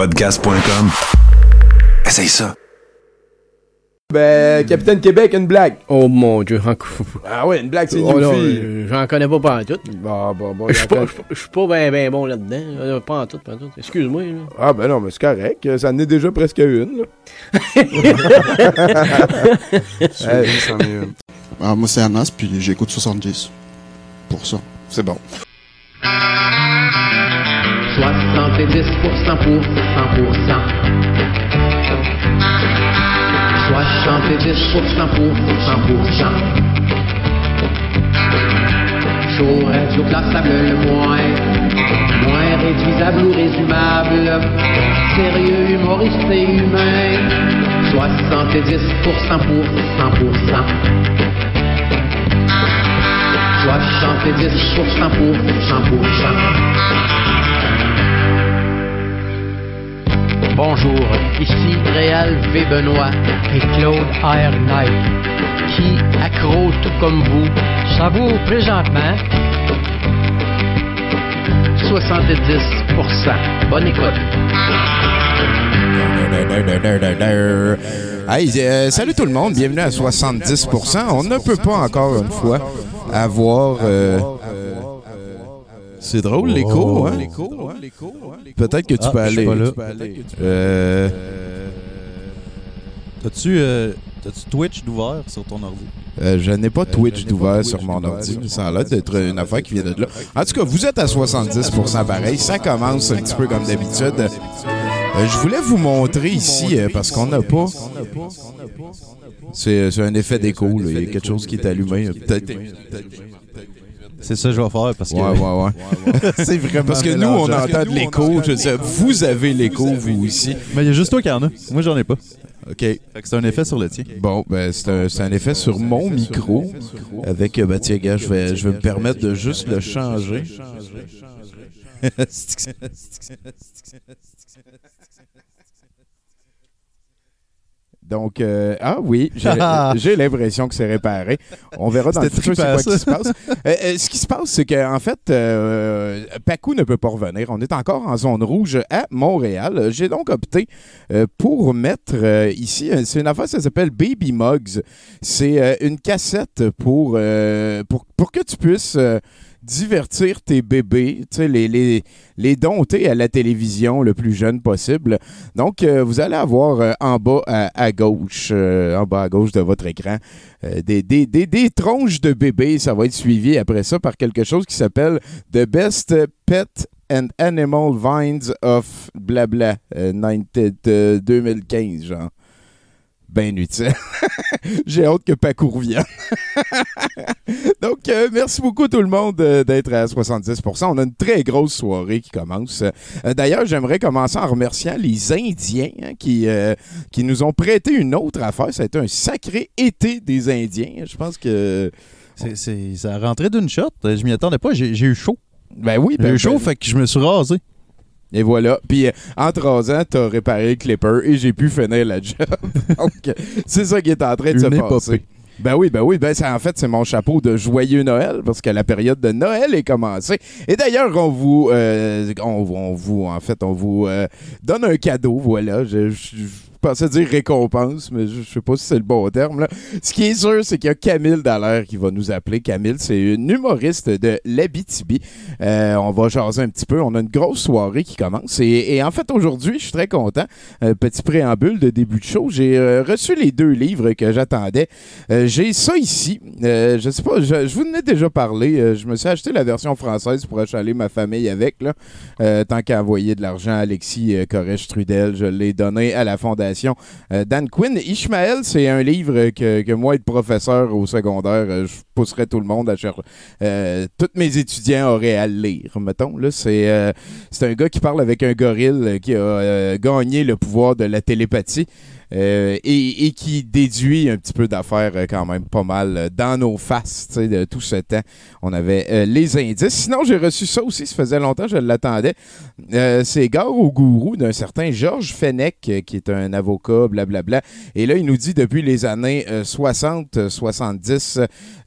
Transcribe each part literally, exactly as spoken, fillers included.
Podcast point com. Essaye ça. Ben, Capitaine Québec, une blague. Oh mon Dieu. Ah ouais, une blague, c'est oh, une fille. Euh, j'en connais pas pas en tout. Bon, bon, bon. Je suis pas, pas bien ben bon là-dedans. Pas en tout, pas en tout. Excuse-moi. Là. Ah ben non, mais c'est correct. Ça en est déjà presque une. Là. Alors, moi, c'est Anas, puis j'écoute soixante-dix. Pour ça. C'est bon. soixante-dix pour cent pour cent pour cent. soixante-dix pour cent pour cent pour cent. J'aurais du classable le moins, moins réduisable ou résumable, sérieux, humoriste et humain. soixante-dix pour cent pour cent pour cent. soixante-dix pour cent pour cent pour cent. Bonjour, ici Réal V. Benoît et Claude R. Knight, qui, accro tout comme vous, savoure présentement soixante-dix pour cent. Bonne écoute. Hey, euh, salut tout le monde, bienvenue à soixante-dix pour cent. On ne peut pas encore une fois avoir... Euh, c'est drôle, l'écho, hein? Peut-être que tu peux aller. Euh... T'as-tu, euh, t'as-tu Twitch d'ouvert sur ton ordi? Euh, je n'ai pas Twitch euh, d'ouvert pas sur mon ordi. Ça a l'air d'être une affaire qui vient de là. En tout cas, vous êtes à soixante-dix pour cent pareil. Ça commence un petit peu comme d'habitude. Euh, je voulais vous montrer ici, euh, parce qu'on n'a pas... C'est, c'est un effet d'écho, là. Il y a quelque chose qui est allumé. Peut-être... C'est ça que je vais faire parce que... Ouais, ouais, ouais. C'est vraiment parce que nous, on entend de l'écho. Je sais, vous avez l'écho, vous aussi. Mais il y a juste toi qui en a. Moi, j'en ai pas. OK. Fait que c'est un effet sur le tien. Bon, ben c'est un, c'est un effet sur mon micro. Avec, ben tiens, gars, je vais, je vais me permettre de juste le changer. Donc, euh, ah oui, j'ai, j'ai l'impression que c'est réparé. On verra dans le futur c'est quoi qui se passe. Euh, euh, ce qui se passe, c'est qu'en fait, euh, Pacou ne peut pas revenir. On est encore en zone rouge à Montréal. J'ai donc opté euh, pour mettre euh, ici, c'est une affaire, ça s'appelle Baby Mugs. C'est euh, une cassette pour, euh, pour, pour que tu puisses... Euh, divertir tes bébés, tu sais, les, les, les dompter à la télévision le plus jeune possible. Donc, euh, vous allez avoir euh, en bas à, à gauche, euh, en bas à gauche de votre écran, euh, des, des, des, des tronches de bébés. Ça va être suivi après ça par quelque chose qui s'appelle The Best Pet and Animal Vines of Blabla, euh, deux mille quinze, genre. Ben utile. J'ai hâte que Paco revienne. Donc, euh, merci beaucoup tout le monde euh, d'être à soixante-dix pour cent. On a une très grosse soirée qui commence. Euh, d'ailleurs, j'aimerais commencer en remerciant les Indiens hein, qui, euh, qui nous ont prêté une autre affaire. Ça a été un sacré été des Indiens. Je pense que... C'est, c'est, ça a rentré d'une shot. Je m'y attendais pas. J'ai, j'ai eu chaud. Ben oui. Ben, j'ai eu chaud, ben... fait que je me suis rasé. Et voilà. Puis, euh, en trois ans, t'as réparé le clipper et j'ai pu finir la job. Donc, c'est ça qui est en train de se passer. Ben oui, ben oui. Ben ça, en fait, c'est mon chapeau de joyeux Noël parce que la période de Noël est commencée. Et d'ailleurs, on vous... Euh, on, on vous... En fait, on vous euh, donne un cadeau. Voilà. Je... je, je Je pensais dire récompense, mais je ne sais pas si c'est le bon terme. Là. Ce qui est sûr, c'est qu'il y a Camille Dallaire qui va nous appeler. Camille, c'est une humoriste de l'Abitibi. Euh, on va jaser un petit peu. On a une grosse soirée qui commence. Et, et en fait, aujourd'hui, je suis très content. Euh, petit préambule de début de show. J'ai euh, reçu les deux livres que j'attendais. Euh, j'ai ça ici. Euh, je sais pas, je, je vous en ai déjà parlé. Euh, je me suis acheté la version française pour achaler ma famille avec. Là. Euh, tant qu'à envoyer de l'argent à Alexis euh, Cossette-Trudel, je l'ai donné à la fondation Dan Quinn. Ishmael, c'est un livre que, que moi, être professeur au secondaire, je pousserais tout le monde à chercher. Euh, tous mes étudiants auraient à le lire, mettons. Là, c'est, euh, c'est un gars qui parle avec un gorille qui a euh, gagné le pouvoir de la télépathie. euh, et, et qui déduit un petit peu d'affaires euh, quand même pas mal euh, dans nos faces, tu sais, de tout ce temps. On avait euh, les indices. Sinon, j'ai reçu ça aussi, ça faisait longtemps, je l'attendais. Euh, c'est Gare au gourou d'un certain Georges Fenech, euh, qui est un avocat, blablabla. Et là, il nous dit depuis les années euh, soixante, soixante-dix,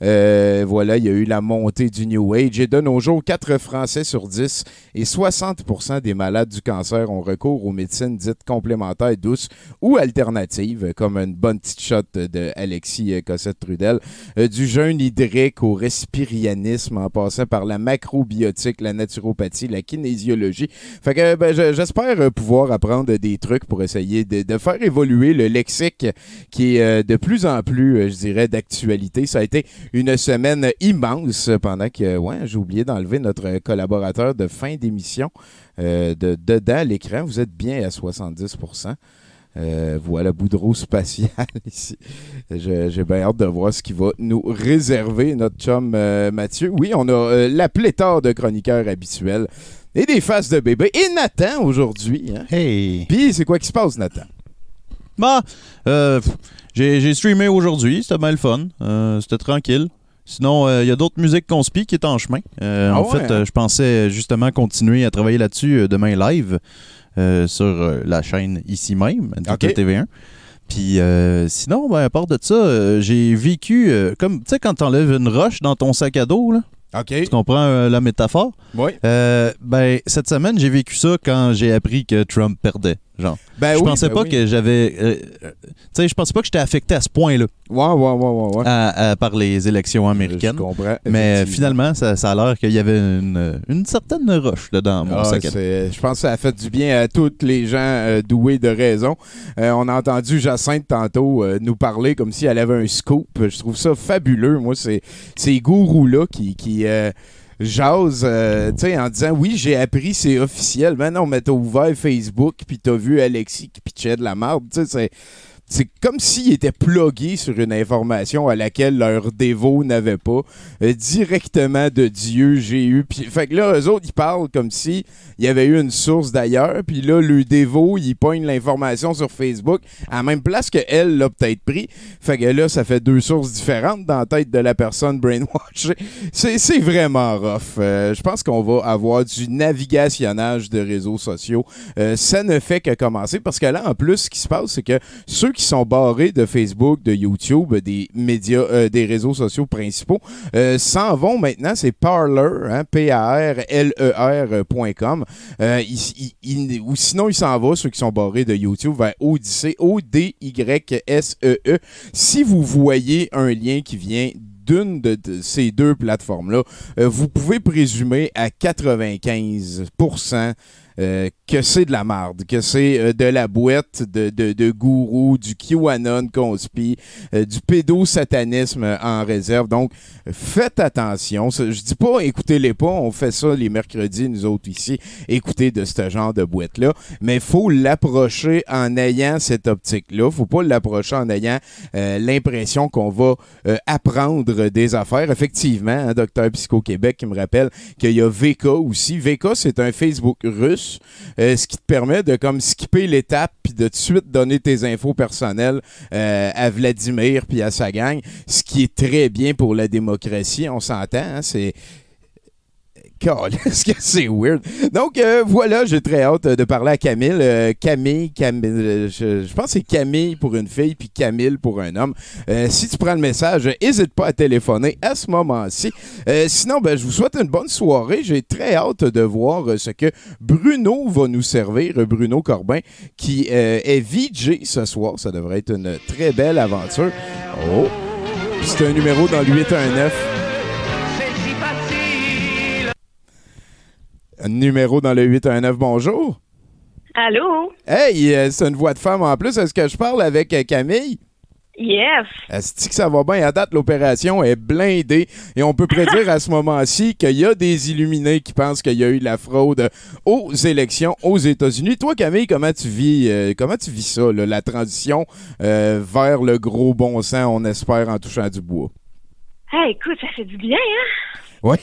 euh, voilà, il y a eu la montée du New Age. Et de nos jours, quatre Français sur dix et soixante pour cent des malades du cancer ont recours aux médecines dites complémentaires, douces ou alternatives, comme une bonne petite shot de Alexis Cossette-Trudel, du jeûne hydrique au respirianisme, en passant par la macrobiotique, la naturopathie, la kinésiologie. Fait que ben, j'espère pouvoir apprendre des trucs pour essayer de, de faire évoluer le lexique qui est de plus en plus, je dirais, d'actualité. Ça a été une semaine immense pendant que, ouais, j'ai oublié d'enlever notre collaborateur de fin d'émission euh, de dedans l'écran. Vous êtes bien à soixante-dix pour cent. Euh, voilà, Boudreau spatial ici. Je, j'ai bien hâte de voir ce qu'il va nous réserver, notre chum euh, Mathieu. Oui, on a euh, la pléthore de chroniqueurs habituels et des faces de bébé. Et Nathan aujourd'hui. Hein? Hey! Puis, c'est quoi qui se passe, Nathan? Bah, euh, j'ai, j'ai streamé aujourd'hui. C'était bien le fun. Euh, c'était tranquille. Sinon, il euh, y a d'autres musiques conspi qui est en chemin. Euh, ah en ouais, fait, euh, je pensais justement continuer à travailler là-dessus euh, demain live euh, sur euh, la chaîne ici même, N K T V un. Puis euh, sinon, ben, à part de ça, euh, j'ai vécu, euh, comme tu sais, quand t'enlèves une roche dans ton sac à dos, là, okay. Tu comprends euh, la métaphore? Oui. Euh, ben, cette semaine, j'ai vécu ça quand j'ai appris que Trump perdait. Genre. Ben je oui, pensais ben pas oui. que j'avais. Euh, tu sais, je pensais pas que j'étais affecté à ce point-là. Ouais, ouais, ouais, ouais. ouais. À, à, par les élections américaines. Je comprends. Mais finalement, ça, ça a l'air qu'il y avait une, une certaine roche là, dans mon ah, sac à dos. Je pense que ça a fait du bien à tous les gens euh, doués de raison. Euh, on a entendu Jacinthe tantôt euh, nous parler comme si elle avait un scoop. Je trouve ça fabuleux. Moi, c'est ces gourous-là qui. qui euh, jase, euh, tu sais, en disant oui, j'ai appris, c'est officiel. Ben non, mais t'as ouvert Facebook, puis t'as vu Alexis qui pitchait de la merde. Tu sais, c'est, c'est comme s'ils étaient plugués sur une information à laquelle leur dévot n'avait pas. Euh, directement de Dieu, j'ai eu. Pis, fait que là, eux autres, ils parlent comme s'il y avait eu une source d'ailleurs, puis là, le dévot, il pogne l'information sur Facebook à la même place qu'elle l'a peut-être pris. Fait que là, ça fait deux sources différentes dans la tête de la personne brainwashed. C'est, c'est vraiment rough. Euh, je pense qu'on va avoir du navigationnage de réseaux sociaux. Euh, ça ne fait que commencer, parce que là, en plus, ce qui se passe, c'est que ceux qui sont barrés de Facebook, de YouTube, des médias, euh, des réseaux sociaux principaux, euh, s'en vont maintenant. C'est Parler, hein, P A R L E R point com. Euh, il, il, il, ou sinon, ils s'en vont, ceux qui sont barrés de YouTube, vers Odyssey, O D Y S E E. Si vous voyez un lien qui vient d'une de ces deux plateformes-là, euh, vous pouvez présumer à quatre-vingt-quinze pour cent Euh, que c'est de la marde, que c'est euh, de la boîte de, de, de gourou, du QAnon conspi, euh, du pédosatanisme euh, en réserve. Donc, faites attention. Je dis pas écoutez-les pas, on fait ça les mercredis, nous autres ici, écoutez de ce genre de boîte-là, mais faut l'approcher en ayant cette optique-là. Faut pas l'approcher en ayant euh, l'impression qu'on va euh, apprendre des affaires. Effectivement, hein, Docteur Psycho-Québec qui me rappelle qu'il y a V K aussi. V K, c'est un Facebook russe. Euh, ce qui te permet de comme skipper l'étape puis de tout de suite donner tes infos personnelles euh, à Vladimir puis à sa gang, ce qui est très bien pour la démocratie, on s'entend, hein? C'est... Est-ce que c'est weird? Donc, euh, voilà, j'ai très hâte de parler à Camille. Euh, Camille, Camille euh, je, je pense que c'est Camille pour une fille, puis Camille pour un homme. Euh, si tu prends le message, n'hésite pas à téléphoner à ce moment-ci. Euh, sinon, ben, je vous souhaite une bonne soirée. J'ai très hâte de voir ce que Bruno va nous servir. Bruno Corbin, qui euh, est V J ce soir. Ça devrait être une très belle aventure. Oh! C'est un numéro dans le huit un neuf. Numéro dans le huit un neuf, bonjour. Allô? Hey, c'est une voix de femme en plus. Est-ce que je parle avec Camille? Yes. Est-ce que ça va bien? À date, l'opération est blindée. Et on peut prédire à ce moment-ci qu'il y a des illuminés qui pensent qu'il y a eu de la fraude aux élections aux États-Unis. Toi, Camille, comment tu vis, euh, comment tu vis ça, là, la transition euh, vers le gros bon sens, on espère, en touchant du bois? Hey, écoute, ça fait du bien, hein? Oui.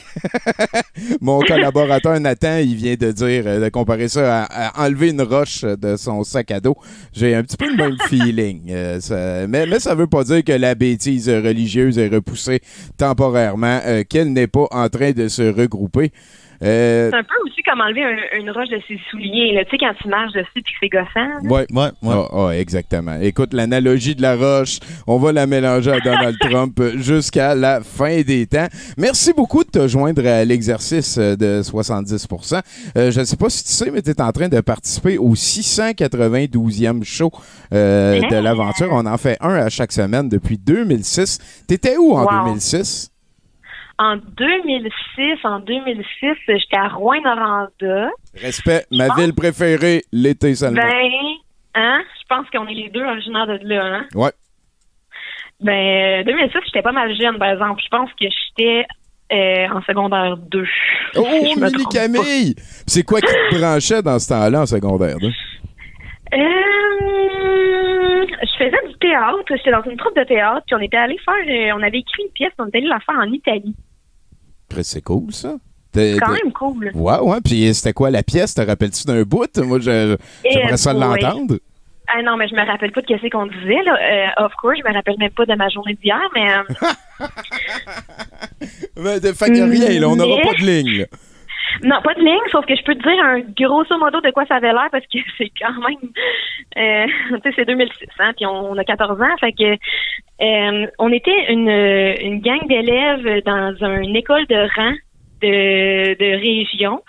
Mon collaborateur Nathan, il vient de dire, de comparer ça à, à enlever une roche de son sac à dos. J'ai un petit peu le même feeling. Euh, ça, mais, mais ça veut pas dire que la bêtise religieuse est repoussée temporairement, euh, qu'elle n'est pas en train de se regrouper. Euh... C'est un peu aussi comme enlever un, une roche de ses souliers, là. Tu sais, quand tu marches dessus et que c'est gossant. Oui, oui, oui. Oh, oh, exactement. Écoute, l'analogie de la roche, on va la mélanger à Donald Trump jusqu'à la fin des temps. Merci beaucoup de te joindre à l'exercice de soixante-dix pour cent. Euh, je ne sais pas si tu sais, mais tu es en train de participer au six cent quatre-vingt-douzième show euh, hey. de l'aventure. On en fait un à chaque semaine depuis deux mille six. Tu étais où en wow. deux mille six? En deux mille six, en deux mille six, j'étais à Rouyn-Noranda. Respect, ma pense... ville préférée, l'été seulement. Ben, hein, je pense qu'on est les deux originaires de là, hein? Ouais. Ben, deux mille six, j'étais pas mal jeune, par exemple. Je pense que j'étais euh, en secondaire deux. Oh, si Milly Camille! C'est quoi qui te branchait dans ce temps-là en secondaire deux? Euh, je faisais du théâtre. J'étais dans une troupe de théâtre, puis on était allé faire... On avait écrit une pièce, on était allé la faire en Italie. C'est cool, ça. C'est quand même cool. Ouais, ouais. Puis c'était quoi la pièce? Te rappelles-tu d'un bout? Moi, je, j'aimerais ça l'entendre. Ah non, mais je me rappelle pas de qu'est-ce qu'on disait, là. Euh, of course, je me rappelle même pas de ma journée d'hier, mais... mais de fait que rien, là. On n'aura mais... pas de ligne, là. Non, pas de ligne, sauf que je peux te dire un grosso modo de quoi ça avait l'air, parce que c'est quand même... Euh, tu sais, c'est deux mille six, hein, puis on, on a quatorze ans, fait que... Euh, on était une, une gang d'élèves dans une école de rang de, de région.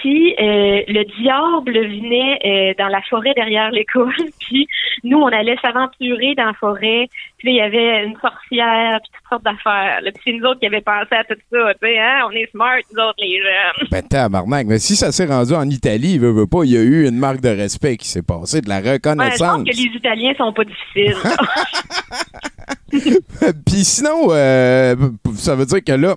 Puis euh, le diable venait euh, dans la forêt derrière l'école. Puis nous, on allait s'aventurer dans la forêt. Puis là, il y avait une sorcière, puis toutes sortes d'affaires. Là, puis c'est nous autres qui avions pensé à tout ça. Tu sais, hein? On est smart, nous autres, les jeunes. Ben, tabarnak. Mais si ça s'est rendu en Italie, il veut, veut pas, il y a eu une marque de respect qui s'est passée, de la reconnaissance. Ouais, je pense que les Italiens sont pas difficiles. Puis sinon, euh, ça veut dire que là,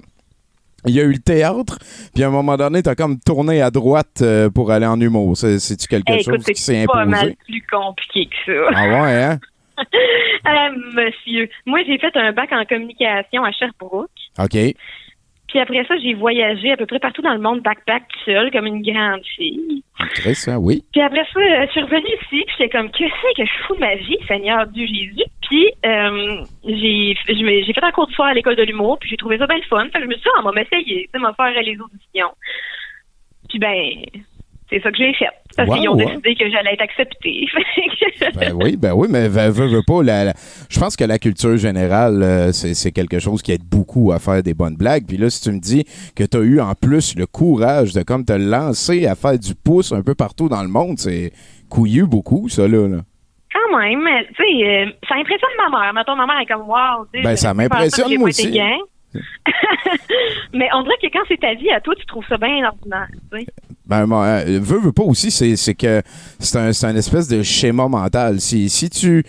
il y a eu le théâtre, puis à un moment donné, t'as comme tourné à droite euh, pour aller en humour. C'est, c'est-tu quelque hey, écoute, chose qui s'est imposé? C'est pas mal plus compliqué que ça. Ah ouais, hein? euh, monsieur, moi, j'ai fait un bac en communication à Sherbrooke. OK. Puis après ça, j'ai voyagé à peu près partout dans le monde, backpack, seule, comme une grande fille. Très ça, oui. Puis après ça, je suis revenue ici, puis j'étais comme, que c'est que je fous de ma vie, Seigneur du Jésus? Puis euh, j'ai, j'ai fait un cours de soir à l'école de l'humour, puis j'ai trouvé ça bien fun. Fait que je me suis dit, ah, on va m'essayer, ça m'a fait les auditions. Puis ben... C'est ça que j'ai fait. Parce wow, qu'ils ont décidé wow. que j'allais être acceptée. ben oui, ben oui, mais veux, veux pas. La, la, je pense que la culture générale, euh, c'est, c'est quelque chose qui aide beaucoup à faire des bonnes blagues. Puis là, si tu me dis que tu as eu en plus le courage de comme te lancer à faire du pouce un peu partout dans le monde, c'est couillu beaucoup, ça, là. là. Quand même, tu sais, euh, ça impressionne ma mère. Mettons, ma mère est comme, wow. Ben ça m'impressionne, moi aussi. Mais on dirait que quand c'est ta vie à toi, tu trouves ça bien ordinaire, tu sais. Ben, euh, veux, veux pas aussi, c'est, c'est que c'est un, c'est un espèce de schéma mental. Si, si tu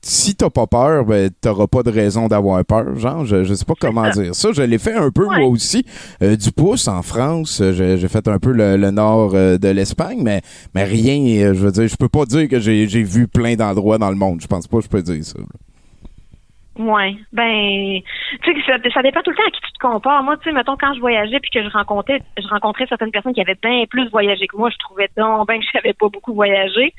si t'as pas peur, ben, t'auras pas de raison d'avoir peur. Genre, je, je sais pas comment dire ça. Je l'ai fait un peu, ouais. moi aussi, euh, du pouce en France. J'ai, j'ai fait un peu le, le nord euh, de l'Espagne, mais, mais rien, euh, je veux dire, je peux pas dire que j'ai, j'ai vu plein d'endroits dans le monde. Je pense pas que je peux dire ça. Ouais, ben, tu sais, ça, ça dépend tout le temps à qui tu te compares. Moi, tu sais, mettons, quand je voyageais puis que je rencontrais, je rencontrais certaines personnes qui avaient bien plus voyagé que moi, je trouvais donc ben que j'avais pas beaucoup voyagé.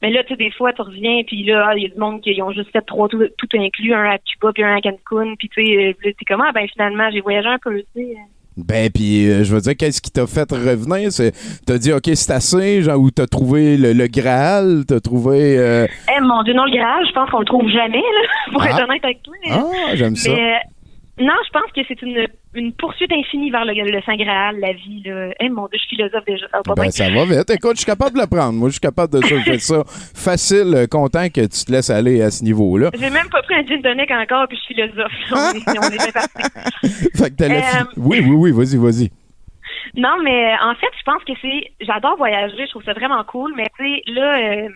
Mais là, tu sais, des fois, tu reviens puis là, il y a du monde qui ont juste fait trois tout, tout inclus, un à Cuba puis un à Cancun, puis tu sais, c'est comment? Ben finalement, j'ai voyagé un peu, tu sais. Ben, puis euh, je veux dire, qu'est-ce qui t'a fait revenir? C'est, t'as dit, OK, c'est assez, genre, ou t'as trouvé le, le Graal, t'as trouvé... Euh... Eh, mon Dieu, non, le Graal, je pense qu'on le trouve jamais, là, pour ah. être honnête avec toi. Ah, j'aime mais, ça. Euh, non, je pense que c'est une, une poursuite infinie vers le, le Saint Graal, la vie, là. Eh, mon Dieu, je suis philosophe déjà. Ah, ben, ça va vite. Écoute, je suis capable de le prendre. Moi, je suis capable de ça. Je fais ça facile, content que tu te laisses aller à ce niveau-là. J'ai même pas pris un gin tonic encore, puis je suis philosophe. On est, on est bien parti. Fait que t'as euh... la fi- Oui, oui, oui, vas-y, vas-y. Non, mais en fait, je pense que c'est... J'adore voyager, je trouve ça vraiment cool, mais tu sais, là... Euh...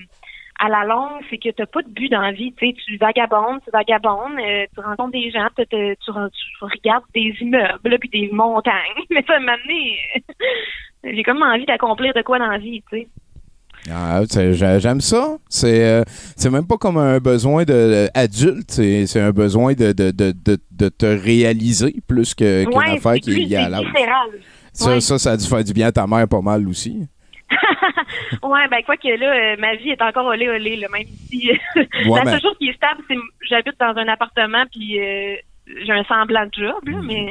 à la longue, c'est que t'as pas de but dans la vie. Tu sais, tu vagabondes, tu vagabondes, euh, tu rencontres des gens, te, te, tu, tu regardes des immeubles puis des montagnes. Mais ça, à un moment donné, j'ai comme envie d'accomplir de quoi dans la vie, tu sais. Ah, j'aime ça. C'est, euh, c'est même pas comme un besoin de, adulte, c'est, c'est un besoin de, de, de, de, de te réaliser plus que, qu'une ouais, affaire qui est liée à l'âge. Ça, ouais. ça, ça a dû faire du bien à ta mère pas mal aussi. Ouais, ben quoi que là, euh, ma vie est encore olé olé, là, même si euh, ouais, la seule ben... chose qui est stable, c'est j'habite dans un appartement puis euh, j'ai un semblant de job, là, mais.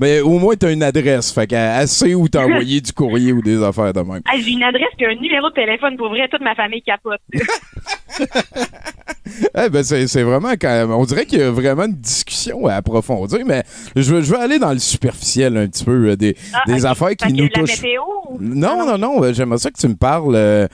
Mais au moins t'as une adresse, fait qu'elle sait où t'as envoyé du courrier ou des affaires de même. Ah, j'ai une adresse puis un numéro de téléphone, pour vrai, toute ma famille capote. Eh ben c'est, c'est vraiment quand même, on dirait qu'il y a vraiment une discussion à approfondir, mais je veux, je veux aller dans le superficiel un petit peu, euh, des, ah, des okay. affaires qui fait nous touchent. Météo, ou... Non, non, non, non, j'aimerais ça que tu me parles euh,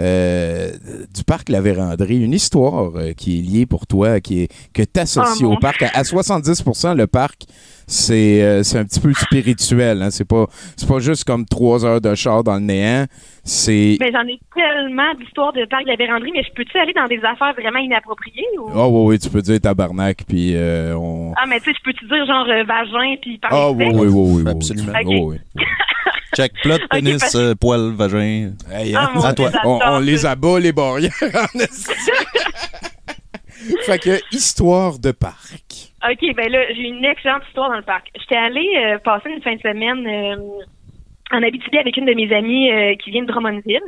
euh, du parc La Vérendrye, une histoire euh, qui est liée pour toi, qui est, que tu associes oh, au parc. À, à soixante-dix pour cent, le parc, c'est, euh, c'est un petit peu spirituel, hein, c'est pas, c'est pas juste comme trois heures de char dans le néant. C'est... Mais j'en ai tellement d'histoires de parc de la Vérendrye, mais je peux-tu aller dans des affaires vraiment inappropriées? Ou... Oh oui, oui, tu peux dire tabarnak, puis euh, on... Ah, mais tu sais, je peux-tu dire genre euh, vagin, puis parler de... Ah oui, oui, oui, oui, absolument. Okay. Oh, oui, oui. Check, plot, pénis, okay, parce... euh, poil, vagin. Hey, ah, hein, à toi. On, on les abat, les barrières, en estime. Fait que, histoire de parc. OK, ben là, j'ai une excellente histoire dans le parc. J'étais allée euh, passer une fin de semaine... Euh, en Abitibi avec une de mes amies euh, qui vient de Drummondville. Puis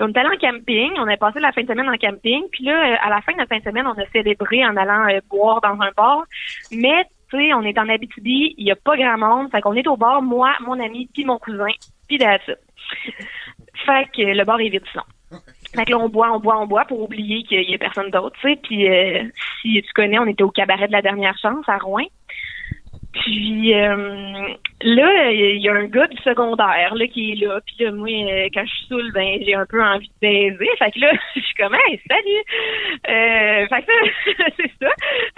on est allé en camping, on a passé la fin de semaine en camping, puis là, euh, à la fin de la fin de semaine, on a célébré en allant euh, boire dans un bar, mais, tu sais, on est en Abitibi, il y a pas grand monde, fait qu'on est au bar, moi, mon ami, puis mon cousin, puis de ça. Fait que euh, le bar est vide, sinon. Fait que là, on boit, on boit, on boit pour oublier qu'il y a personne d'autre, tu sais, puis euh, si tu connais, on était au Cabaret de la Dernière Chance, à Rouyn. Puis euh, là, il y a un gars du secondaire là qui est là. Puis là, moi, euh, quand je suis saoule, ben j'ai un peu envie de baiser. Fait que là, je suis comme « Hey, salut! Euh, » Fait que là, c'est ça.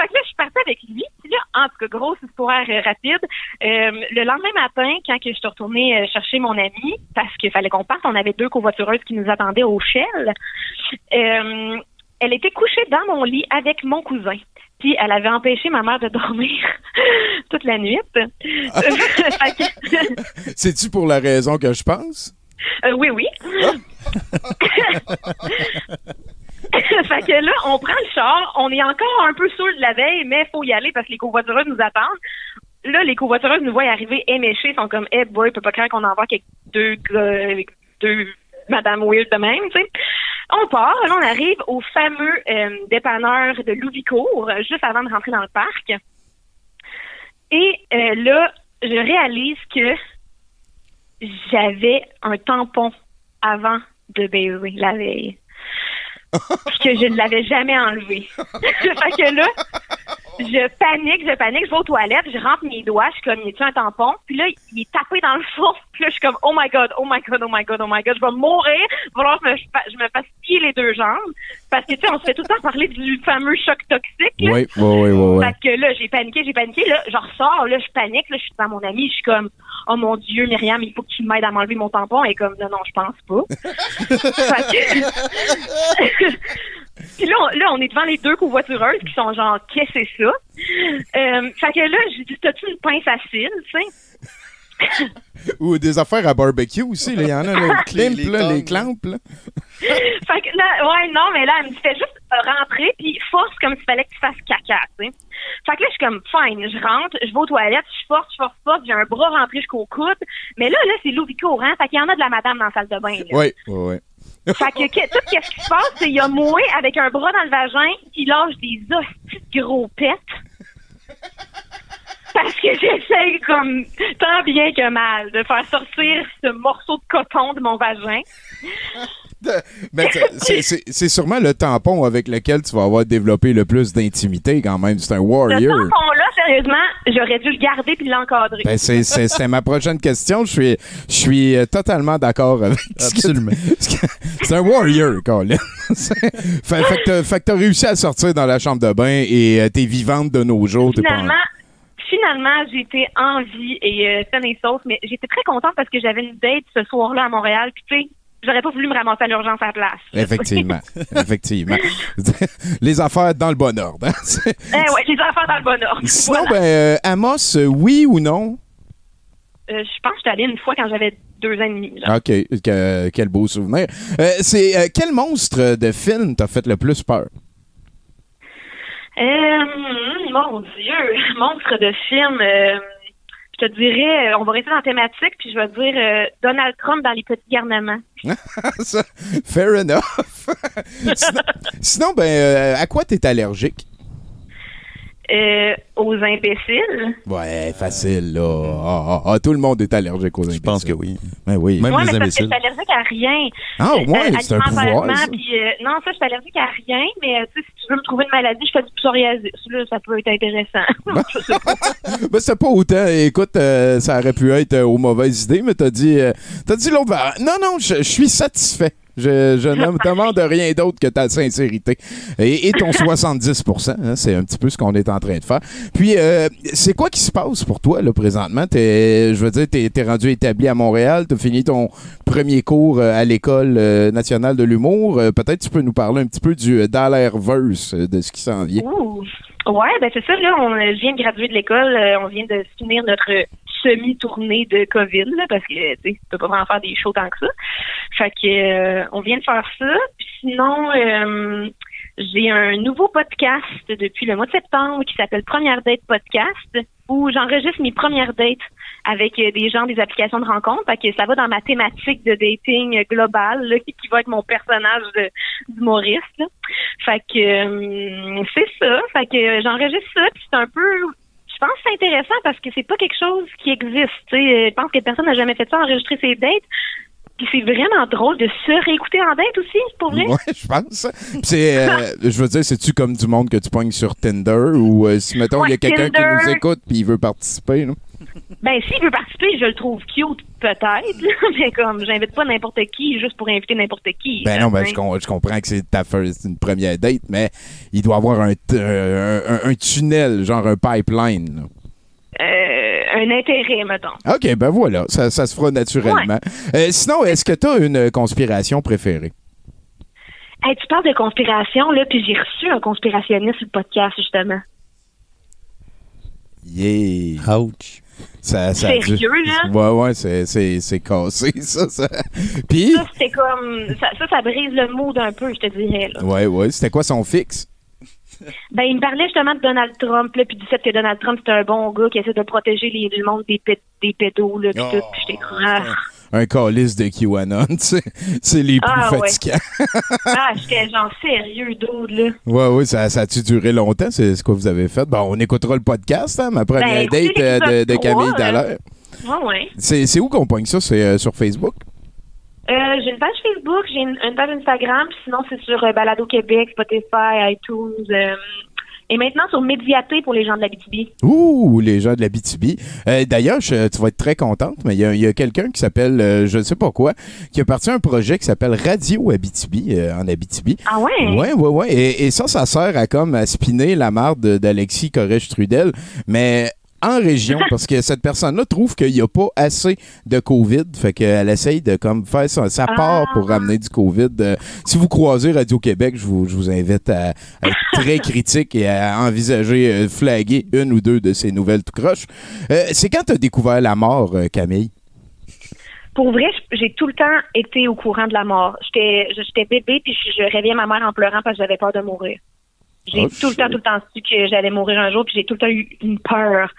Fait que là, je suis partie avec lui. Puis là, en tout cas, grosse histoire euh, rapide. Euh, le lendemain matin, quand que je suis retournée euh, chercher mon ami, parce qu'il fallait qu'on parte, on avait deux covoitureuses qui nous attendaient au Shell. Euh, elle était couchée dans mon lit avec mon cousin. Puis elle avait empêché ma mère de dormir toute la nuit. C'est-tu pour la raison que je pense? Euh, oui, oui. Fait que là, on prend le char, on est encore un peu saoul de la veille, mais il faut y aller parce que les covoitureuses nous attendent. Là, les covoitureuses nous voient arriver éméchées, sont comme « Eh boy, peut pas croire qu'on en voit quelques deux gars, deux Madame Will de même, tu sais. » On part, là, on arrive au fameux euh, dépanneur de Louvicourt, juste avant de rentrer dans le parc. Et euh, là, je réalise que j'avais un tampon avant de baiser la veille. Puis que je ne l'avais jamais enlevé. Fait que là, je panique, je panique, je vais aux toilettes, je rentre mes doigts, je suis comme, y a-t-il un tampon? Puis là, il est tapé dans le fond. Puis là, je suis comme, oh my God, oh my God, oh my God, oh my God, je vais mourir. Voilà, je me, je me fasse piller les deux jambes. Parce que, tu sais, on se fait tout le temps parler du fameux choc toxique. Là. Oui, oui, oui, oui. Parce que là, j'ai paniqué, j'ai paniqué. Là, je ressors, là, je panique, là, je suis dans mon ami, je suis comme, oh mon Dieu, Myriam, il faut que tu m'aides à m'enlever mon tampon. Elle est comme, non, non, je pense pas. Fait que... Puis là, on, là, on est devant les deux covoitureuses qui sont genre, qu'est-ce que c'est ça? Euh, fait que là, j'ai dit, t'as-tu une pince à cils, tu sais? Ou des affaires à barbecue aussi, il y en a, là, les climps, là, les clampes, là. Fait que là, ouais, non, mais là, elle me dit, fais juste rentrer, puis force comme s'il fallait que tu fasses caca, tu sais. Fait que là, je suis comme, fine, je rentre, je vais aux toilettes, je force, je force, force, j'ai un bras rentré jusqu'au coude. Mais là, là, c'est Louvicourt, hein? Fait qu'il y en a de la madame dans la salle de bain, là. Oui, oui, oui. Fait que, que tout ce qui se passe, c'est qu'il y a moi avec un bras dans le vagin qui lâche des hosties de gros pets. Parce que j'essaie comme tant bien que mal de faire sortir ce morceau de coton de mon vagin. Ben, c'est, c'est, c'est sûrement le tampon avec lequel tu vas avoir développé le plus d'intimité quand même. C'est un warrior. Ce tampon-là, sérieusement, j'aurais dû le garder puis l'encadrer. Ben, c'est, c'est, c'est ma prochaine question. Je suis, je suis totalement d'accord avec ça. Absolument. C'est un warrior, Colin. fait, fait, que fait que t'as réussi à sortir dans la chambre de bain et euh, t'es vivante de nos jours. Finalement, Finalement, j'étais en vie et euh, saine et sauf, mais j'étais très contente parce que j'avais une date ce soir-là à Montréal, puis tu sais, j'aurais pas voulu me ramasser à l'urgence à la place. Effectivement, effectivement. Les affaires dans le bon ordre. Hein? Eh oui, les affaires dans le bon ordre. Sinon, voilà. ben, euh, Amos, oui ou non? Euh, je pense que j'étais allée une fois quand j'avais deux ans et demi. Genre. OK. Que, quel beau souvenir. Euh, c'est euh, quel monstre de film t'a fait le plus peur? Euh, mon Dieu! Monstre de film... Euh... Je te dirais, on va rester dans la thématique, puis je vais dire euh, Donald Trump dans les petits garnements. Ça, fair enough. sinon, sinon, ben, euh, à quoi t'es allergique? Euh, aux imbéciles. Ouais, facile, là. Ah, ah, ah, tout le monde est allergique aux imbéciles. Je pense que oui. Ben oui. Même ouais, les mais imbéciles. Parce que je suis allergique à rien. Ah, ouais, euh, c'est un pouvoir. Ça. Puis, euh, non, ça, je suis allergique à rien, mais euh, tu sais, si tu veux me trouver une maladie, je fais du psoriasis. Là, ça peut être intéressant. Ben, c'est pas autant. Écoute, euh, ça aurait pu être euh, aux mauvaises idées, mais t'as dit, euh, t'as dit l'autre. Non, non, je suis satisfait. Je, je ne me demande rien d'autre que ta sincérité et, et ton soixante-dix pour cent, hein, c'est un petit peu ce qu'on est en train de faire. Puis, euh, c'est quoi qui se passe pour toi là présentement? T'es, je veux dire, t'es, t'es rendu établi à Montréal, t'as fini ton premier cours à l'École nationale de l'humour. Peut-être tu peux nous parler un petit peu du Dallaire-verse, de ce qui s'en vient. Ouh. Ouais, ben c'est ça, là, on vient de graduer de l'école, on vient de finir notre semi-tournée de COVID, là, parce que, tu sais, tu peux pas vraiment faire des shows tant que ça. Fait que, euh, on vient de faire ça. Puis sinon, euh, j'ai un nouveau podcast depuis le mois de septembre qui s'appelle Première Date podcast, où j'enregistre mes premières dates avec des gens des applications de rencontre. Fait que ça va dans ma thématique de dating globale, là, qui va être mon personnage de, d'humoriste, là. Fait que, euh, c'est ça. Fait que, j'enregistre ça, puis c'est un peu... Je pense que c'est intéressant parce que c'est pas quelque chose qui existe. T'sais. Je pense que personne n'a jamais fait ça, enregistrer ses dates. Puis c'est vraiment drôle de se réécouter en date aussi, pour vrai. Oui, je pense. C'est, euh, je veux dire, c'est-tu comme du monde que tu pognes sur Tinder ou euh, si, mettons, il ouais, y a quelqu'un Tinder. Qui nous écoute puis il veut participer, non? Ben, s'il veut participer, je le trouve cute, peut-être, là, mais comme, j'invite pas n'importe qui juste pour inviter n'importe qui. Ben non, ben, hein. je, com- je comprends que c'est ta first, une première date, mais il doit avoir un, t- un, un, un tunnel, genre un pipeline, là. Euh, un intérêt, mettons. OK, ben voilà, ça, ça se fera naturellement. Ouais. Euh, sinon, est-ce que t'as une conspiration préférée? Hey, tu parles de conspiration, là, puis j'ai reçu un conspirationniste sur le podcast, justement. Yeah! Ouch! Ça, ça sérieux, dû... là? Ouais, ouais, c'est, c'est, c'est cassé, ça. ça. Puis... Ça, c'était comme... Ça, ça, ça brise le mood un peu, je te dirais, là. Ouais, ouais. C'était quoi son fixe? Ben, il me parlait justement de Donald Trump, là, puis du fait que Donald Trump, c'est un bon gars qui essaie de protéger les, le monde des, pét- des pédos, là, puis oh, tout, puis j'étais ah. un, un calice de QAnon, tu sais. C'est les plus ah, fatigants. Ouais. Ah, j'étais genre sérieux, dude, là. Ouais, ouais, ça, ça a-tu duré longtemps, c'est ce que vous avez fait? Bon, on écoutera le podcast, hein, ma première ben, date euh, de, de Camille Dallaire. Euh, ouais, ouais. C'est, c'est où qu'on pogne ça? C'est euh, sur Facebook? Euh, j'ai une page Facebook, j'ai une, une page Instagram, puis sinon c'est sur euh, Balado Québec, Spotify, iTunes, euh, et maintenant sur Médiaté pour les gens de l'Abitibi. Ouh, les gens de l'Abitibi. Euh, d'ailleurs, je, tu vas être très contente, mais il y, y a quelqu'un qui s'appelle, euh, je ne sais pas quoi, qui a parti à un projet qui s'appelle Radio Abitibi, euh, en Abitibi. Ah ouais? Ouais, ouais, ouais. Et, et ça, ça sert à comme à spinner la marde d'Alexis Cossette-Trudel, mais... en région, parce que cette personne-là trouve qu'il n'y a pas assez de COVID. Fait qu'elle essaye de comme faire sa, sa part pour ramener du COVID. Euh, si vous croisez Radio-Québec, je vous, je vous invite à, à être très critique et à envisager, euh, flaguer une ou deux de ces nouvelles tout croche. Euh, c'est quand t'as découvert la mort, euh, Camille? Pour vrai, j'ai tout le temps été au courant de la mort. J'étais, j'étais bébé, puis je réveillais ma mère en pleurant parce que j'avais peur de mourir. J'ai oh, tout le temps, tout le temps su que j'allais mourir un jour, puis j'ai tout le temps eu une peur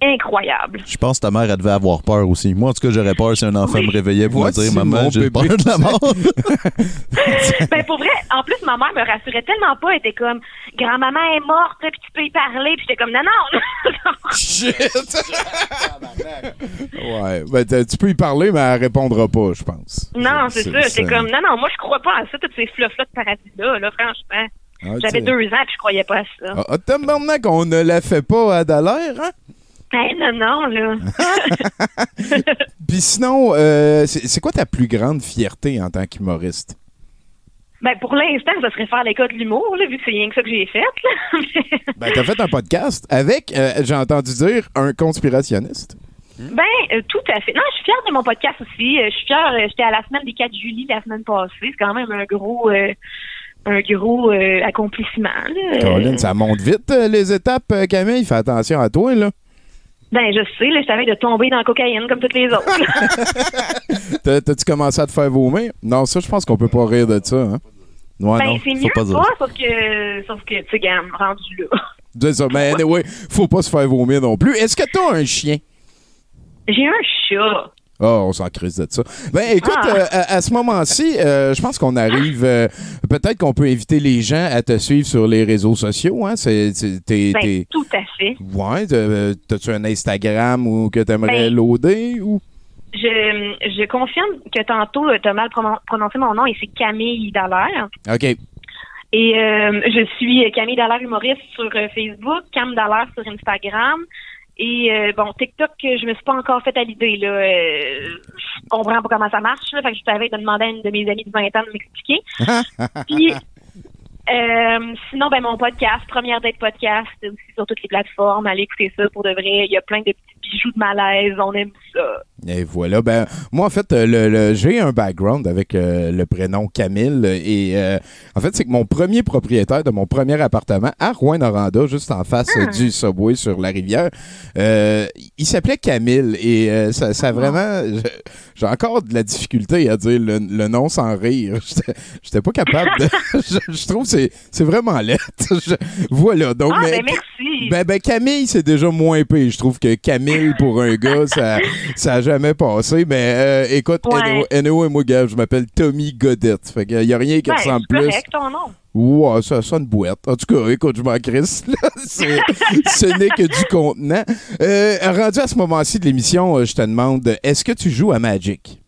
incroyable. Je pense que ta mère, elle devait avoir peur aussi. Moi, en tout cas, j'aurais peur si un enfant oui. me réveillait pour me dire « Maman, j'ai peur de la mort! » Ben, pour vrai, en plus, ma mère me rassurait tellement pas. Elle était comme « Grand-maman est morte, puis tu peux y parler. » Puis j'étais comme « Non, non! » Shit! Ouais, ben, tu peux y parler, mais elle répondra pas, je pense. Non, c'est, c'est ça. J'étais comme « Non, non, moi, je crois pas à ça, tous ces fluffs-là de paradis-là, là, franchement. » Ah, j'avais deux ans et je croyais pas à ça. Ah, ah, t'as maintenant qu'on ne la fait pas à Dallaire, hein? Eh, non, non, là. Puis sinon, euh, c'est, c'est quoi ta plus grande fierté en tant qu'humoriste? Ben, pour l'instant, ça serait faire l'école de l'humour, là, vu que c'est rien que ça que j'ai fait, là. Ben, t'as fait un podcast avec, euh, j'ai entendu dire, un conspirationniste. Ben, euh, tout à fait. Non, je suis fière de mon podcast aussi. Je suis fière, j'étais à la semaine des quatre juillet la semaine passée. C'est quand même un gros... Euh, un gros euh, accomplissement. Là. Caroline, ça monte vite, euh, les étapes, Camille. Fais attention à toi, là. Ben, je sais, là, je t'avais de tomber dans la cocaïne comme toutes les autres. T'as, t'as-tu commencé à te faire vomir? Non, ça, je pense qu'on peut pas rire de ça. Hein? Ouais, ben, non, c'est mieux pas, pas sauf que, sauf que tu sais, gamme, rendu là. C'est ça, mais anyway, faut pas se faire vomir non plus. Est-ce que t'as un chien? J'ai un chat. Ah, oh, on s'en crisse de ça. Ben, écoute, ah. euh, à, à ce moment-ci, euh, je pense qu'on arrive... Euh, peut-être qu'on peut inviter les gens à te suivre sur les réseaux sociaux, hein? C'est, c'est, t'es, ben, t'es... tout à fait. Ouais, t'as, t'as-tu un Instagram ou que t'aimerais ben, loader ou... Je, je confirme que tantôt, t'as mal prononcé mon nom et c'est Camille Dallaire. OK. Et euh, je suis Camille Dallaire humoriste sur Facebook, Cam Dallaire sur Instagram... Et euh, bon, TikTok, je me suis pas encore faite à l'idée, là. Euh, je comprends pas comment ça marche, là. Fait que je t'avais de demander à une de mes amies de vingt ans de m'expliquer. Puis, euh, sinon, ben, mon podcast, Première Date podcast, aussi sur toutes les plateformes. Allez écouter ça pour de vrai. Il y a plein de petits bijoux de malaise. On aime ça. Et voilà. Ben, moi, en fait, le, le, j'ai un background avec euh, le prénom Camille. Et euh, en fait, c'est que mon premier propriétaire de mon premier appartement à Rouyn-Noranda, juste en face ah. du Subway sur la rivière, euh, il s'appelait Camille. Et euh, ça, ça vraiment... J'ai encore de la difficulté à dire le, le nom sans rire. J'étais, j'étais pas capable de... je, je trouve que c'est, c'est vraiment laid. Je, voilà. Donc, ah, mais, ben merci. Ben, ben, Camille, c'est déjà moins pire. Je trouve que Camille, pour un gars, ça... ça jamais passé, mais euh, écoute, ouais. Eno et moi, gars, je m'appelle Tommy Godette. Fait qu'il n'y a rien qui ben, ressemble plus. C'est correct, ton nom. Wow, ça sonne boîte. En tout cas, écoute, je m'en crisse. C'est, ce n'est que du contenant. Euh, rendu à ce moment-ci de l'émission, je te demande, est-ce que tu joues à Magic?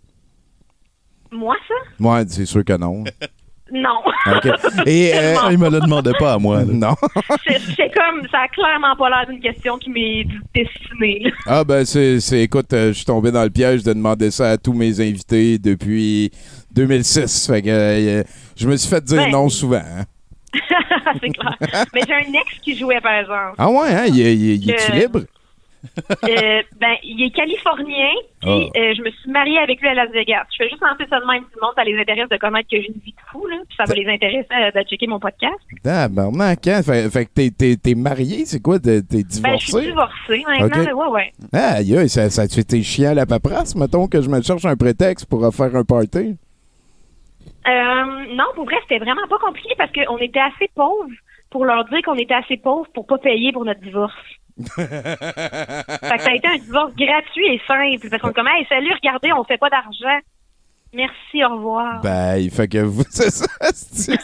Moi, ça? Ouais, c'est sûr que non. Non. Okay. Et euh, il me le demandait pas à moi. Là. Non. c'est, c'est comme, ça a clairement pas l'air d'une question qui m'est destinée. Là. Ah ben, c'est, c'est écoute, euh, je suis tombé dans le piège de demander ça à tous mes invités depuis deux mille six. Fait que euh, je me suis fait dire ben. non souvent. Hein. c'est clair. Mais j'ai un ex qui jouait, par exemple. Ah ouais, hein? Il, il, il, il est-tu libre? euh, ben, il est californien, puis oh. euh, je me suis mariée avec lui à Las Vegas. Je fais juste lancer ça de même, tout le monde, ça les intéresse de connaître que j'ai une vie de fou, là, puis ça va les intéresser euh, de checker mon podcast. Tabarnak, hein? Fait, fait que t'es, t'es, t'es mariée, c'est quoi? T'es, t'es divorcée? Ben, je suis divorcée maintenant, okay. ouais, ouais. Ah, yeah, ça, ça t'es chiant à la paperasse, mettons que je me cherche un prétexte pour faire un party? Euh, non, pour vrai, c'était vraiment pas compliqué parce qu'on était assez pauvres pour leur dire qu'on était assez pauvres pour pas payer pour notre divorce. Fait que ça a été un divorce gratuit et simple. Parce qu'on est comme, hey, salut, regardez, on fait pas d'argent. Merci, au revoir. Ben, fait que vous. C'est ça, c'est,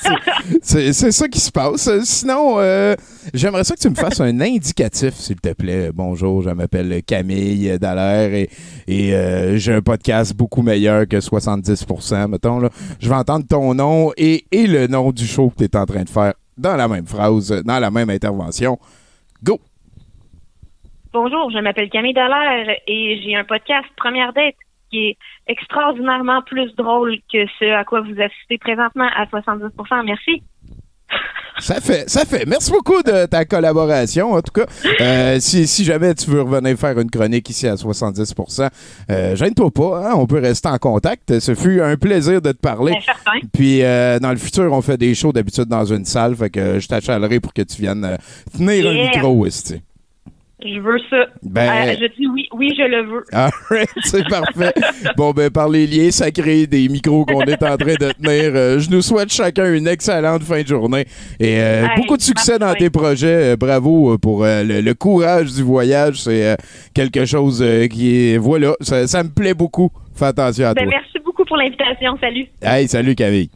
c'est, c'est ça qui se passe. Sinon, euh, j'aimerais ça que tu me fasses un indicatif, s'il te plaît. Bonjour, je m'appelle Camille Dallaire et, et euh, j'ai un podcast beaucoup meilleur que soixante-dix pour cent, mettons. Là. Je vais entendre ton nom et, et le nom du show que tu es en train de faire dans la même phrase, dans la même intervention. Go! Bonjour, je m'appelle Camille Dallaire et j'ai un podcast Première Date qui est extraordinairement plus drôle que ce à quoi vous assistez présentement à soixante-dix pour cent. Merci. Ça fait, ça fait. Merci beaucoup de ta collaboration, en tout cas. Euh, si, si jamais tu veux revenir faire une chronique ici à soixante-dix pour cent, euh, gêne-toi pas, hein? On peut rester en contact. Ce fut un plaisir de te parler. Bien, certain. Puis, euh, dans le futur, on fait des shows d'habitude dans une salle, fait que je t'achalerai pour que tu viennes euh, tenir yeah. un micro, ici. Je veux ça. Ben, euh, je dis oui, oui, je le veux. All right, c'est parfait. Bon, ben, par les liens sacrés des micros qu'on est en train de tenir, euh, je nous souhaite chacun une excellente fin de journée et euh, hey, beaucoup de succès dans tes projets. Euh, bravo pour euh, le, le courage du voyage. C'est euh, quelque chose euh, qui est... Voilà, ça, ça me plaît beaucoup. Fais attention à ben, toi. Merci beaucoup pour l'invitation. Salut. Hey, salut, Camille.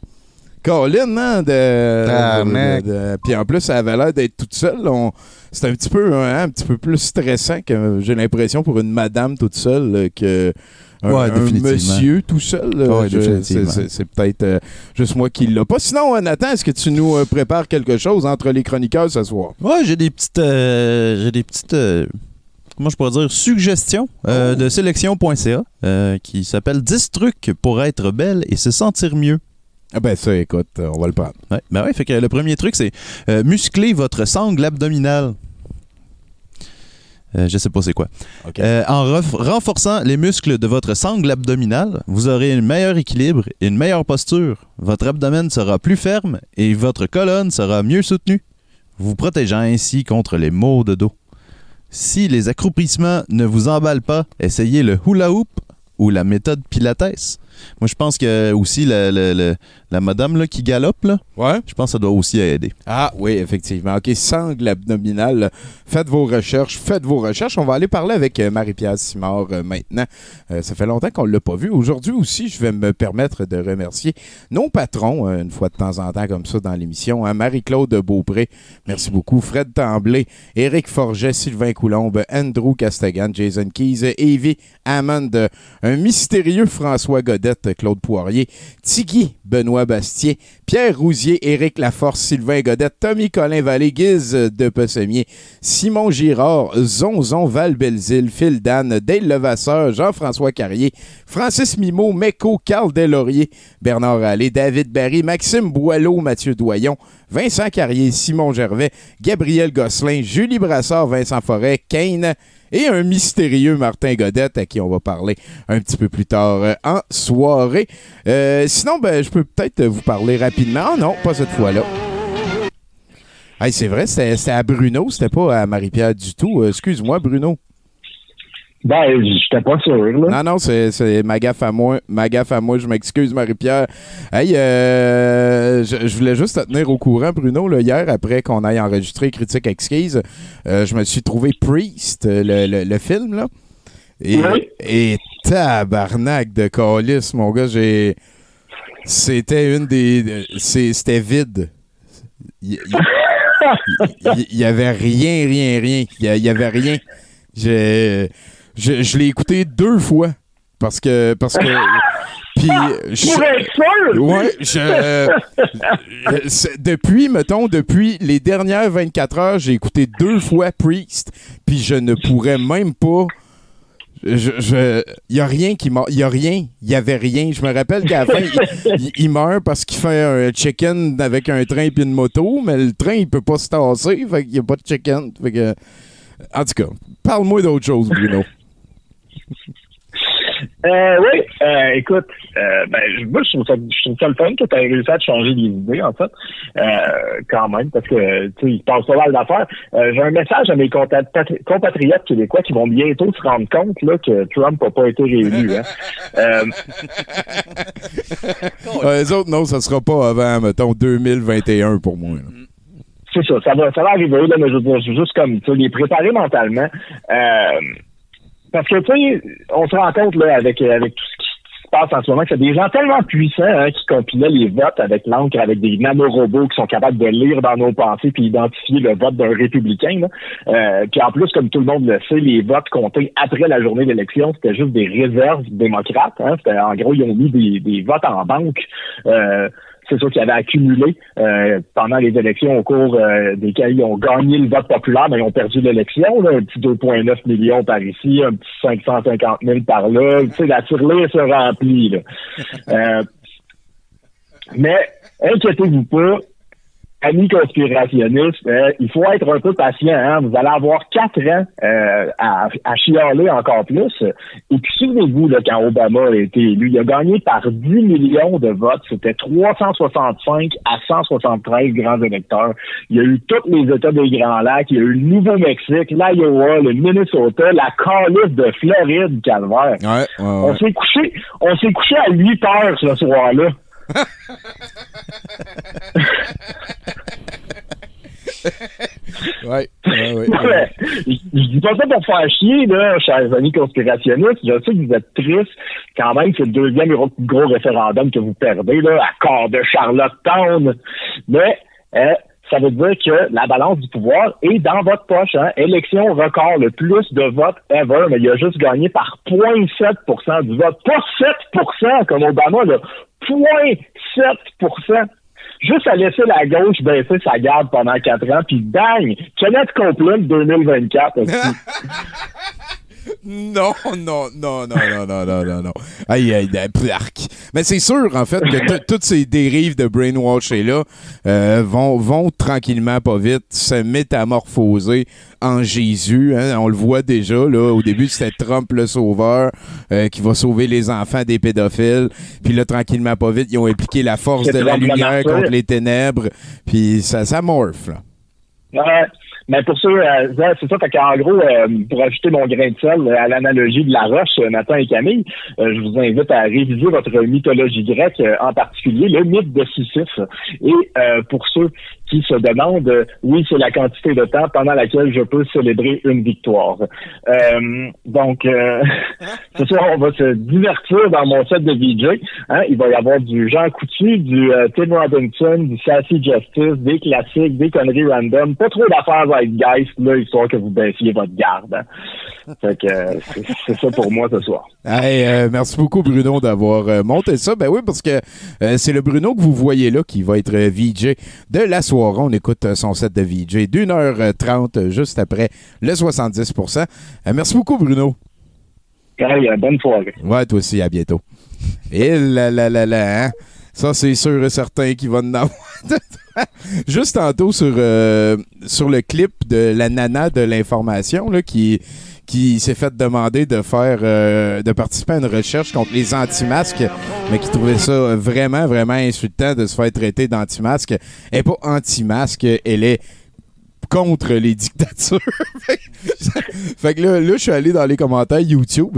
Colin, hein, de... Ah, mec. Puis en plus, ça avait l'air d'être toute seule. On... C'est un petit peu hein, un petit peu plus stressant que j'ai l'impression pour une madame toute seule que un, ouais, un monsieur tout seul. Ouais, je, c'est, c'est, c'est peut-être euh, juste moi qui l'a pas. Sinon, Nathan, est-ce que tu nous euh, prépares quelque chose entre les chroniqueurs ce soir? Ouais, j'ai des petites euh, j'ai des petites euh, comment je pourrais dire suggestions euh, oh. de sélection point c a euh, qui s'appelle dix trucs pour être belle et se sentir mieux. Ah ben ça, écoute, on va le prendre. Ouais, ben ouais, fait que le premier truc, c'est euh, muscler votre sangle abdominale. Euh, je sais pas c'est quoi. Okay. Euh, en ref- renforçant les muscles de votre sangle abdominale, vous aurez un meilleur équilibre et une meilleure posture. Votre abdomen sera plus ferme et votre colonne sera mieux soutenue, vous protégeant ainsi contre les maux de dos. Si les accroupissements ne vous emballent pas, essayez le hula hoop ou la méthode Pilates. Moi, je pense que aussi la, la, la, la madame là, qui galope, là, ouais. Je pense que ça doit aussi aider. Ah oui, effectivement. OK, sangle abdominale. Faites vos recherches. Faites vos recherches. On va aller parler avec Marie-Pierre Simard euh, maintenant. Euh, ça fait longtemps qu'on ne l'a pas vu. Aujourd'hui aussi, je vais me permettre de remercier nos patrons, euh, une fois de temps en temps comme ça dans l'émission. Hein, Marie-Claude Beaupré, merci beaucoup. Fred Tremblay, Éric Forget, Sylvain Coulombe, Andrew Castagan, Jason Keys, Evie Hammond, euh, un mystérieux François Godet, Claude Poirier, Tigui, Benoît Bastier, Pierre Rousier, Éric Laforce, Sylvain Godette, Tommy Colin Vallée, Guise de Pessemier, Simon Girard, Zonzon Val-Belzile, Phil Dan, Dale Levasseur, Jean-François Carrier, Francis Mimaud, Meco, Carl Deslauriers, Bernard Allais, David Barry, Maxime Boileau, Mathieu Doyon, Vincent Carrier, Simon Gervais, Gabriel Gosselin, Julie Brassard, Vincent Forêt, Kane, et un mystérieux Martin Godette à qui on va parler un petit peu plus tard euh, en soirée. Euh, sinon, ben, je peux peut-être vous parler rapidement. Ah non, pas cette fois-là. Hey, c'est vrai, c'était, c'était à Bruno, c'était pas à Marie-Pierre du tout. Euh, excuse-moi, Bruno. Ben, j'étais pas sûr, là. Non, non, c'est, c'est ma gaffe à moi. Ma gaffe à moi, je m'excuse, Marie-Pierre. Hey, euh, je, je voulais juste te tenir au courant, Bruno, là, hier, après qu'on aille enregistrer Critique Exquise, euh, je me suis trouvé Priest, le, le, le film, là. Et, oui. Et tabarnak de calice, mon gars, j'ai... C'était une des... C'est, c'était vide. Il y avait rien, rien, rien. Il y avait rien. J'ai... Je, je l'ai écouté deux fois parce que parce que puis je, ouais, je, je depuis mettons depuis les dernières vingt-quatre heures, j'ai écouté deux fois Priest, puis je ne pourrais même pas je je y a rien qui m'a y a rien, il y avait rien, je me rappelle qu'à la fin il, il meurt parce qu'il fait un chicken avec un train puis une moto, mais le train il peut pas se tasser, fait qu'il y a pas de chicken, fait que en tout cas, parle-moi d'autre chose, Bruno. Euh, oui, euh, écoute, euh, ben, moi, je trouve ça, je trouve ça le fun que tu as réussi à te changer les idées, en fait, euh, quand même, parce que, tu sais, il se passe pas mal d'affaires. Euh, j'ai un message à mes compatriotes québécois qui vont bientôt se rendre compte, là, que Trump n'a pas été réélu, hein. Euh... euh, les autres, non, ça sera pas avant, mettons, deux mille vingt et un pour moi, là. C'est ça, ça va, ça va arriver, là, mais je veux dire, je veux juste comme, tu sais, les préparer mentalement. Euh, parce que, tu sais, on se rend compte, là, avec, avec tout ce qui se passe en ce moment, que c'est des gens tellement puissants, hein, qui compilaient les votes avec l'encre, avec des nanorobots qui sont capables de lire dans nos pensées puis identifier le vote d'un républicain, là. Euh, puis en plus, comme tout le monde le sait, les votes comptés après la journée d'élection, c'était juste des réserves démocrates, hein. C'était, en gros, ils ont mis des, des votes en banque, euh, c'est sûr qu'ils avaient accumulé euh, pendant les élections au cours euh, desquelles ils ont gagné le vote populaire, mais ils ont perdu l'élection. Là, un petit deux virgule neuf millions par ici, un petit cinq cent cinquante mille par là. Tu sais, la tirelire se remplit. Là. Euh, mais, inquiétez-vous pas, amis conspirationnistes, euh, il faut être un peu patient. Hein? Vous allez avoir quatre ans euh, à, à chialer encore plus. Et puis, souvenez-vous, là, quand Obama a été élu, il a gagné par dix millions de votes. C'était trois cent soixante-cinq à cent soixante-treize grands électeurs. Il y a eu tous les États des Grands Lacs. Il y a eu le Nouveau-Mexique, l'Iowa, le Minnesota, la Californie de Floride, calvaire. Ouais, ouais, ouais. On s'est couché, on s'est couché à huit heures ce soir-là. ouais, ouais, ouais, ouais. Je, je dis pas ça pour faire chier, là, chers amis conspirationnistes. Je sais que vous êtes tristes. Quand même, c'est le deuxième gros, gros référendum que vous perdez, là, accord de Charlottetown. Mais euh, ça veut dire que la balance du pouvoir est dans votre poche. Hein? Élection record, le plus de votes ever, mais il a juste gagné par zéro virgule sept pour cent du vote. Pas sept pour cent comme Obama, là. zéro virgule sept pour cent. Juste à laisser la gauche baisser sa garde pendant quatre ans, puis bang! Kenneth Copeland deux mille vingt-quatre. non, non, non, non, non, non, non, non, non. Aïe, aïe, arc. Mais c'est sûr, en fait, que t- toutes ces dérives de brainwashing-là euh, vont, vont tranquillement, pas vite, se métamorphoser en Jésus. Hein. On le voit déjà, là. Au début, c'était Trump le sauveur euh, qui va sauver les enfants des pédophiles. Puis là, tranquillement, pas vite, ils ont impliqué la force c'est de la lumière contre les ténèbres. Puis ça, ça morphe, là. Ouais. Mais pour ceux, euh, c'est ça, fait qu'en gros, euh, pour ajouter mon grain de sel à l'analogie de la roche, Nathan et Camille, euh, je vous invite à réviser votre mythologie grecque, euh, en particulier le mythe de Sisyphe. Et euh, pour ceux qui se demandent, euh, oui, c'est la quantité de temps pendant laquelle je peux célébrer une victoire. Euh, donc, euh, ce soir, on va se divertir dans mon set de V J. Hein? Il va y avoir du Jean Coutu, du euh, Tim Robinson, du Sassy Justice, des classiques, des conneries random, pas trop d'affaires avec Geist, là, histoire que vous baissiez votre garde. Hein? Fait que euh, c'est, c'est ça pour moi ce soir. Hey, euh, merci beaucoup, Bruno, d'avoir euh, monté ça. Ben oui, parce que euh, c'est le Bruno que vous voyez là qui va être euh, V J de la soirée. On écoute euh, son set de V J d'une heure trente, juste après le soixante-dix pour cent. Euh, merci beaucoup, Bruno. Hey, euh, bonne soirée. Ouais, toi aussi, à bientôt. Et là, là, là, là, hein? Ça, c'est sûr et certain qu'il va en avoir. Juste tantôt sur, euh, sur le clip de la nana de l'information là, qui, qui s'est fait demander de faire euh, de participer à une recherche contre les anti-masques, mais qui trouvait ça vraiment, vraiment insultant de se faire traiter d'anti-masque. Elle n'est pas anti-masque, elle est contre les dictatures. Fait que là, là, je suis allé dans les commentaires YouTube.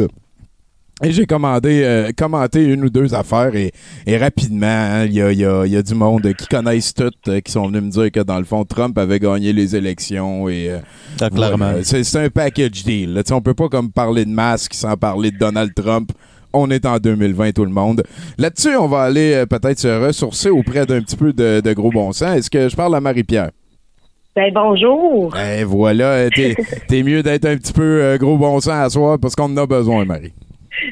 Et j'ai commandé, euh, commenté une ou deux affaires et, et rapidement, il hein, y, a, y, a, y a du monde qui connaissent tout, euh, qui sont venus me dire que dans le fond, Trump avait gagné les élections. Et euh, ah, clairement. Ouais, c'est, c'est un package deal. Là. On peut pas comme parler de masque sans parler de Donald Trump. On est en deux mille vingt, tout le monde. Là-dessus, on va aller euh, peut-être se ressourcer auprès d'un petit peu de, de gros bon sens. Est-ce que je parle à Marie-Pierre? Ben bonjour! Ben voilà, t'es, t'es mieux d'être un petit peu euh, gros bon sens à soir parce qu'on en a besoin, Marie.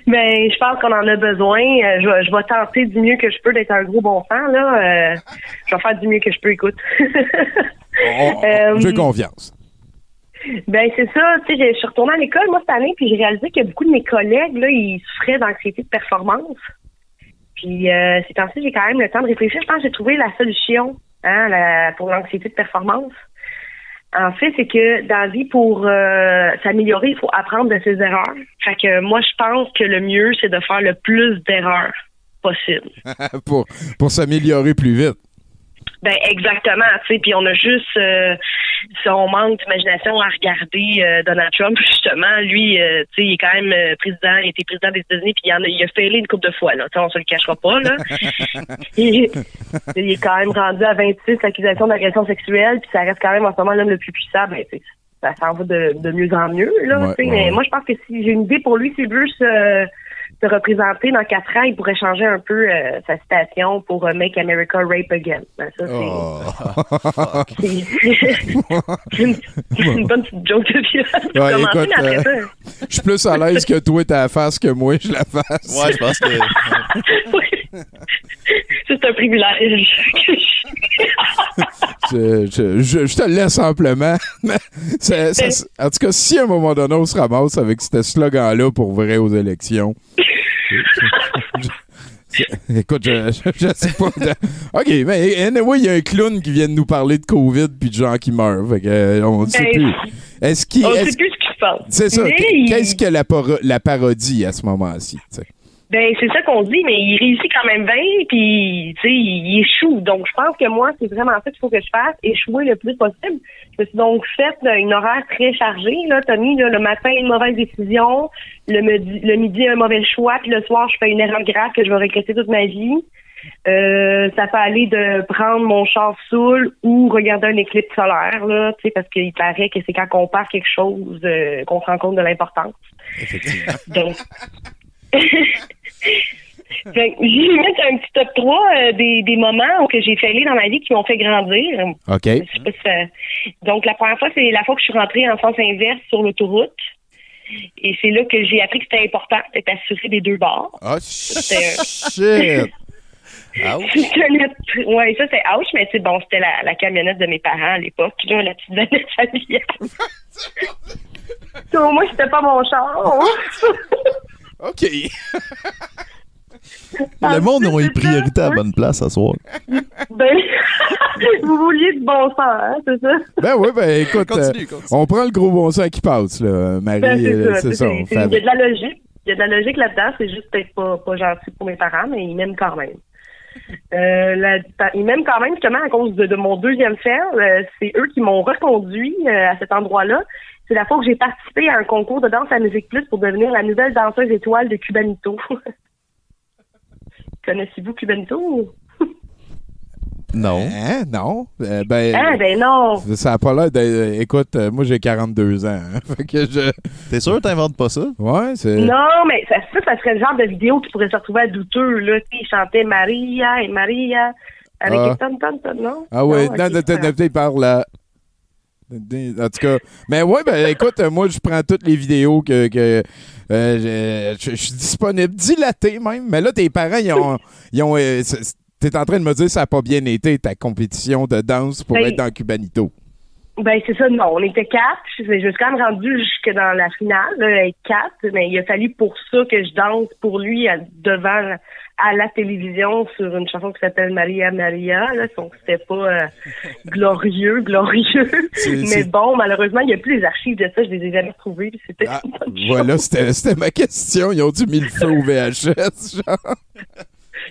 Ben, je pense qu'on en a besoin. Euh, je, je vais tenter du mieux que je peux d'être un gros bon sang, là. Euh, je vais faire du mieux que je peux, écoute. oh, euh, j'ai confiance. Ben, c'est ça. Tu sais, je suis retournée à l'école, moi, cette année, puis j'ai réalisé que beaucoup de mes collègues, là, ils souffraient d'anxiété de performance. Puis, euh, ces temps-ci, j'ai quand même le temps de réfléchir. Je pense que j'ai trouvé la solution, hein, la, pour l'anxiété de performance. En fait, c'est que dans la vie, pour euh, s'améliorer, il faut apprendre de ses erreurs. Fait que moi, je pense que le mieux, c'est de faire le plus d'erreurs possible. pour pour s'améliorer plus vite. Ben exactement, tu sais. Puis on a juste, euh, si on manque d'imagination à regarder euh, Donald Trump, justement, lui, euh, tu sais, il est quand même euh, président, il était président des États-Unis, puis il, en a, il a failé une couple de fois, là. Tu sais, on se le cachera pas, là. il, il est quand même rendu à vingt-six accusations d'agression sexuelle, puis ça reste quand même en ce moment l'homme le plus puissant, ben tu sais, ça s'en va de, de mieux en mieux, là. Ouais, tu sais, ouais. Mais moi, je pense que si j'ai une idée pour lui, c'est le plus... Euh, se représenter dans quatre ans, il pourrait changer un peu euh, sa citation pour euh, Make America Rape Again. Ben, ça, c'est... Oh. c'est une, une bonne petite joke de violence. Ouais, écoute, après ça. Euh, je suis plus à l'aise que toi t'as la face que moi je la fasse. Ouais, je pense que... oui. C'est un privilège. je, je, je, je te le laisse amplement. ça, ça, en tout cas, si à un moment donné, on se ramasse avec ce slogan-là pour vrai aux élections... Écoute, je, je, je sais pas. OK, mais anyway, il y a un clown qui vient de nous parler de COVID puis de gens qui meurent. Fait que, on ne sait ben, plus. Est-ce qu'il, on ne sait plus ce qui se passe. C'est ça. Mais... Qu'est-ce que la, paro- la parodie à ce moment-ci? T'sais? Ben c'est ça qu'on dit, mais il réussit quand même bien, puis tu sais, il échoue. Donc je pense que moi, c'est vraiment ça qu'il faut que je fasse, échouer le plus possible. Je me suis donc fait une horaire très chargée, là, Tommy, là, le matin, une mauvaise décision, le midi, le midi un mauvais choix, puis le soir, je fais une erreur grave que je vais regretter toute ma vie. Euh, ça peut aller de prendre mon char saoul ou regarder un éclipse solaire, là, tu sais, parce qu'il paraît que c'est quand on perd quelque chose euh, qu'on se rend compte de l'importance. Effectivement. Donc, ben, je vais mettre un petit top trois euh, des, des moments que j'ai failli dans ma vie qui m'ont fait grandir. OK. Je sais pas si ça... Donc, la première fois, c'est la fois que je suis rentrée en sens inverse sur l'autoroute. Et c'est là que j'ai appris que c'était important d'être assuré des deux bords. Oh, shit! Ouch. C'était, ouais, ça c'est ouch, mais c'est bon, c'était la, la camionnette de mes parents à l'époque, là, la petite vanette familiale. Au moins, c'était pas mon char. OK. Le monde a eu priorité à la bonne place à soir. Ben, vous vouliez du bon sens, hein, c'est ça? Ben oui, ben écoute, continue, continue. Euh, on prend le gros bon sens qui passe, là, Marie. Ben, c'est euh, ça. C'est c'est, ça c'est, c'est, il y a de la logique. Il y a de la logique là-dedans. C'est juste peut-être pas, pas gentil pour mes parents, mais ils m'aiment quand même. Euh, la, et même quand même, justement, à cause de, de mon deuxième ferme, euh, c'est eux qui m'ont reconduit euh, à cet endroit-là. C'est la fois que j'ai participé à un concours de danse à Musique Plus pour devenir la nouvelle danseuse étoile de Cubanito. Connaissez-vous Cubanito? Non. Hein? Non? Euh, ben, ah, ben non! Ça n'a pas l'air de... Écoute, euh, moi, j'ai quarante-deux ans. Hein, fait que je... T'es sûr que t'inventes pas ça? Ouais, c'est... Non, mais ça, ça, ça serait le genre de vidéo qui pourrait se retrouver à Douteux, là. Ils chantaient Maria et Maria avec ah. les ton-ton-ton, non? Ah oui, non, non, okay, non il parle là. En tout cas, mais ouais, ben écoute, moi je prends toutes les vidéos que, que euh, je, je, je suis disponible, dilaté même, mais là tes parents, ils ont, ils ont euh, t'es en train de me dire que ça n'a pas bien été ta compétition de danse pour ben, être dans Cubanito. Ben c'est ça, non, on était quatre, je, je suis quand même rendue jusque dans la finale, là, être quatre, mais il a fallu pour ça que je danse pour lui à, devant à la télévision sur une chanson qui s'appelle Maria Maria, là, donc c'était pas euh, glorieux, glorieux. C'est, mais c'est... bon, malheureusement, il n'y a plus les archives de ça, je les ai jamais retrouvées, puis c'était ah, voilà, c'était, c'était ma question, ils ont dû mettre le feu au V H S, genre.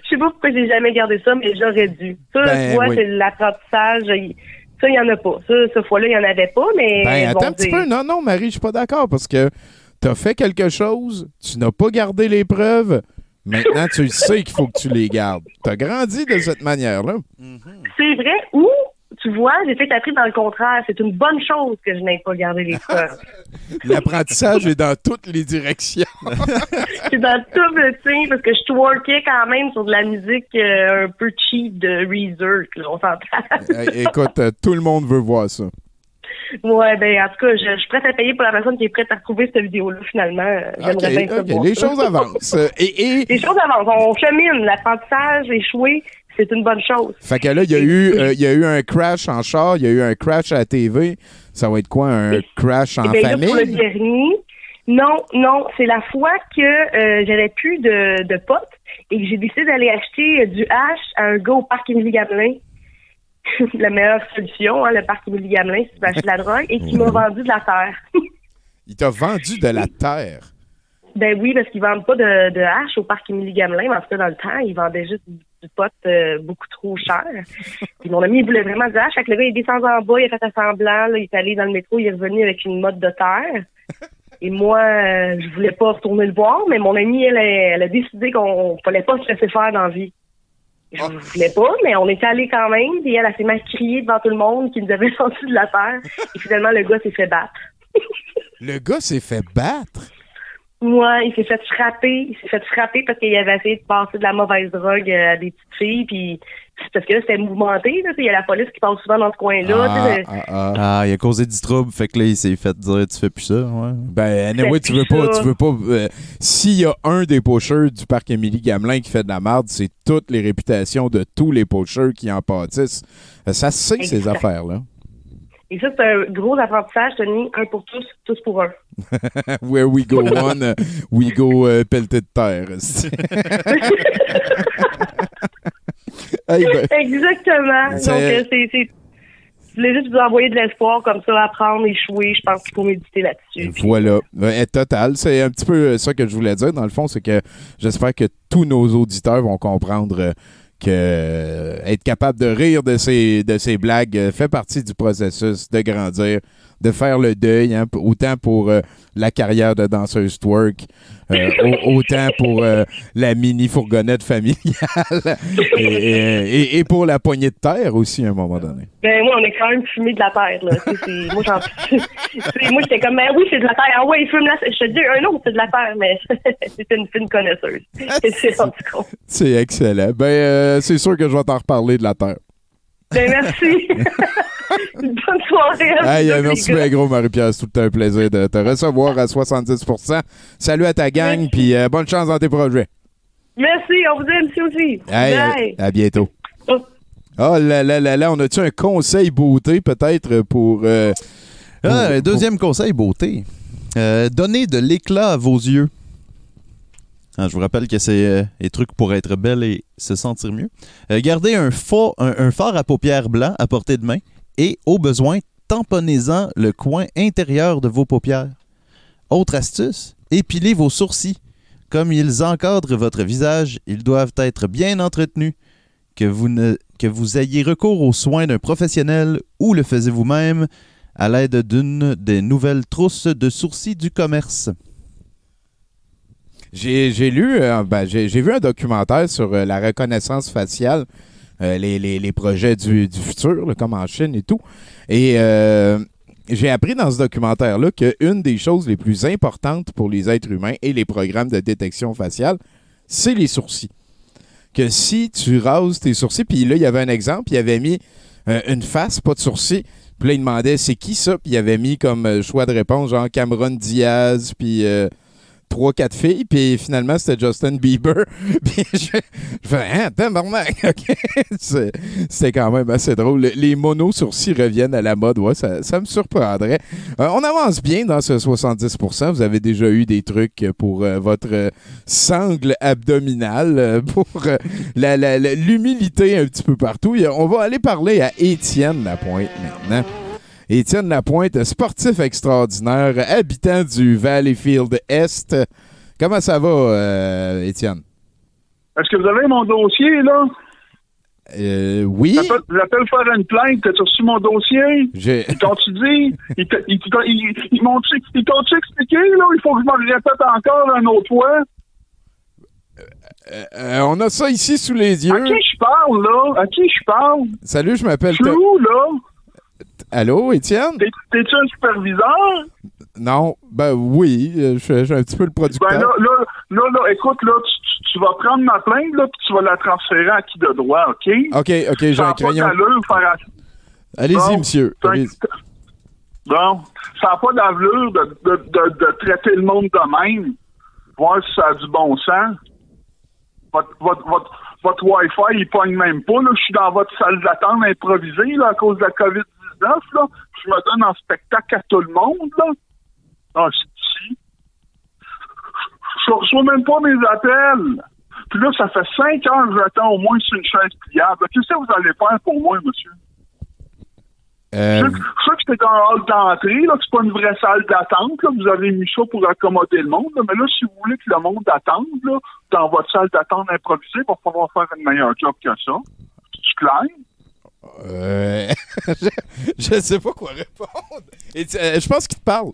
Je sais pas pourquoi j'ai jamais gardé ça, mais j'aurais dû. Ça, ben, tu vois, oui. C'est l'apprentissage, il... ça, il n'y en a pas. Ça, ce fois-là, il n'y en avait pas, mais... Ben, attends bon, un petit peu, non, non, Marie, je suis pas d'accord, parce que t'as fait quelque chose, tu n'as pas gardé les preuves... Maintenant, tu sais qu'il faut que tu les gardes. T'as grandi de cette manière-là. Mm-hmm. C'est vrai. Ou, tu vois, j'ai fait appris dans le contraire. C'est une bonne chose que je n'aie pas gardé les preuves. L'apprentissage est dans toutes les directions. C'est dans tout le team, parce que je twerkais quand même sur de la musique euh, un peu cheap de Reezer, on s'entend. Écoute, euh, tout le monde veut voir ça. Ouais, ben en tout cas, je, je suis prête à payer pour la personne qui est prête à retrouver cette vidéo-là, finalement. J'aimerais bien ça voir. Les choses avancent. Et, et... Les choses avancent. On chemine. L'apprentissage échoué, c'est une bonne chose. Fait que là, il y a eu, euh, il y a eu un crash en char, il y a eu un crash à la T V. Ça va être quoi, un et, crash en et ben, famille? Là, pour le dernier, non, non, c'est la fois que euh, j'avais plus de, de potes et que j'ai décidé d'aller acheter du hash à un gars au parc Émilie-Gamelin. La meilleure solution, hein, le parc Émilie-Gamelin, si tu veux acheter de la drogue, et qui m'a vendu de la terre. Il t'a vendu de la terre? Ben oui, parce qu'ils vendent pas de, de hache au parc Émilie-Gamelin, mais en tout cas, dans le temps, ils vendaient juste du, du pot euh, beaucoup trop cher. Puis mon ami, il voulait vraiment du hache, fait que le gars, il est descendu en bas, il a fait un semblant, là, il est allé dans le métro, il est revenu avec une motte de terre. Et moi, euh, je voulais pas retourner le voir, mais mon ami, elle, elle a décidé qu'on ne fallait pas se laisser faire dans la vie. Je ne voulais pas, mais on était allés quand même. Et elle a fait mal crier devant tout le monde qui nous avait sorti de la terre. Et finalement, le gars s'est fait battre. Le gars s'est fait battre? Ouais, il s'est fait frapper. Il s'est fait frapper parce qu'il avait essayé de passer de la mauvaise drogue à des petites filles. Puis parce que là, c'était mouvementé. Il y a la police qui passe souvent dans ce coin-là. Ah, ah, ah, ah, il a causé du trouble. Fait que là, il s'est fait dire « Tu fais plus ça? Ouais. » Ben, anyway, tu veux ça. pas... Tu veux pas euh, s'il y a un des pocheurs du parc Émilie-Gamelin qui fait de la merde, c'est toutes les réputations de tous les pocheurs qui en pâtissent. Ça se sait, ces affaires-là. Et ça, c'est un gros apprentissage, Tony. Un pour tous, tous pour un. Where we go one, we go euh, pelleté de terre. Hey, ben, exactement. C'est... Donc, euh, c'est, c'est... je voulais juste vous envoyer de l'espoir comme ça, apprendre, échouer. Je pense qu'il faut méditer là-dessus. Puis... Voilà. Et total. C'est un petit peu ça que je voulais dire. Dans le fond, c'est que j'espère que tous nos auditeurs vont comprendre que être capable de rire de ces, de ces blagues fait partie du processus de grandir, de faire le deuil, hein, autant pour euh, la carrière de danseuse twerk, euh, autant pour euh, la mini-fourgonnette familiale et, et, et pour la poignée de terre aussi, à un moment donné. Ben moi, on est quand même fumé de la terre, là. C'est, c'est, moi, j'en... c'est, moi, j'étais comme, ben oui, c'est de la terre. Ah ouais, il fume la terre. Je te dis, un autre, c'est de la terre, mais c'était une fine connaisseuse. C'est, c'est excellent. Ben, euh, c'est sûr que je vais t'en reparler de la terre. Ben merci. Bonne soirée. Hey, euh, merci bien gros, Marie-Pierre. C'est tout le temps un plaisir de te recevoir à soixante-dix pour cent. Salut à ta gang, oui. Puis euh, bonne chance dans tes projets. Merci, on vous aime, c'est aussi. Hey, bye. À, à bientôt. Oh. oh là là là là, on a-tu un conseil beauté peut-être pour... Euh, pour ah, un deuxième pour... conseil beauté. Euh, donnez de l'éclat à vos yeux. Je vous rappelle que c'est euh, les trucs pour être belle et se sentir mieux. Euh, gardez un, faux, un, un fard à paupières blanc à portée de main et, au besoin, tamponnez-en le coin intérieur de vos paupières. Autre astuce, épilez vos sourcils. Comme ils encadrent votre visage, ils doivent être bien entretenus. que vous, ne, que vous ayez recours aux soins d'un professionnel ou le faisiez vous-même à l'aide d'une des nouvelles trousses de sourcils du commerce. J'ai, j'ai lu, euh, ben, j'ai, j'ai vu un documentaire sur euh, la reconnaissance faciale, euh, les, les, les projets du, du futur, là, comme en Chine et tout. Et euh, j'ai appris dans ce documentaire-là qu'une des choses les plus importantes pour les êtres humains et les programmes de détection faciale, c'est les sourcils. Que si tu rases tes sourcils, puis là, il y avait un exemple, il avait mis euh, une face, pas de sourcils. Puis là, il demandait c'est qui ça, puis il avait mis comme euh, choix de réponse, genre Cameron Diaz, puis... Euh, trois, quatre filles, puis finalement, c'était Justin Bieber. Puis je, je fais « Hein, t'es normal! Okay. » c'est, c'est quand même assez drôle. Les mono-sourcils reviennent à la mode. Ouais, ça, ça me surprendrait. Euh, on avance bien dans ce soixante-dix pour cent. Vous avez déjà eu des trucs pour euh, votre euh, sangle abdominale, euh, pour euh, la, la, la, l'humilité un petit peu partout. Et on va aller parler à Étienne Lapointe maintenant. Étienne Lapointe, sportif extraordinaire, habitant du Valleyfield Est. Comment ça va, euh, Étienne? Est-ce que vous avez mon dossier, là? Euh, oui. J'appelle, j'appelle faire une plainte que tu as reçu mon dossier. J'ai... Ils t'ont-tu dit? Ils, ils, ils, ils, ils, m'ont, ils t'ont-tu expliqué, là? Il faut que je m'en répète encore un autre fois. Euh, euh, on a ça ici sous les yeux. À qui je parle, là? À qui je parle? Salut, je m'appelle... Je suis où, là? Allô, Étienne? T'es, t'es-tu un superviseur? Non, ben oui, je suis un petit peu le producteur. Ben là, là, là, là écoute, là, tu, tu, tu vas prendre ma plainte, là, puis tu vas la transférer à qui de droit, OK? OK, OK, j'ai un crayon. Faire... Allez-y, bon, monsieur. Allez-y. Bon, ça n'a pas d'allure de, de, de, de traiter le monde de même, voir si ça a du bon sens. Votre, votre, votre, votre Wi-Fi, il pogne même pas, là. Je suis dans votre salle d'attente improvisée, là, à cause de la COVID dix-neuf. Là, je me donne en spectacle à tout le monde, là. Ah, si. Je reçois même pas mes appels. Puis là, ça fait cinq ans que j'attends au moins sur une chaise pliable. Qu'est-ce que vous allez faire pour moi, monsieur? Euh... Je, je sais que c'était dans un hall d'entrée, là, que c'est pas une vraie salle d'attente, là. Vous avez mis ça pour accommoder le monde, là. Mais là, si vous voulez que le monde attende, là, dans votre salle d'attente improvisée, il va falloir faire une meilleure job que ça. C'est clair? Euh, je ne sais pas quoi répondre. Et tu, euh, je pense qu'il te parle.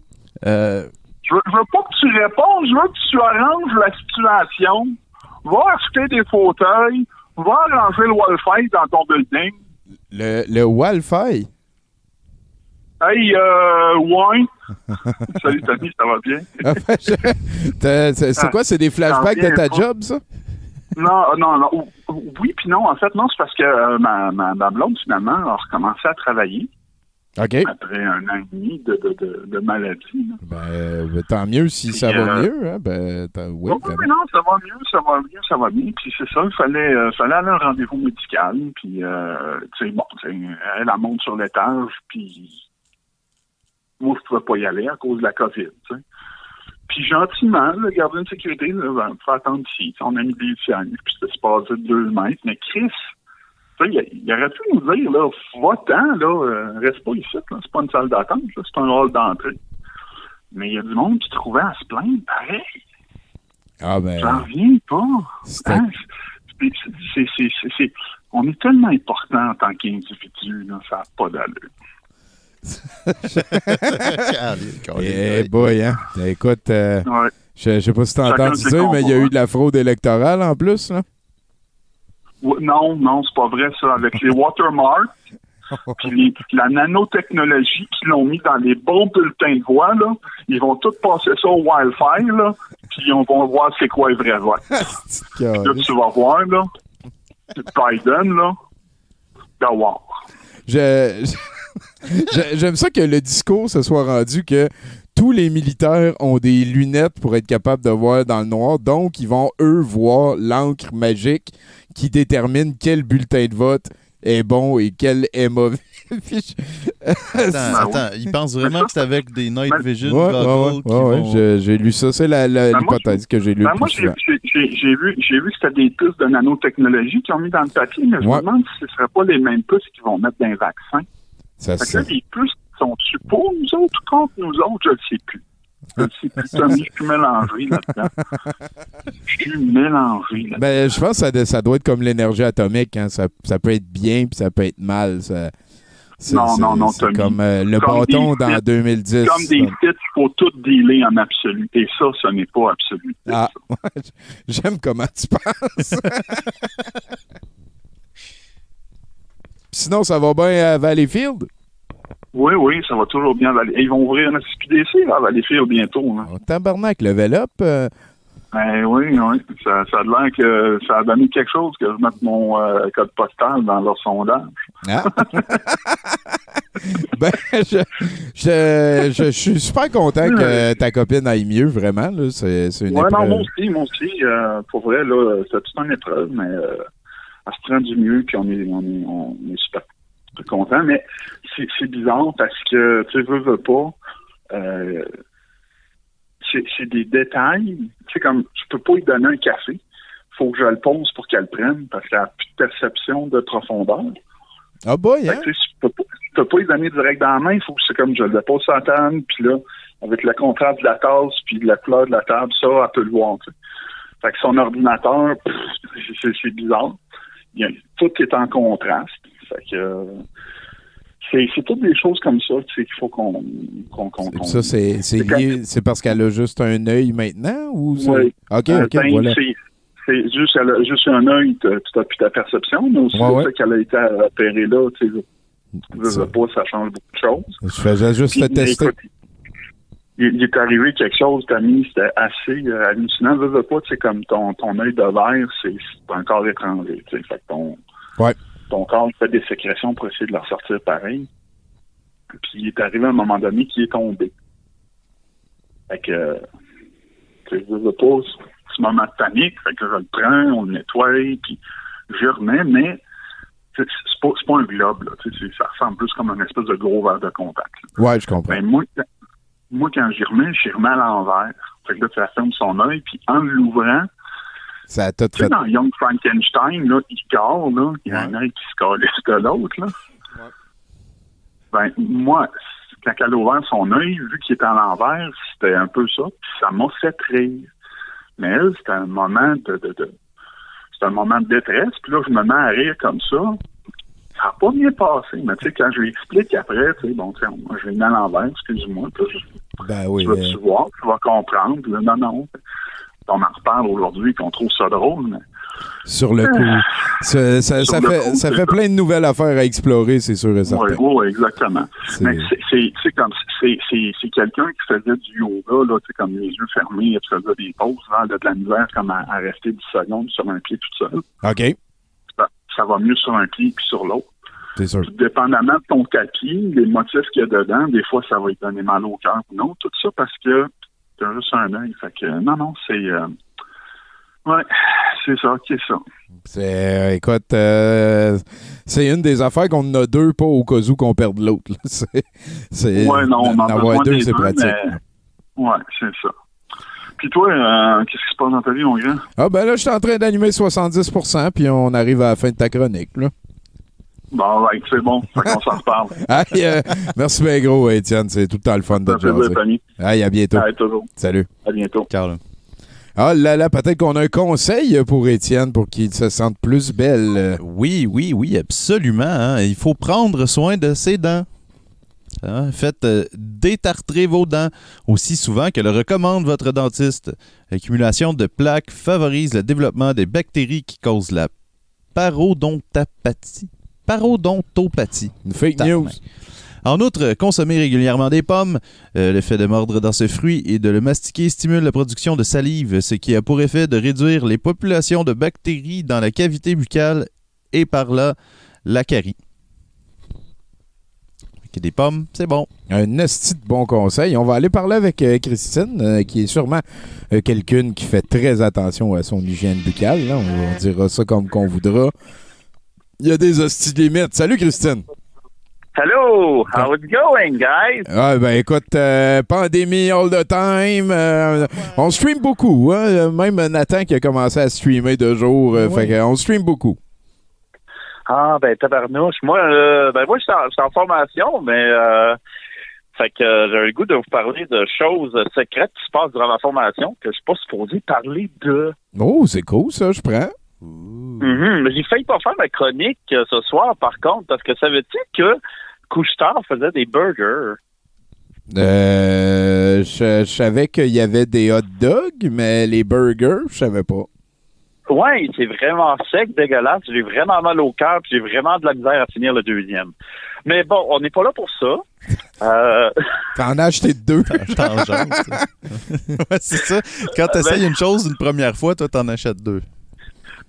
Euh... Je, veux, je veux pas que tu répondes, je veux que tu arranges la situation. Va acheter des fauteuils, va arranger le Wi-Fi dans ton building. Le, le Wi-Fi? Hey, euh, ouais. Salut, Tony, ça va bien? c'est, c'est quoi, c'est des flashbacks de ta job, ça? Non, non, non. Oui, puis non. En fait, non, c'est parce que euh, ma, ma, ma blonde, finalement, a recommencé à travailler. OK. Après un an et demi de, de, de, de maladie. Là. Ben, ben, tant mieux si et ça euh... va mieux. Hein? Ben, oui, non, ben... non, ça va mieux, ça va mieux, ça va bien. Puis c'est ça, il fallait, euh, fallait aller à un rendez-vous médical. Puis, euh, tu sais, bon, t'sais, elle, elle monte sur l'étage, puis moi, je pouvais pas y aller à cause de la COVID, tu sais. Puis gentiment, le gardien de sécurité, il va me faire attendre ici. On a mis des fières, puis c'était se passer de deux mètres. Mais Chris, il, il aurait pu nous dire, là, va-t'en, là, euh, reste pas ici, là. C'est pas une salle d'attente, là, c'est un hall d'entrée. Mais il y a du monde qui trouvait à se plaindre, pareil. Ah ben... J'en reviens pas. Hein? C'est, c'est, c'est, c'est, c'est... On est tellement important en tant qu'individu, là, ça n'a pas d'allure. Eh hey boy, hein? Écoute, euh, ouais. je, je sais pas si t'as entendu dire, mais il y a eu de la fraude électorale en plus, là. Non, non, c'est pas vrai, ça. Avec les watermarks, puis la nanotechnologie qu'ils l'ont mis dans les bons bulletins de voix, là, ils vont tous passer ça au Wi-Fi, là, puis on va voir c'est quoi le vrai vote. Puis là, tu vas voir, là, Biden, là, d'avoir. Je... je... J'aime ça que le discours se soit rendu que tous les militaires ont des lunettes pour être capables de voir dans le noir, donc ils vont, eux, voir l'encre magique qui détermine quel bulletin de vote est bon et quel est mauvais. attends, attends, ils pensent vraiment que c'est avec des night vision ouais, goggles ouais, qui ouais, vont... je, j'ai lu ça, c'est la, la, ben l'hypothèse moi, que j'ai lue. Ben moi, j'ai, j'ai, j'ai, vu, j'ai vu que c'était des puces de nanotechnologie qui ont mis dans le papier, mais je ouais. me demande si ce ne seraient pas les mêmes puces qu'ils vont mettre dans les vaccins. Ça, fait que là, les puces sont-tu pour nous autres, contre nous autres, je ne sais plus. C'est comme je suis mélangé là-dedans. Je suis mélangé là-dedans. Ben, je pense que ça, ça doit être comme l'énergie atomique. Hein. Ça, ça peut être bien puis ça peut être mal. Ça, c'est, non, c'est, non, non, c'est comme euh, le comme bâton dans fits. deux mille dix. Comme des fits, il faut tout dealer en absolu. Et ça, ce n'est pas absolu. Ah, ouais, j'aime comment tu penses. Sinon, ça va bien à Valleyfield? Oui, oui, ça va toujours bien à Valleyfield. Ils vont ouvrir un S Q D C à Valleyfield bientôt. Hein. Oh, tabarnak, level up. Euh... Ben oui, oui. Ça, ça a l'air que ça a donné quelque chose que je mette mon euh, code postal dans leur sondage. Ah. ben, je, je, je, je suis super content que ta copine aille mieux, vraiment. Là. C'est, c'est une ouais, épreuve. Oui, non, moi aussi, moi aussi. Euh, pour vrai, là, c'est toute une épreuve, mais... Euh, elle se prend du mieux, puis on est, on est, on est super content. Mais c'est, c'est bizarre parce que, tu veux, veux pas, euh, c'est, c'est des détails. Tu sais, comme, je peux pas lui donner un café. Faut que je le pose pour qu'elle le prenne parce qu'elle a plus de perception de profondeur. Ah, boy, hein? Tu peux pas, je peux pas lui donner direct dans la main. Faut que c'est comme, je le pose sur la table, puis là, avec le contraste de la tasse, puis la couleur de la table, ça, elle peut le voir, tu sais. Fait que son ordinateur, pff, c'est, c'est bizarre. Bien, tout est en contraste. Fait que, euh, c'est, c'est toutes des choses comme ça qu'il faut qu'on... qu'on, qu'on, qu'on ça, c'est, c'est, c'est lié... Quand... C'est parce qu'elle a juste un œil maintenant? Ou ça... Oui. OK, euh, OK, ben, voilà. C'est, c'est juste, elle a juste un œil, tu n'as plus ta perception, mais aussi ouais, le fait ouais. qu'elle a été repérée là, tu sais, je sais pas, ça change beaucoup de choses. Je faisais juste le tester. Écoute, il, il est arrivé quelque chose, Camille, c'était assez euh, hallucinant. Je veux pas, tu sais, comme ton, ton œil de verre, c'est, c'est un corps étranger, tu sais. Fait que ton, ouais. ton corps fait des sécrétions pour essayer de le ressortir pareil. Puis il est arrivé à un moment donné qu'il est tombé. Fait que, tu sais, je veux pas, c'est un moment de panique. Fait que je le prends, on le nettoie, puis je remets, mais c'est, c'est, pas, c'est pas un globe, là. Tu sais, ça ressemble plus comme un espèce de gros verre de contact. Là. Ouais, je comprends. Ben, moi, Moi, quand j'y remets, j'y remets à l'envers. Fait que là, ça ferme son œil, puis en l'ouvrant, ça a tout fait. Tu sais, dans Young Frankenstein, là, il carre, là, il y a ouais. un œil qui se carre de l'autre, là. Ouais. Ben, moi, quand elle a ouvert son œil, vu qu'il était à l'envers, c'était un peu ça, puis ça m'a fait rire. Mais elle, c'était un moment de... de, de c'était un moment de détresse, puis là, je me mets à rire comme ça. Ça n'a pas bien passé, mais tu sais, quand je lui explique après, tu sais, bon, tu sais, moi, je l'ai mis à l'envers, excuse-moi, puis je, ben oui, tu vas tu euh... voir, tu vas comprendre, là, non, non, on en reparle aujourd'hui, qu'on trouve ça drôle, mais... Sur le coup, euh... ça, ça, ça, le fait, coup ça fait plein ça. de nouvelles affaires à explorer, c'est sûr et certain. Oui, oui, exactement. C'est... Mais c'est, c'est, c'est comme, c'est, c'est, c'est quelqu'un qui faisait du yoga, là, tu sais, comme les yeux fermés, qui faisait des pauses, là, de la misère, comme à, à rester dix secondes sur un pied tout seul. OK. Ça va mieux sur un pied que sur l'autre. C'est sûr. Puis, dépendamment de ton tapis, les motifs qu'il y a dedans, des fois, ça va lui donner mal au cœur ou non. Tout ça parce que t'as juste un œil. Fait que, non, non, c'est... Euh... Ouais, c'est ça, c'est ça. C'est, euh, écoute, euh, c'est une des affaires qu'on en a deux, pas au cas où qu'on perde l'autre. Là. C'est, c'est, ouais, non, on en avoir deux, c'est deux, pratique. Mais... Ouais, c'est ça. Puis toi, euh, qu'est-ce qui se passe dans ta vie, mon gars? Ah ben là, je suis en train d'animer soixante-dix pour cent, puis on arrive à la fin de ta chronique, là. Bon, ouais, c'est bon. Fait qu'on s'en reparle. Aïe, euh, merci bien gros, Étienne. C'est tout le temps le fun de te jaser. Aïe, à bientôt. Aïe, toujours. Salut. À bientôt. Ciao, là. Ah là là, peut-être qu'on a un conseil pour Étienne pour qu'il se sente plus belle. Oui, oui, oui, absolument. Hein. Il faut prendre soin de ses dents. Hein, faites euh, détartrer vos dents aussi souvent que le recommande votre dentiste. L'accumulation de plaques favorise le développement des bactéries qui causent la parodontopathie. Parodontopathie. Fake Tant news. Main. En outre, consommer régulièrement des pommes, euh, le fait de mordre dans ce fruit et de le mastiquer stimule la production de salive, ce qui a pour effet de réduire les populations de bactéries dans la cavité buccale et par là, la carie. Des pommes, c'est bon. Un esti de bon conseil. On va aller parler avec euh, Christine, euh, qui est sûrement euh, quelqu'une qui fait très attention à son hygiène buccale. Là. On, on dira ça comme qu'on voudra. Il y a des hosties de limites. Salut, Christine. Hello, how it going, guys? Ah, ben écoute, euh, pandémie all the time. Euh, on stream beaucoup. Hein? Même Nathan qui a commencé à streamer deux jours. Euh, oui. Fait qu'on stream beaucoup. Ah, ben tabarnouche. Moi, euh, ben moi, je suis en, je suis en formation, mais euh, Fait que euh, j'ai le goût de vous parler de choses secrètes qui se passent durant ma formation que je suis pas supposé parler de. Oh, c'est cool ça, je prends. Mm-hmm. J'ai failli pas faire ma chronique euh, ce soir, par contre, parce que savais-tu que Couche-Tard faisait des burgers? Euh, je, je savais qu'il y avait des hot dogs, mais les burgers, je savais pas. Ouais, c'est vraiment sec, dégueulasse. J'ai vraiment mal au cœur, puis j'ai vraiment de la misère à finir le deuxième. Mais bon, on n'est pas là pour ça. Euh... T'en as acheté deux. T'en ouais, c'est ça. Quand t'essayes ben... une chose une première fois, toi, t'en achètes deux.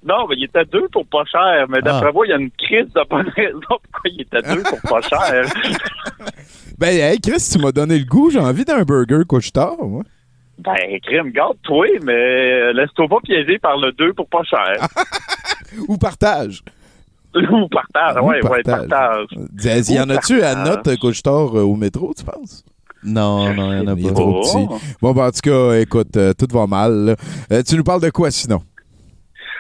Non, mais il était deux pour pas cher. Mais d'après ah. moi, il y a une crise de bonne raison pourquoi il était deux pour pas cher. Ben, hey, Chris, tu m'as donné le goût. J'ai envie d'un burger Couche-Tard, moi. Ben, crime, garde-toi, mais laisse-toi pas piéger par le deux pour pas cher. Ou partage. Ou partage, oui, oui, partage. Il y en a-tu à note Couche-Tard euh, au métro, tu penses? Non, non, il n'y en a pas. Il est trop petit. Bon, ben, en tout cas, écoute, euh, tout va mal. Euh, tu nous parles de quoi, sinon?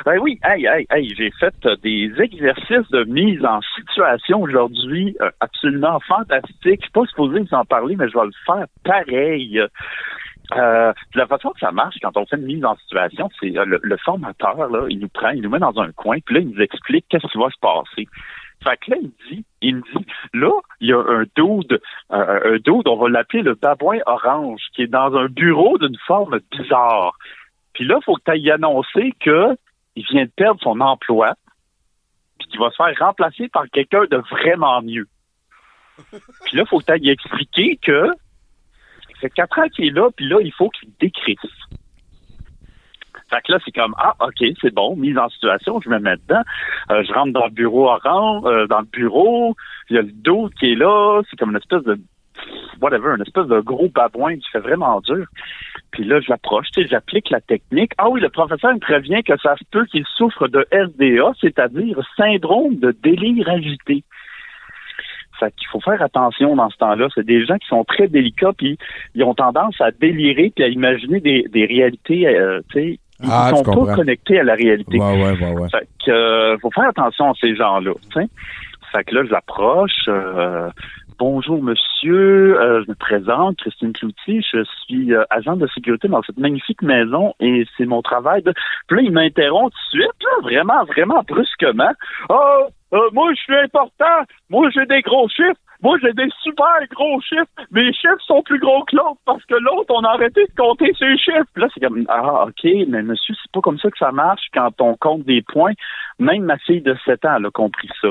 Ben oui, hey, hey, hey, j'ai fait des exercices de mise en situation aujourd'hui euh, absolument fantastiques. Je ne suis pas supposé vous en parler, mais je vais le faire pareil. Euh, la façon que ça marche, quand on fait une mise en situation, c'est euh, le, le formateur, là, il nous prend, il nous met dans un coin, puis là, il nous explique qu'est-ce qui va se passer. Fait que là, il dit, il me dit, là, il y a un dude, euh, un dude, on va l'appeler le babouin orange, qui est dans un bureau d'une forme bizarre. Puis là, il faut que tu ailles annoncer que il vient de perdre son emploi, puis qu'il va se faire remplacer par quelqu'un de vraiment mieux. Puis là, il faut que tu ailles expliquer que ça fait quatre ans qu'il est là, puis là, il faut qu'il décrisse. Fait que là, c'est comme, ah, OK, c'est bon, mise en situation, je me mets dedans. Euh, je rentre dans le bureau orange, euh, dans le bureau, il y a le dos qui est là, c'est comme une espèce de, whatever, une espèce de gros babouin qui fait vraiment dur. Puis là, je l'approche, tu sais, j'applique la technique. Ah oui, le professeur me prévient que ça se peut qu'il souffre de S D A, c'est-à-dire syndrome de délire agité. Fait qu'il faut faire attention dans ce temps-là. C'est des gens qui sont très délicats, puis ils ont tendance à délirer puis à imaginer des, des réalités, euh, tu sais, ils ah, sont pas connectés à la réalité. Ouais, ouais, ouais, ouais. Fait qu'il euh, faut faire attention à ces gens-là, tu sais. Fait que là, je l'approche. Euh, Bonjour, monsieur. Euh, je me présente, Christine Cloutier. Je suis euh, agent de sécurité dans cette magnifique maison et c'est mon travail. De... Puis là, il m'interrompt tout de suite, là, vraiment, vraiment brusquement. « Oh, euh, moi, je suis important. Moi, j'ai des gros chiffres. Moi, j'ai des super gros chiffres. Mes chiffres sont plus gros que l'autre parce que l'autre, on a arrêté de compter ses chiffres. » Puis là, c'est comme « Ah, OK, mais monsieur, c'est pas comme ça que ça marche quand on compte des points. » Même ma fille de sept ans, elle a compris ça.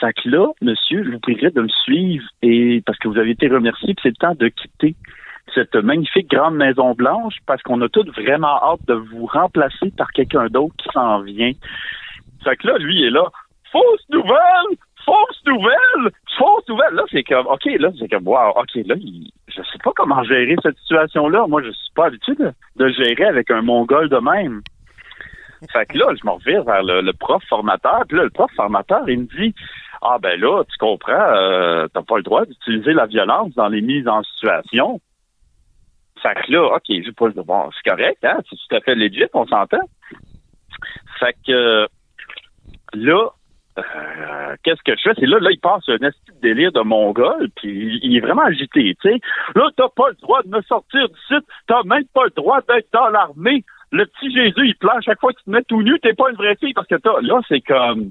Fait que là, monsieur, je vous prierai de me suivre et parce que vous avez été remercié, puis c'est le temps de quitter cette magnifique grande maison blanche parce qu'on a tous vraiment hâte de vous remplacer par quelqu'un d'autre qui s'en vient. Fait que là, lui, il est là. Fausse nouvelle! Fausse nouvelle! Fausse nouvelle! Là, c'est comme, OK, là, c'est comme, wow, OK, là, il, je sais pas comment gérer cette situation-là. Moi, je suis pas habitué de, de gérer avec un Mongol de même. Fait que là, je m'en vais vers le, le prof formateur. Puis là, le prof formateur, il me dit « Ah ben là, tu comprends, euh, t'as pas le droit d'utiliser la violence dans les mises en situation. » Fait que là, OK, je pas le droit. C'est correct, hein? C'est tout à fait legit, on s'entend. Fait que euh, là, euh, qu'est-ce que je fais? C'est là, là, il passe un esti de délire de Mongol, puis il est vraiment agité, tu sais. Là, t'as pas le droit de me sortir du site, t'as même pas le droit d'être dans l'armée. Le petit Jésus, il pleure chaque fois que tu te mets tout nu, t'es pas une vraie fille parce que t'as... Là, c'est comme...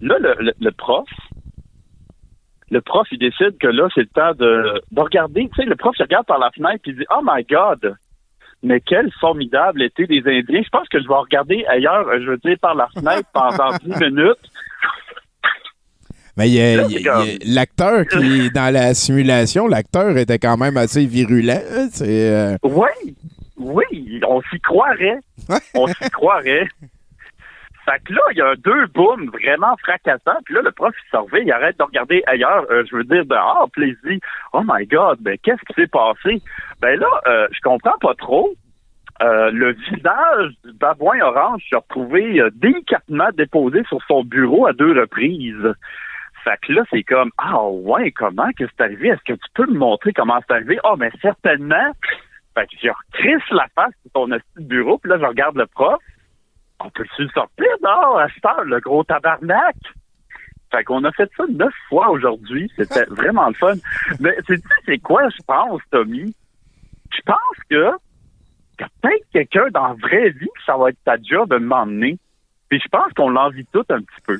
Là, le, le, le prof, le prof, il décide que là, c'est le temps de, de regarder. Tu sais, le prof, il regarde par la fenêtre et il dit « Oh my God! Mais quel formidable été des Indiens! Je pense que je vais regarder ailleurs, je veux dire, par la fenêtre pendant dix minutes. » Mais y a, là, y a, comme... y a, l'acteur qui est dans la simulation, l'acteur était quand même assez virulent. C'est, euh... Oui! Oui, on s'y croirait. On s'y croirait. Fait que là, il y a deux booms vraiment fracassants. Puis là, le prof, il surveille, il arrête de regarder ailleurs. Euh, je veux dire, dehors, puis il se dit « Oh my God, ben qu'est-ce qui s'est passé? » Ben là, euh, je comprends pas trop. Euh, le visage du babouin orange s'est retrouvé euh, délicatement déposé sur son bureau à deux reprises. Fait que là, c'est comme « Ah ouais, comment que c'est arrivé? Est-ce que tu peux me montrer comment c'est arrivé? »« Ah, oh, mais certainement! » Fait que je recrisse la face de ton bureau, puis là, je regarde le prof. On peut-tu le sortir? Non, à cette heure, le gros tabarnak! Fait qu'on a fait ça neuf fois aujourd'hui. C'était vraiment le fun. Mais tu sais, c'est quoi, je pense, Tommy? Je pense que il y a peut-être quelqu'un dans la vraie vie que ça va être ta job de m'emmener. Puis je pense qu'on l'envie tout un petit peu.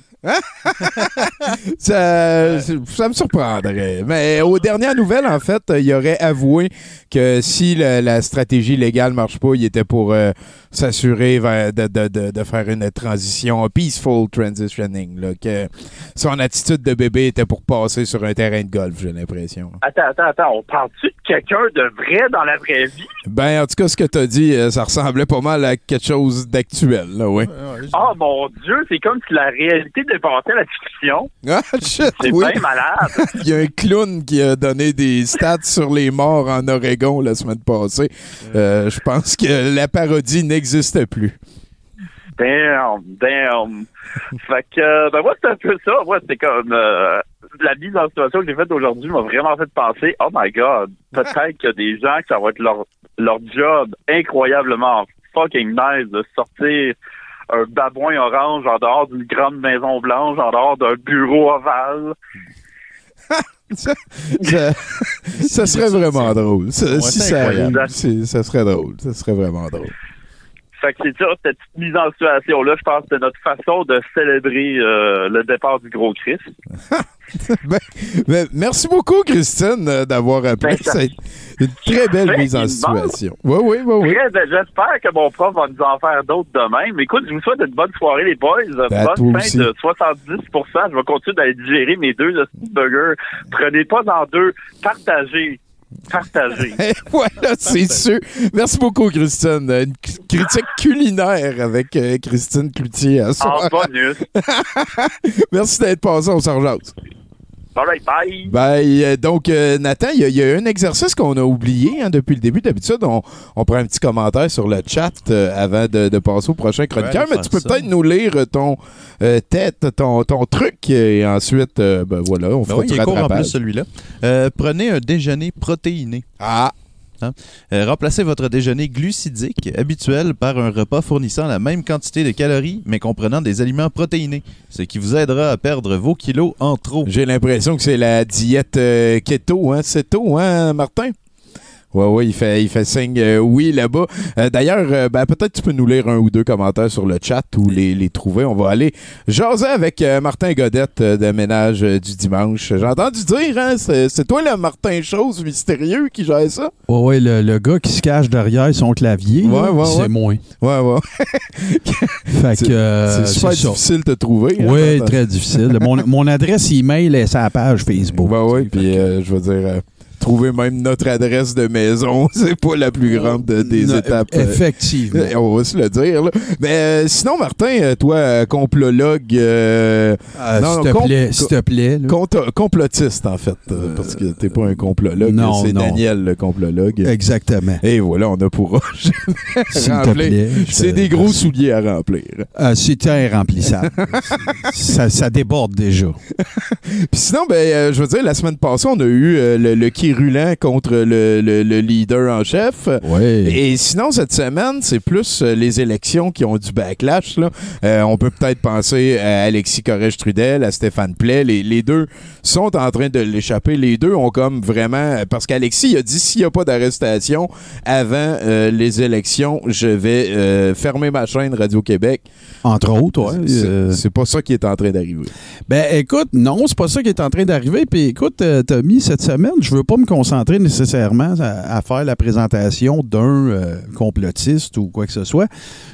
ça, ça me surprendrait. Mais aux dernières nouvelles, en fait, il aurait avoué que si le, la stratégie légale ne marche pas, il était pour euh, s'assurer de, de, de, de faire une transition, peaceful transitioning. Là, que son attitude de bébé était pour passer sur un terrain de golf, j'ai l'impression. Attends, attends, attends. On parle-tu de quelqu'un de vrai dans la vraie vie? Ben, en tout cas, ce que tu as dit, ça ressemblait pas mal à quelque chose d'actuel, là, oui. Ah, mon Dieu, c'est comme si la réalité dépassait la fiction. Ah, shit, c'est oui. Bien malade. Il y a un clown qui a donné des stats sur les morts en Oregon la semaine passée. Euh, je pense que la parodie n'existe plus. Damn, damn. Fait que, ben moi, c'est un peu ça. Moi, c'est comme... Euh, la mise en situation que j'ai faite aujourd'hui m'a vraiment fait penser, oh my God, peut-être qu'il y a des gens que ça va être leur, leur job incroyablement fucking nice de sortir... un babouin orange en dehors d'une grande maison blanche, en dehors d'un bureau ovale. ça, ça, ça serait vraiment drôle. Ça, ouais, si ça arrive, ça serait drôle. Ça serait vraiment drôle. Fait que c'est ça, cette petite mise en situation-là, je pense que c'est notre façon de célébrer euh, le départ du gros Christ. ben, ben, merci beaucoup, Christine, d'avoir appelé. C'est une très belle mise en situation. Oui, oui, oui. oui. Très, j'espère que mon prof va nous en faire d'autres demain. Mais écoute, je vous souhaite une bonne soirée, les boys. Ben, bonne fin aussi. De soixante-dix pour cent. Je vais continuer d'aller digérer mes deux burgers. Prenez pas dans deux. Partagez. Partagé. Voilà, c'est sûr. Merci beaucoup, Christine. Une c- critique culinaire avec euh, Christine Cloutier. En bonus. Merci d'être passé, on s'en rejase. All right, bye. Bye. Donc, euh, Nathan, il y, y a un exercice qu'on a oublié hein, depuis le début. D'habitude, on, on prend un petit commentaire sur le chat euh, avant de, de passer au prochain chroniqueur, ouais, mais tu peux ça. Peut-être nous lire ton euh, tête, ton, ton truc, et ensuite, euh, ben voilà, on ben fera oui, du rattrapage. Il est court en plus, celui-là. Euh, prenez un déjeuner protéiné. Ah! Hein? Euh, remplacez votre déjeuner glucidique habituel par un repas fournissant la même quantité de calories mais comprenant des aliments protéinés, ce qui vous aidera à perdre vos kilos en trop. J'ai l'impression que c'est la diète euh, keto, hein? C'est tôt, hein, Martin? Oui, oui, il fait, il fait signe euh, oui là-bas. Euh, d'ailleurs, euh, ben, peut-être tu peux nous lire un ou deux commentaires sur le chat ou les, les trouver. On va aller jaser avec euh, Martin Godette euh, de Ménage euh, du dimanche. J'ai entendu dire, hein, c'est, c'est toi le Martin Chose mystérieux qui gère ça? Oui, oui, le, le gars qui se cache derrière son clavier, ouais, là, ouais, c'est ouais. Moi. Oui, oui. Fait c'est, que, euh, c'est super c'est difficile de te trouver. Oui, hein, très difficile. Mon, mon adresse email est sur la page Facebook. Ben oui, puis euh, je veux dire... Euh, trouver même notre adresse de maison, c'est pas la plus grande des non, étapes. Effectivement. On va se le dire. Là. Mais euh, sinon, Martin, toi, complologue... Euh, euh, non, s'il te compl- plaît. S'il te plaît là. Complotiste, en fait, euh, parce que t'es pas un complologue, non, c'est non. Daniel, le complologue. Exactement. Et voilà, on a pour s'il remplir. Te plaît, c'est des gros merci. Souliers à remplir. Euh, c'est irremplissable. ça, ça déborde déjà. Puis sinon, ben, euh, je veux dire, la semaine passée, on a eu euh, le, le Rulant contre le, le, le leader en chef. Oui. Et sinon, cette semaine, c'est plus les élections qui ont du backlash. Là. Euh, on peut peut-être penser à Alexis Cossette-Trudel, à Stéphane Plais. Les, les deux sont en train de l'échapper. Les deux ont comme vraiment... Parce qu'Alexis, il a dit, s'il n'y a pas d'arrestation avant euh, les élections, je vais euh, fermer ma chaîne Radio Québec. Entre autres, ouais. C'est, euh... c'est pas ça qui est en train d'arriver. Ben, écoute, non, c'est pas ça qui est en train d'arriver. Puis écoute, euh, Tommy, cette semaine, je veux pas me concentrer nécessairement à, à faire la présentation d'un euh, complotiste ou quoi que ce soit.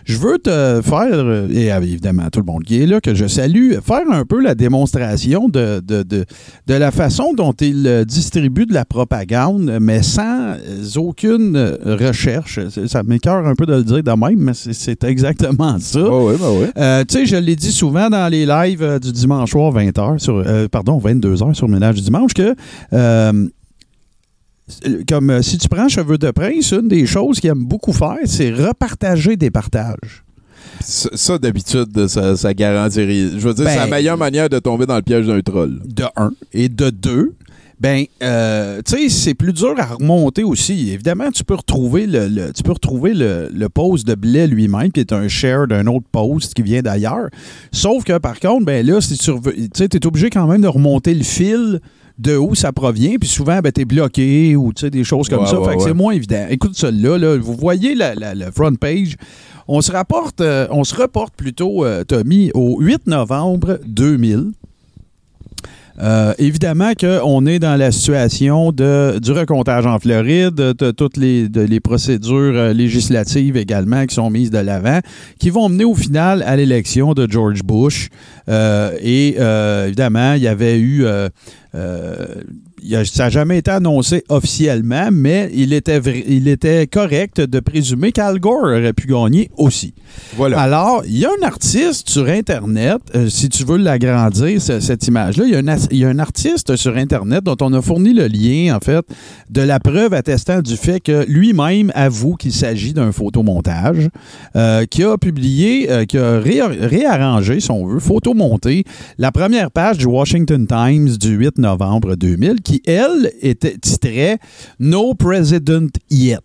Je veux te faire, et évidemment tout le monde qui est là, que je salue, faire un peu la démonstration de, de, de, de la façon dont il distribue de la propagande, mais sans aucune recherche. Ça m'écoeure un peu de le dire de même, mais c'est, c'est exactement ça. Oh oui, ben oui. Euh, tu sais, je l'ai dit souvent dans les lives du dimanche soir, vingt heures, sur, euh, pardon, vingt-deux heures sur Ménage du dimanche, que... Euh, comme euh, si tu prends Cheveux de prince, une des choses qu'il aime beaucoup faire, c'est repartager des partages. Ça, ça d'habitude, ça, ça garantirait. Je veux dire, ben, c'est la meilleure manière de tomber dans le piège d'un troll. De un. Et de deux, ben, euh, tu sais, c'est plus dur à remonter aussi. Évidemment, tu peux retrouver le, le tu peux retrouver le, le post de Blais lui-même, qui est un share d'un autre post qui vient d'ailleurs. Sauf que, par contre, ben là, si tu es obligé quand même de remonter le fil de où ça provient, puis souvent, ben, t'es bloqué ou des choses comme ouais, ça. Ouais, fait que ouais. C'est moins évident. Écoute celle-là, là, vous voyez la, la, la front page. On se rapporte, euh, on se reporte plutôt, euh, Tommy, au huit novembre deux mille. Euh, évidemment qu'on est dans la situation de, du recomptage en Floride, de, de toutes les, de, les procédures euh, législatives également qui sont mises de l'avant, qui vont mener au final à l'élection de George Bush. Euh, et euh, évidemment, il y avait eu... Euh, euh, ça n'a jamais été annoncé officiellement, mais il était, vrai, il était correct de présumer qu'Al Gore aurait pu gagner aussi. Voilà. Alors, il y a un artiste sur Internet, euh, si tu veux l'agrandir, ce, cette image-là, il y, a un, il y a un artiste sur Internet dont on a fourni le lien, en fait, de la preuve attestant du fait que lui-même avoue qu'il s'agit d'un photomontage, euh, qui a publié, euh, qui a ré, réarrangé, si on veut, photomonté, la première page du Washington Times du huit novembre deux mille, qui qui, elle, était titrée « No President Yet ».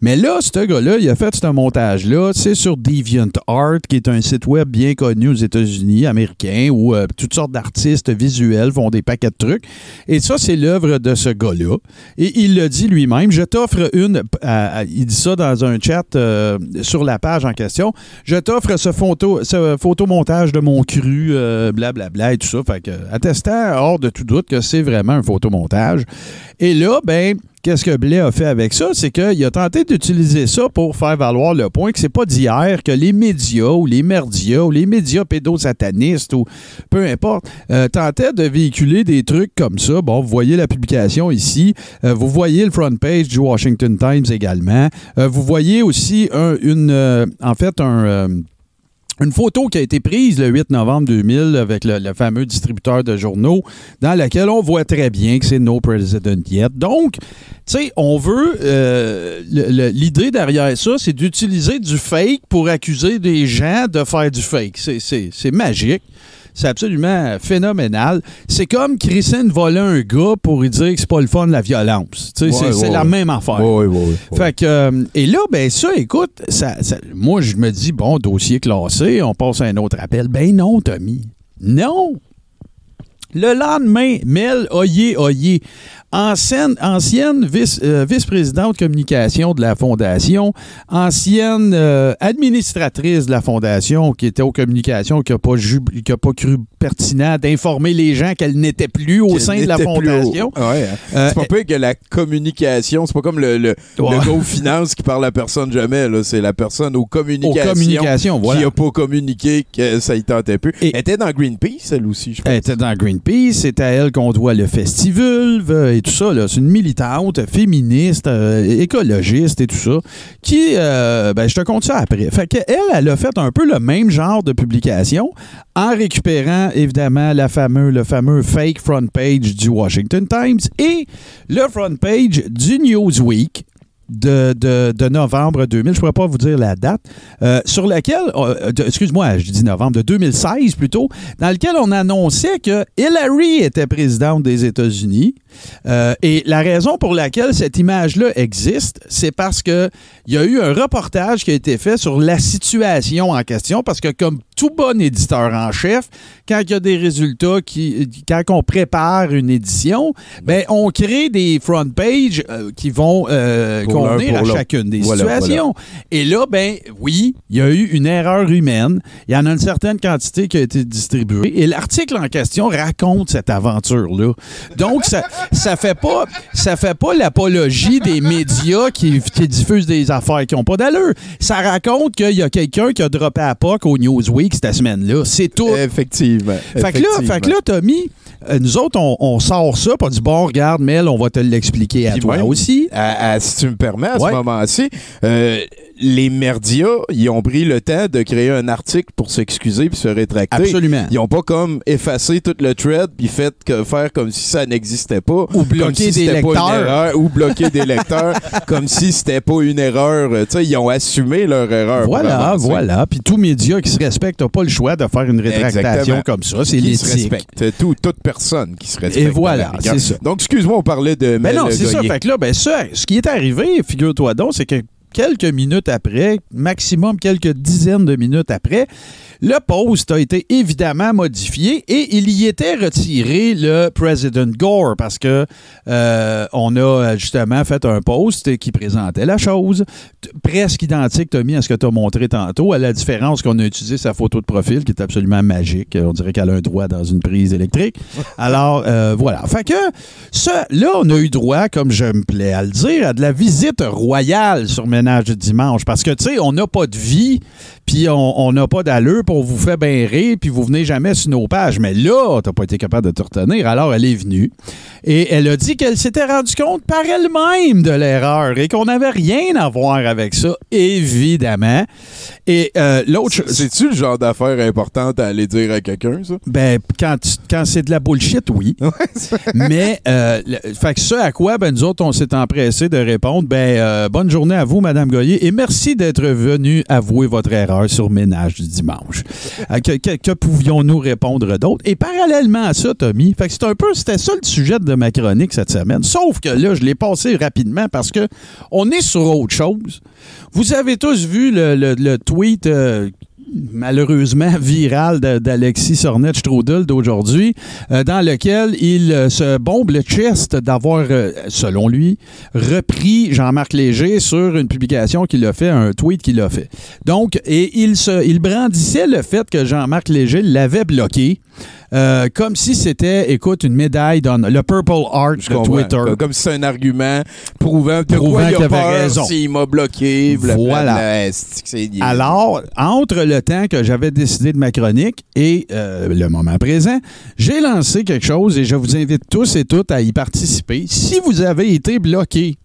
Mais là, ce gars-là, il a fait ce montage-là, c'est sur DeviantArt, qui est un site web bien connu aux États-Unis, américain, où euh, toutes sortes d'artistes visuels font des paquets de trucs. Et ça, c'est l'œuvre de ce gars-là. Et il le dit lui-même, je t'offre une... Euh, il dit ça dans un chat euh, sur la page en question. Je t'offre ce, photo, ce photomontage de mon cru, euh, blablabla et tout ça. Fait que, attestant hors de tout doute que c'est vraiment un photomontage. Et là, ben... Qu'est-ce que Blais a fait avec ça? C'est qu'il a tenté d'utiliser ça pour faire valoir le point que c'est pas d'hier que les médias ou les merdias ou les médias pédosatanistes ou peu importe euh, tentaient de véhiculer des trucs comme ça. Bon, vous voyez la publication ici. Euh, vous voyez le front page du Washington Times également. Euh, vous voyez aussi un, une, euh, en fait un... Euh, Une photo qui a été prise le huit novembre deux mille avec le, le fameux distributeur de journaux dans laquelle on voit très bien que c'est « No President Yet ». Donc, tu sais, on veut... Euh, le, le, l'idée derrière ça, c'est d'utiliser du fake pour accuser des gens de faire du fake. C'est, c'est, c'est magique. C'est absolument phénoménal. C'est comme Christine voler un gars pour lui dire que c'est pas le fun de la violence. Tu sais, ouais, c'est, ouais, c'est ouais. la même affaire. Ouais, ouais, ouais, ouais. Fait que, euh, et là, ben ça, écoute, ça, ça, moi, je me dis, bon, dossier classé, on passe à un autre appel. Ben non, Tommy. Non! Le lendemain, Mel Oyer-Oyer, ancienne, ancienne vice, euh, vice-présidente communication de la Fondation, ancienne euh, administratrice de la Fondation qui était aux communications, qui n'a pas, pas cru pertinent d'informer les gens qu'elle n'était plus au qu'elle sein de la Fondation. Au... Ouais. Euh, c'est pas pire que la communication, c'est pas comme le, le, ouais. le gars aux finances qui parle à personne jamais, là. C'est la personne aux communications, aux communications voilà. qui n'a pas communiqué que ça y tentait plus. Et elle était dans Greenpeace, elle aussi, je pense. Elle était dans Greenpeace. C'est à elle qu'on doit le Festivulve et tout ça. Là. C'est une militante, féministe, euh, écologiste et tout ça, qui, euh, ben, je te compte ça après. Fait qu'elle, elle a fait un peu le même genre de publication en récupérant, évidemment, la fameux, le fameux fake front page du Washington Times et le front page du Newsweek. De, de, de novembre deux mille, je ne pourrais pas vous dire la date, euh, sur laquelle, euh, de, excuse-moi, je dis novembre, de deux mille seize plutôt, dans lequel on annonçait que Hillary était présidente des États-Unis. Euh, et la raison pour laquelle cette image-là existe, c'est parce qu'il y a eu un reportage qui a été fait sur la situation en question, parce que comme tout bon éditeur en chef, quand il y a des résultats, qui, quand on prépare une édition, ben, on crée des front pages euh, qui vont euh, convenir à chacune des voilà, situations. Voilà. Et là, ben oui, il y a eu une erreur humaine. Il y en a une certaine quantité qui a été distribuée. Et l'article en question raconte cette aventure-là. Donc, ça ça fait pas ça fait pas l'apologie des médias qui, qui diffusent des affaires qui n'ont pas d'allure. Ça raconte qu'il y a quelqu'un qui a droppé à P O C au Newsweek cette semaine-là. C'est tout. Effectivement. Fait que là, fait que là Tommy, euh, nous autres, on, on sort ça, puis on dit, bon, regarde, Mel, on va te l'expliquer à puis toi même, aussi. À, à, si tu me permets, à ouais. ce moment-ci, euh, les merdias, ils ont pris le temps de créer un article pour s'excuser puis se rétracter. Absolument. Ils n'ont pas comme effacé tout le thread puis fait que faire comme si ça n'existait pas. Ou bloquer si des lecteurs. Erreur, ou bloquer des lecteurs comme si c'était pas une erreur. T'sais, ils ont assumé leur erreur. Voilà, voilà. Puis tout média qui se respecte n'a pas le choix de faire une rétractation Exactement. Comme ça. C'est qui l'éthique. Tout, toute personne qui se respecte. Et voilà, c'est ça. Donc, excuse-moi, on parlait de... Mais ben non, c'est Goyer. Ça. Fait que là, ben ça, ce qui est arrivé, figure-toi donc, c'est que quelques minutes après, maximum quelques dizaines de minutes après, le post a été évidemment modifié et il y était retiré le President Gore parce que euh, on a justement fait un post qui présentait la chose t- presque identique, Tommy, à ce que tu as montré tantôt, à la différence qu'on a utilisé sa photo de profil qui est absolument magique. On dirait qu'elle a un doigt dans une prise électrique. Alors, euh, voilà. Fait que ça, là, on a eu droit, comme je me plais à le dire, à de la visite royale sur Ménage du dimanche parce que, tu sais, on n'a pas de vie puis on n'a pas d'allure puis on vous fait bien rire puis vous venez jamais sur nos pages. Mais là, t'as pas été capable de te retenir. Alors, elle est venue et elle a dit qu'elle s'était rendue compte par elle-même de l'erreur et qu'on n'avait rien à voir avec ça, évidemment. Et euh, l'autre... C'est, c'est-tu le genre d'affaire importante à aller dire à quelqu'un, ça? Ben, quand, tu, quand c'est de la bullshit, oui. Mais, euh, le, fait que ce à quoi, ben, nous autres, on s'est empressés de répondre, ben, euh, bonne journée à vous, Madame Goyer, et merci d'être venue avouer votre erreur sur Ménage du dimanche. Que, que, que pouvions-nous répondre d'autre? Et parallèlement à ça, Tommy, fait que c'est un peu, c'était ça le sujet de ma chronique cette semaine, sauf que là, je l'ai passé rapidement parce que on est sur autre chose. Vous avez tous vu le, le, le tweet euh, malheureusement viral d'Alexis Cossette-Trudel d'aujourd'hui, euh, dans lequel il euh, se bombe le chest d'avoir, euh, selon lui, repris Jean-Marc Léger sur une publication qu'il a fait, un tweet qu'il a fait. Donc, et il, se, il brandissait le fait que Jean-Marc Léger l'avait bloqué, Euh, comme si c'était, écoute, une médaille dans le Purple Heart de Twitter. Comme si c'était un argument prouvant que prouvant quoi, il a peur raison. S'il m'a bloqué. Voilà. Alors, entre le temps que j'avais décidé de ma chronique et euh, le moment présent, j'ai lancé quelque chose et je vous invite tous et toutes à y participer. Si vous avez été bloqué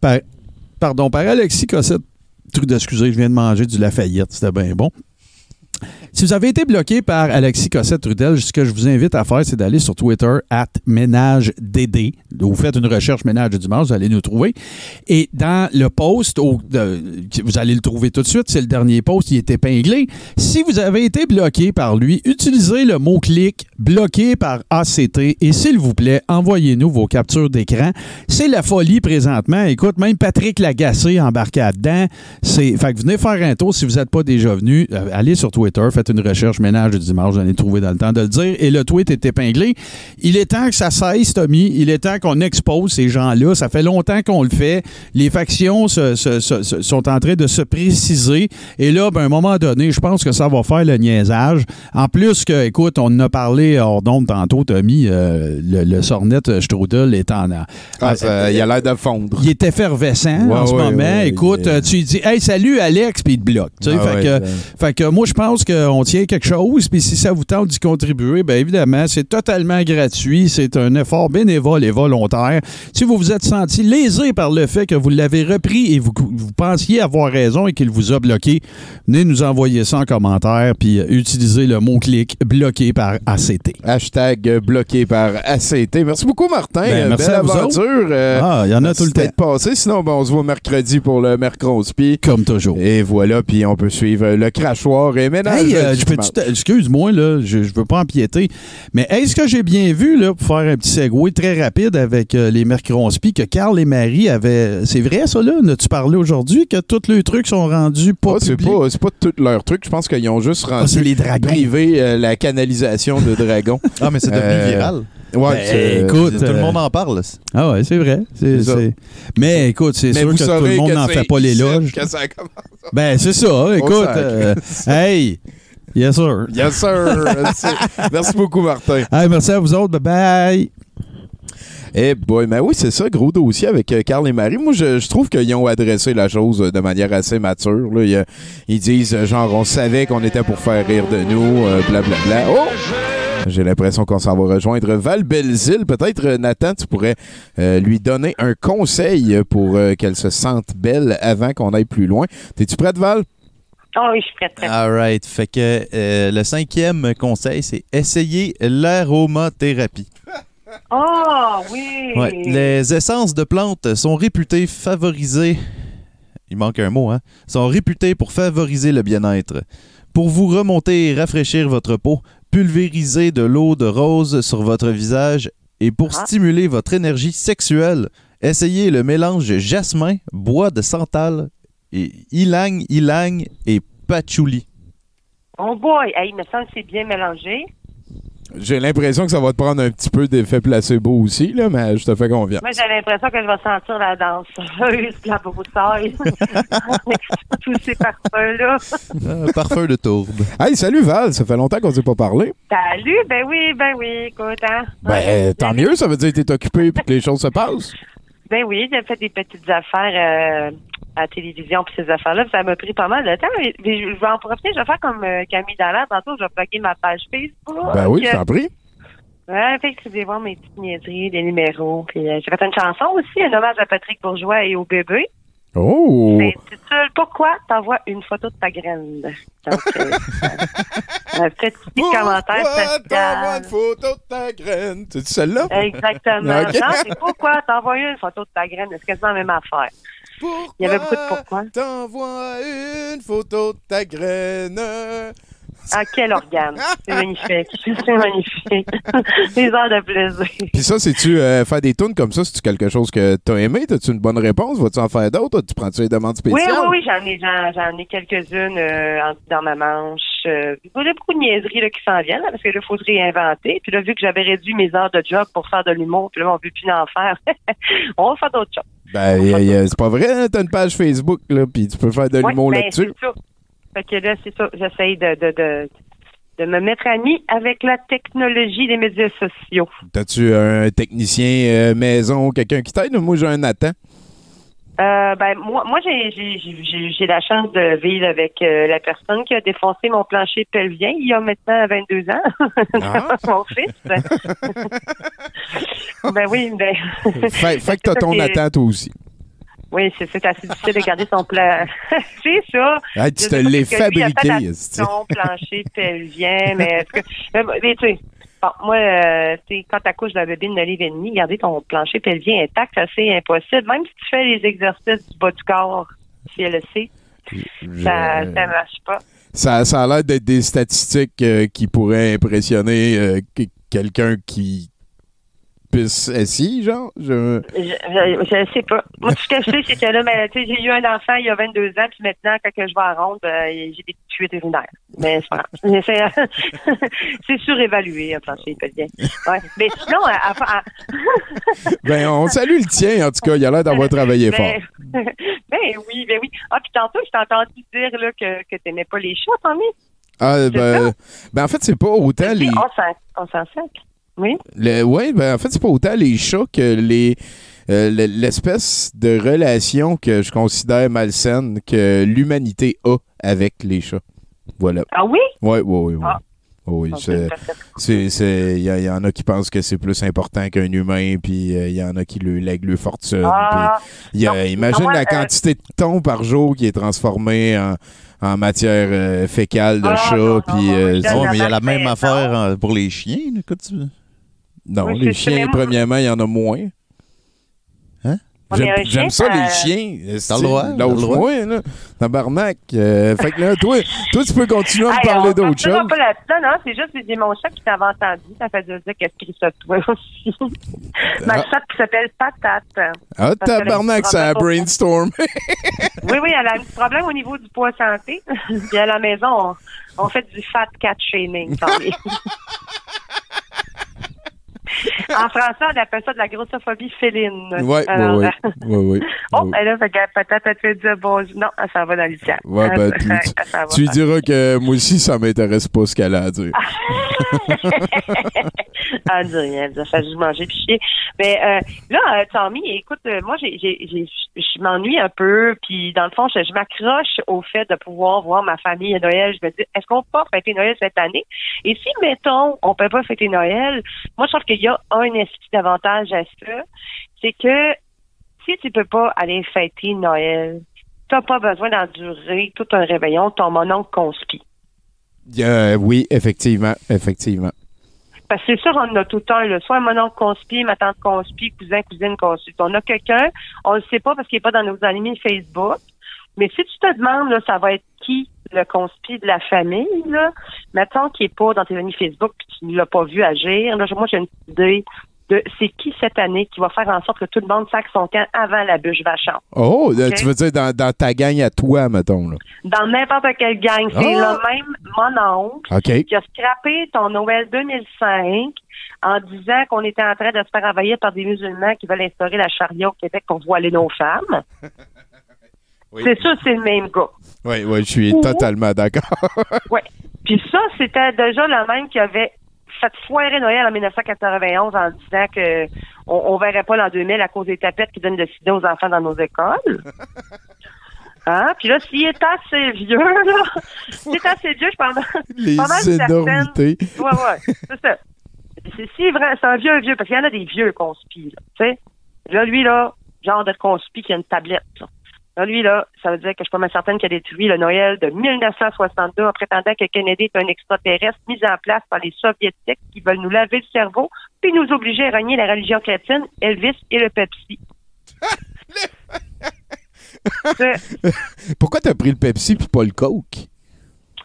par, pardon, par Alexis Cossette, truc d'excuser, je viens de manger du Lafayette, c'était bien bon. Si vous avez été bloqué par Alexis Cossette-Trudel, ce que je vous invite à faire, c'est d'aller sur Twitter, at ménage D D. Vous faites une recherche Ménage du dimanche, vous allez nous trouver. Et dans le post, au, de, vous allez le trouver tout de suite, c'est le dernier post, il est épinglé. Si vous avez été bloqué par lui, utilisez le mot-clic bloqué par A C T et s'il vous plaît, envoyez-nous vos captures d'écran. C'est la folie présentement. Écoute, même Patrick Lagacé embarqué là-dedans. C'est, fait que venez faire un tour si vous n'êtes pas déjà venu. Allez sur Twitter, faites une recherche Ménage du dimanche, j'en ai trouvé dans le temps de le dire, et le tweet est épinglé. Il est temps que ça cesse, Tommy, il est temps qu'on expose ces gens-là, ça fait longtemps qu'on le fait, les factions se, se, se, se, sont en train de se préciser, et là, ben, à un moment donné, je pense que ça va faire le niaisage. En plus que, écoute, on en a parlé hors d'onde tantôt, Tommy, euh, le, le Sornette Strudel est en... Ah, euh, ça, euh, il a l'air de fondre. Il est effervescent ouais, en ce ouais, moment. Ouais, écoute, ouais. Tu lui dis « Hey, salut Alex », puis il te bloque. Tu sais, ah, fait, ouais, que, ouais. fait que moi, je pense que on tient quelque chose, puis si ça vous tente d'y contribuer, bien évidemment, c'est totalement gratuit, c'est un effort bénévole et volontaire. Si vous vous êtes senti lésé par le fait que vous l'avez repris et vous, vous pensiez avoir raison et qu'il vous a bloqué, venez nous envoyer ça en commentaire, puis euh, utilisez le mot-clic bloqué par A C T. Hashtag bloqué par A C T. Merci beaucoup, Martin. Ben, merci Belle à vous aventure. Euh, ah, il y en a tout le temps. Passé. Sinon, ben, on se voit mercredi pour le Mercrospi. Comme toujours. Et voilà, puis on peut suivre le crachoir et ménage. Hey, Euh, je peux-tu t'a... Excuse-moi, là, je ne veux pas empiéter, mais est-ce que j'ai bien vu, là, pour faire un petit segway très rapide avec euh, les Mercronspi, que Carl et Marie avaient... C'est vrai, ça, là? As-tu parlé aujourd'hui que tous leurs trucs sont rendus pas ah, c'est pas C'est pas tous leurs trucs. Je pense qu'ils ont juste rendu ah, c'est les dragons. Privé euh, la canalisation de dragons. Ah, mais c'est devenu euh... viral. Ouais, ben, c'est, écoute, c'est, tout le monde en parle. Là. Ah ouais, c'est vrai. C'est, c'est c'est... Mais écoute, c'est mais sûr que tout le monde n'en fait pas l'éloge. Ben c'est ça. Écoute, euh, hey, yes sir. Yes sir. Merci beaucoup, Martin. Hey, merci à vous autres. Bye bye. Eh hey boy, mais oui, c'est ça, gros dossier avec Carl et Marie. Moi, je, je trouve qu'ils ont adressé la chose de manière assez mature. Là. Ils, ils disent genre, on savait qu'on était pour faire rire de nous, blablabla. Euh, bla, bla. Oh! J'ai l'impression qu'on s'en va rejoindre Val-Belzile. Peut-être, Nathan, tu pourrais euh, lui donner un conseil pour euh, qu'elle se sente belle avant qu'on aille plus loin. T'es-tu prête, Val? Ah oh oui, je suis prête. prête. All right. Fait que euh, le cinquième conseil, c'est essayer l'aromathérapie. Ah, oh, oui! Ouais. Les essences de plantes sont réputées favoriser... Il manque un mot, hein? Sont réputées pour favoriser le bien-être. Pour vous remonter et rafraîchir votre peau, pulvérisez de l'eau de rose sur votre visage et pour ah. stimuler votre énergie sexuelle, essayez le mélange jasmin, bois de santal, et ylang ylang et patchouli. Oh boy! Hey, il me semble que c'est bien mélangé. J'ai l'impression que ça va te prendre un petit peu d'effet placebo aussi, là, mais je te fais confiance. Moi, j'ai l'impression que je vais sentir la danseuse, la broussaille, tous ces parfums-là. euh, parfum de tourbe. Hey, salut Val, ça fait longtemps qu'on ne s'est pas parlé. Salut, ben oui, ben oui, écoute, hein? Ben, tant mieux, ça veut dire que t'es occupé et que les choses se passent. Ben oui, j'ai fait des petites affaires... Euh... à la télévision puis ces affaires-là. Ça m'a pris pas mal de temps. Mais je vais en profiter. Je vais faire comme euh, Camille Dallaire. Tantôt, je vais bloquer ma page Facebook. Ben oui, je t'en prie. Ouais, fait que tu devais voir mes petites niaiseries, des numéros. Puis euh, j'ai fait une chanson aussi, un hommage à Patrick Bourgeois et au bébé. Oh! C'est intitulé « Pourquoi t'envoies une photo de ta graine? » Donc, euh, un petit Pourquoi commentaire spécial. « Pourquoi t'envoies une photo de ta graine? » C'est celle-là? Exactement. Okay. Non, c'est « Pourquoi t'envoies une photo de ta graine? » C'est quasiment la même affaire. Pourquoi Il y avait beaucoup de pourquoi. T'envoies une photo de ta graine. Ah, quel organe! C'est magnifique. C'est magnifique. Des heures de plaisir. Puis ça, c'est-tu euh, faire des tunes comme ça? C'est-tu quelque chose que t'as aimé? T'as-tu une bonne réponse? Vas-tu en faire d'autres? Tu prends-tu les demandes spéciales? Oui, oui, oui. J'en ai, j'en, j'en ai quelques-unes euh, dans ma manche. Euh, il y a beaucoup de niaiseries là, qui s'en viennent là, parce que là, il faut se réinventer. Puis là, vu que j'avais réduit mes heures de job pour faire de l'humour, puis là, on ne veut plus en faire. On va faire d'autres choses. Ben, y a, y a, c'est pas vrai, hein? T'as une page Facebook, là, puis tu peux faire de l'humour ouais, ben, là-dessus. C'est ça. Fait que là, c'est ça. J'essaye de, de, de, de me mettre amie avec la technologie des médias sociaux. T'as-tu un technicien euh, maison, quelqu'un qui t'aide, ou moi, j'ai un Nathan? Euh, ben, moi, moi j'ai, j'ai, j'ai, j'ai la chance de vivre avec euh, la personne qui a défoncé mon plancher pelvien il y a maintenant vingt-deux ans. Ah. Mon fils. Ben oui, ben. Fait, fait que t'as ton attente aussi. Oui, c'est, c'est assez difficile de garder son plan. C'est ça. Ah, tu te l'es fabriqué. Son plancher pelvien, mais. Mais tu sais. Bon, moi, euh, t'sais, quand t'accouches d'un bébé de neuf livres et demi, garder ton plancher pelvien intact, ça, c'est impossible. Même si tu fais les exercices du bas du corps, si elle le sait, Je... ça, ça marche pas. Ça, ça a l'air d'être des statistiques euh, qui pourraient impressionner euh, quelqu'un qui puisse assis, genre? Je... Je, je, je sais pas. Moi, tout ce que je sais, c'est que là, ben, t'sais, j'ai eu un enfant il y a vingt-deux ans, puis maintenant, quand je vais à la ronde, euh, j'ai des petites fuites urinaires. Mais c'est, c'est, c'est surévalué, un plancher pelvien. Ouais. Mais sinon, à, à, à... ben, on salue le tien, en tout cas. Il a l'air d'avoir travaillé ben, fort. Ben oui, ben oui. Ah, puis tantôt, je t'ai entendu dire là, que, que t'aimais pas les chats, Tommy. Ah, ben, ben en fait, c'est pas autant les... On s'en, on s'en sac. Oui, ouais, ben en fait, c'est pas autant les chats que les euh, l'espèce de relation que je considère malsaine que l'humanité a avec les chats. Voilà. Ah oui? Oui, oui, oui. oui. Ah. oui c'est, c'est, c'est, y, y en a qui pensent que c'est plus important qu'un humain, puis il euh, y en a qui lui lèguent leur fortune. Ah. Puis, y a, non, imagine non, moi, la quantité euh... de thon par jour qui est transformée en... en matière euh, fécale de ah, chat. Puis euh, oh, mais il y a la même affaire hein, pour les chiens. Là, tu... Non, oui, les chiens, premièrement, il y en a moins. Hein? J'aime, j'aime chien, ça, euh... les chiens. C'est le droit. L'autre là. Tabarnak. Euh, fait que là, toi, toi, tu peux continuer à me parler d'autres choses. Pas là-dedans, non? C'est juste que j'ai mon chat qui t'avait entendu. Ça fait de dire qu'est-ce qu'il se toi aussi. Ma chatte qui s'appelle Patate. Ah, tabarnak, ça a brainstormé. Oui, oui, elle a un petit problème au niveau du poids santé. Puis à la maison, on, on fait du fat cat shaming. En français, on appelle ça de la grossophobie féline. Oui, oui, oui. Oh, elle a peut-être elle te fait dire bonjour. Non, elle s'en va dans le chat. Ouais, ben, tu, tu, tu lui diras que moi aussi, ça m'intéresse pas ce qu'elle a à dire. Ah, dis rien, dis, ça juste manger puis chier. Mais euh, là, euh, Tommy, écoute, euh, moi, j'ai, j'ai, j'ai, je m'ennuie un peu, puis dans le fond, je, je m'accroche au fait de pouvoir voir ma famille à Noël. Je me dis, est-ce qu'on peut fêter Noël cette année? Et si, mettons, on peut pas fêter Noël, moi, je trouve qu'il y a un esprit d'avantage à ça, c'est que si tu peux pas aller fêter Noël, t'as pas besoin d'endurer tout un réveillon, ton mononcle conspire. Euh, oui, effectivement, effectivement. Parce que c'est sûr, on a tout un, là. Soit mon oncle conspire, ma tante conspire, cousin, cousine conspire. On a quelqu'un, on le sait pas parce qu'il n'est pas dans nos amis Facebook, mais si tu te demandes, là, ça va être qui le conspire de la famille, là, mettons qu'il n'est pas dans tes amis Facebook et tu ne l'as pas vu agir, là, moi, j'ai une petite idée de c'est qui cette année qui va faire en sorte que tout le monde sac son camp avant la bûche vachante. Oh, okay? Tu veux dire dans, dans ta gang à toi, mettons, là? Dans n'importe quelle gang. Oh. C'est le même mon oncle, okay, qui a scrappé ton Noël deux mille cinq en disant qu'on était en train de se faire envahir par des musulmans qui veulent instaurer la charia au Québec pour voiler nos femmes. Oui. C'est sûr, c'est le même gars. Oui, oui, je suis Ouh. totalement d'accord. Oui. Puis ça, c'était déjà le même qui avait fait foirer Noël en dix-neuf cent quatre-vingt-onze en disant que on, on verrait pas l'an deux mille à cause des tapettes qui donnent le sida aux enfants dans nos écoles. Hein? Puis là, s'il est assez vieux, là, s'il est assez vieux, je parle les énormités. Certaines... Ouais, ouais, c'est ça. C'est, si, c'est un vieux, vieux, parce qu'il y en a des vieux conspis, là, tu sais. Là, lui, là, genre de conspi qui a une tablette, là. Là, lui, là, ça veut dire que je suis pas mal certaine qu'il a détruit le Noël de dix-neuf cent soixante-deux en prétendant que Kennedy est un extraterrestre mis en place par les Soviétiques qui veulent nous laver le cerveau puis nous obliger à renier la religion chrétienne, Elvis et le Pepsi. Pourquoi t'as pris le Pepsi puis pas le Coke?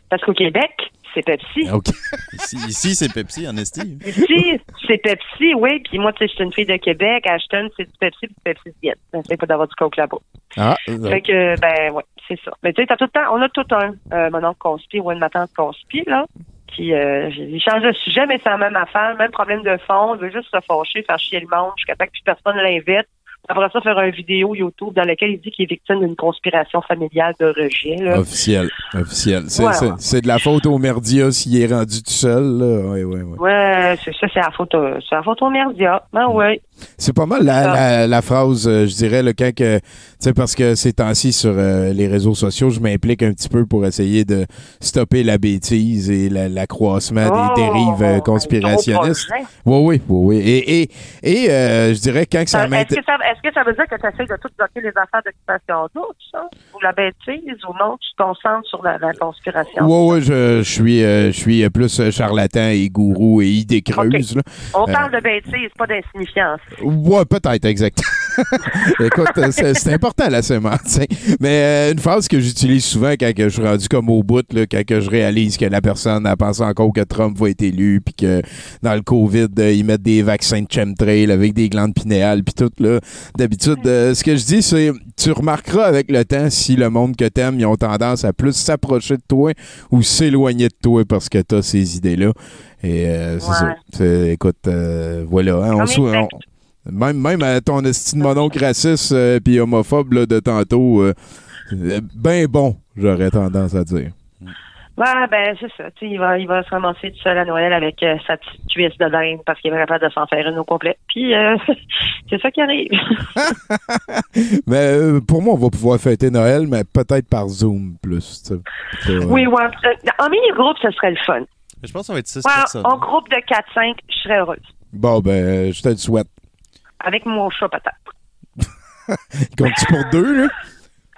Parce qu'au Québec, c'est Pepsi. Okay. Ici, ici, c'est Pepsi, en estime. Ici, c'est Pepsi, oui. Puis moi, tu sais, je suis une fille de Québec. Ashton, c'est du Pepsi, du Pepsi Diète. C'est pas d'avoir du Coke là-bas. Ah, donc. Fait que, ben, ouais, c'est ça. Mais tu sais, t'as tout le temps, on a tout un, euh, mon oncle conspire ou une ma tante conspire, là. Puis, euh, il change de sujet, mais c'est la même affaire, même problème de fond. Il veut juste se fâcher, faire chier le monde jusqu'à temps que plus personne l'invite. Après ça, faire une vidéo YouTube dans laquelle il dit qu'il est victime d'une conspiration familiale de rejet. Là. Officiel, officiel. C'est, ouais, c'est, ouais. c'est de la faute aux merdias s'il est rendu tout seul. Oui, oui, oui. Ouais, c'est ça, c'est la faute, c'est la faute aux merdias. Ben, ouais. Ouais. C'est pas mal la, la, la phrase, euh, je dirais, le quand que, tu sais, parce que ces temps-ci sur euh, les réseaux sociaux, je m'implique un petit peu pour essayer de stopper la bêtise et la, l'accroissement oh, des dérives euh, conspirationnistes. Oui, oui, oui, oui. Et, et, et euh, je dirais quand que ça m'intéresse. Est-ce que ça veut dire que tu essaies de tout bloquer les affaires d'occupation d'autres, ça? Ou la bêtise, ou non, tu te concentres sur la, la conspiration? Oui, oui, je, je suis euh, je suis plus charlatan et gourou et idée creuse. Okay. Là. On euh, parle de bêtise, pas d'insignifiance. Oui, peut-être, exact. Écoute, c'est, c'est important la sémantique. Mais euh, une phrase que j'utilise souvent quand que je suis rendu comme au bout, là, quand que je réalise que la personne a pensé encore que Trump va être élu, puis que dans le COVID, euh, ils mettent des vaccins de chemtrail avec des glandes pinéales, puis tout, là. D'habitude, euh, ce que je dis, c'est tu remarqueras avec le temps si le monde que t'aimes, ils ont tendance à plus s'approcher de toi ou s'éloigner de toi parce que t'as ces idées-là. Et euh, c'est ouais. ça. C'est, écoute, euh, voilà. Hein, on sou- on, même, même à ton estime mononcle raciste euh, puis homophobe là, de tantôt, euh, ben bon, j'aurais tendance à dire. Ouais, ben, c'est ça. T'sais, il va, il va se ramasser tout seul à Noël avec euh, sa petite cuisse de dingue parce qu'il est capable de s'en faire une au complet. Puis, euh, c'est ça qui arrive. Mais euh, pour moi, on va pouvoir fêter Noël, mais peut-être par Zoom plus. T'sais. T'sais, ouais. Oui, ouais. Euh, en mini-groupe, ce serait le fun. Je pense qu'on va être six ouais, personnes. En groupe de quatre cinq, je serais heureuse. Bon, ben, je te le souhaite. Avec mon chat, peut-être. Compte-tu pour deux, là?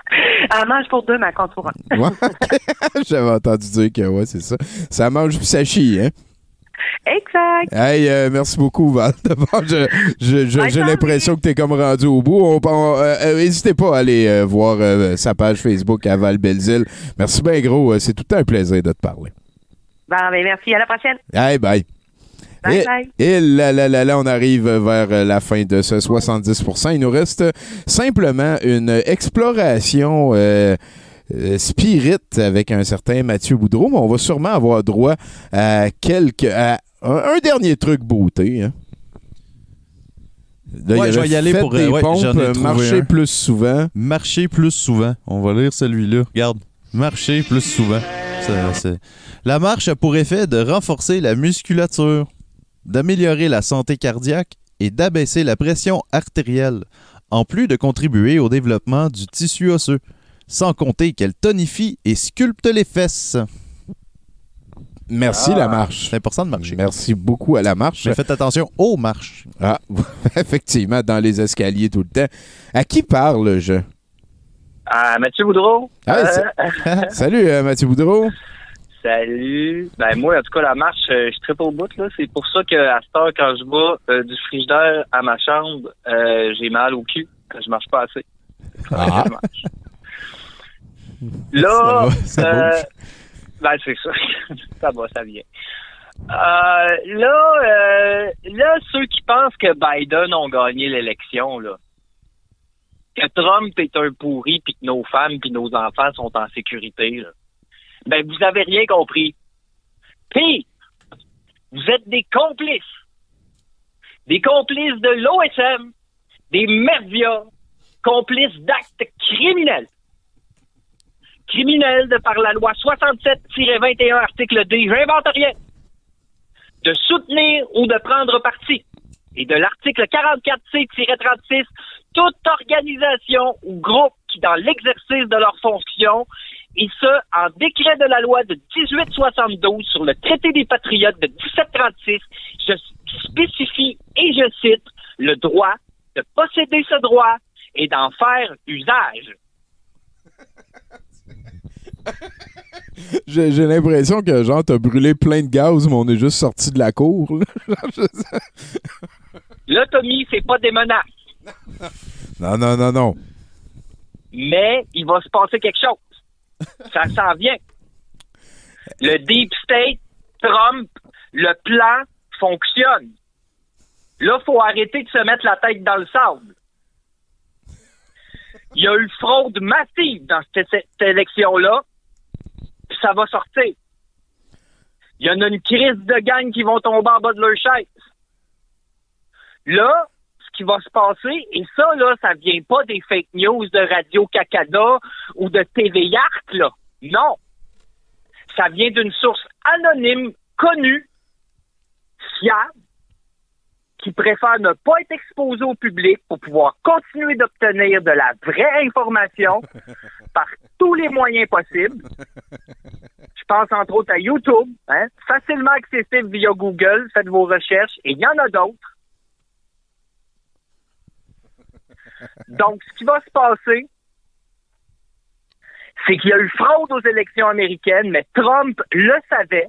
Elle mange pour deux, mais elle compte pour un. Ouais, okay. J'avais entendu dire que ouais, c'est ça. Ça mange puis ça chie, hein? Exact. Hey, euh, merci beaucoup, Val. D'abord, je, je, je, j'ai l'impression que t'es comme rendu au bout. On, on, euh, euh, n'hésitez pas à aller euh, voir euh, sa page Facebook à Val Belzile. Merci bien gros. Euh, c'est tout le temps un plaisir de te parler. Bon, ben merci. À la prochaine. Hey, bye. Et, et là, là, là, là, on arrive vers la fin de ce soixante-dix pour cent. Il nous reste simplement une exploration euh, euh, spirit avec un certain Mathieu Boudreau, mais on va sûrement avoir droit à, quelques, à un, un dernier truc beauté. Hein. Là, ouais, je vais y aller pour des ouais, pompes, marcher un. plus souvent. Marcher plus souvent. On va lire celui-là. Regarde. Marcher plus souvent. Ça, c'est... La marche a pour effet de renforcer la musculature. d'améliorer la santé cardiaque et d'abaisser la pression artérielle, en plus de contribuer au développement du tissu osseux, sans compter qu'elle tonifie et sculpte les fesses. Merci, ah, la marche. C'est important de marcher. Merci beaucoup à la marche. Mais faites attention aux marches. Ah, effectivement, dans les escaliers tout le temps. À qui parle je? À Mathieu Boudreau. Ah, euh... Salut, Mathieu Boudreau. Salut. Ben moi, en tout cas, la marche, je tripe au bout, là. C'est pour ça qu'à cette heure, quand je bois euh, du frigidaire à ma chambre, euh, j'ai mal au cul. Je marche pas assez. Ah. Là, ça va, ça euh, ben c'est ça. Ça va, ça vient. Euh, là, euh, là, ceux qui pensent que Biden ont gagné l'élection, là, que Trump est un pourri, puis que nos femmes puis nos enfants sont en sécurité, là, ben vous avez rien compris. Pire, vous êtes des complices, des complices de l'O S M, des merdias, complices d'actes criminels. Criminel de par la loi soixante-sept vingt et un, article D, j'invente rien, de soutenir ou de prendre parti, et de l'article quarante-quatre C trente-six, toute organisation ou groupe qui, dans l'exercice de leurs fonctions, et ce, en décret de la loi de dix-huit soixante-douze sur le traité des patriotes de dix-sept trente-six, je spécifie, et je cite, le droit de posséder ce droit et d'en faire usage. J'ai, j'ai l'impression que, genre, t'as brûlé plein de gaz, mais on est juste sorti de la cour. Là, là Tommy, c'est pas des menaces. Non, non, non, non. Mais il va se passer quelque chose. Ça s'en vient. Le Deep State, Trump, le plan fonctionne. Là, faut arrêter de se mettre la tête dans le sable. Il y a eu fraude massive dans cette, cette élection-là. Puis ça va sortir. Il y en a une crise de gang qui vont tomber en bas de leur chaise. Là, ce qui va se passer, et ça, là, ça vient pas des fake news de Radio Cacada ou de T V Yark, là. Non. Ça vient d'une source anonyme, connue, fiable, qui préfèrent ne pas être exposés au public pour pouvoir continuer d'obtenir de la vraie information par tous les moyens possibles. Je pense entre autres à YouTube, hein, facilement accessible via Google, faites vos recherches, et il y en a d'autres. Donc, ce qui va se passer, c'est qu'il y a eu fraude aux élections américaines, mais Trump le savait.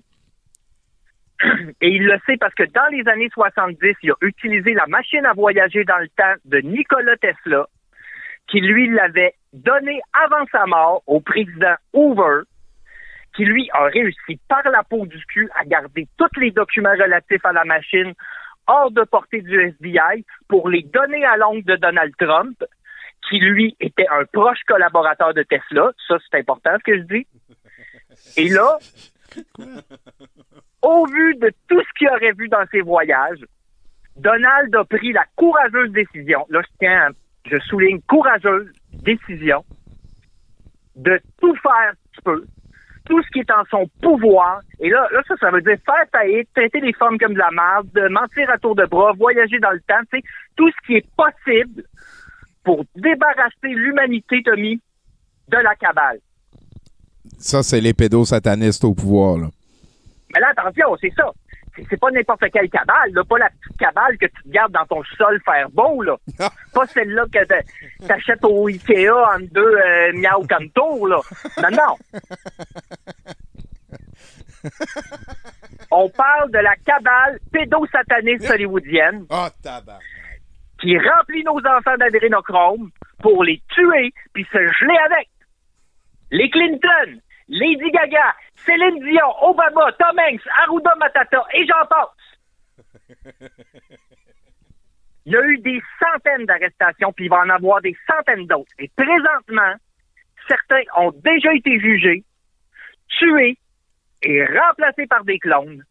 Et il le sait parce que dans les années soixante-dix, il a utilisé la machine à voyager dans le temps de Nikola Tesla, qui lui l'avait donnée avant sa mort au président Hoover, qui lui a réussi par la peau du cul à garder tous les documents relatifs à la machine hors de portée du F B I pour les donner à l'oncle de Donald Trump, qui lui était un proche collaborateur de Tesla. Ça, c'est important ce que je dis. Et là... Au vu de tout ce qu'il aurait vu dans ses voyages, Donald a pris la courageuse décision, là je tiens, je souligne courageuse décision, de tout faire ce qu'il peut, tout ce qui est en son pouvoir, et là, là ça, ça veut dire faire tailler, traiter les femmes comme de la merde, de mentir à tour de bras, voyager dans le temps, tu sais, tout ce qui est possible pour débarrasser l'humanité, Tommy, de la cabale. Ça, c'est les pédosatanistes au pouvoir, là. Mais là, attention, c'est ça. C'est, c'est pas n'importe quelle cabale, là. Pas la petite cabale que tu te gardes dans ton sol faire beau, là. Pas celle-là que t'a, t'achètes au Ikea en deux euh, miao canto, là. Non, non. On parle de la cabale pédosataniste hollywoodienne. Oh, tabarnak. Qui remplit nos enfants d'adrénochrome pour les tuer puis se geler avec. Les Clinton, Lady Gaga, Céline Dion, Obama, Tom Hanks, Arruda Matata, et j'en passe. Il y a eu des centaines d'arrestations, puis il va en avoir des centaines d'autres. Et présentement, certains ont déjà été jugés, tués et remplacés par des clones.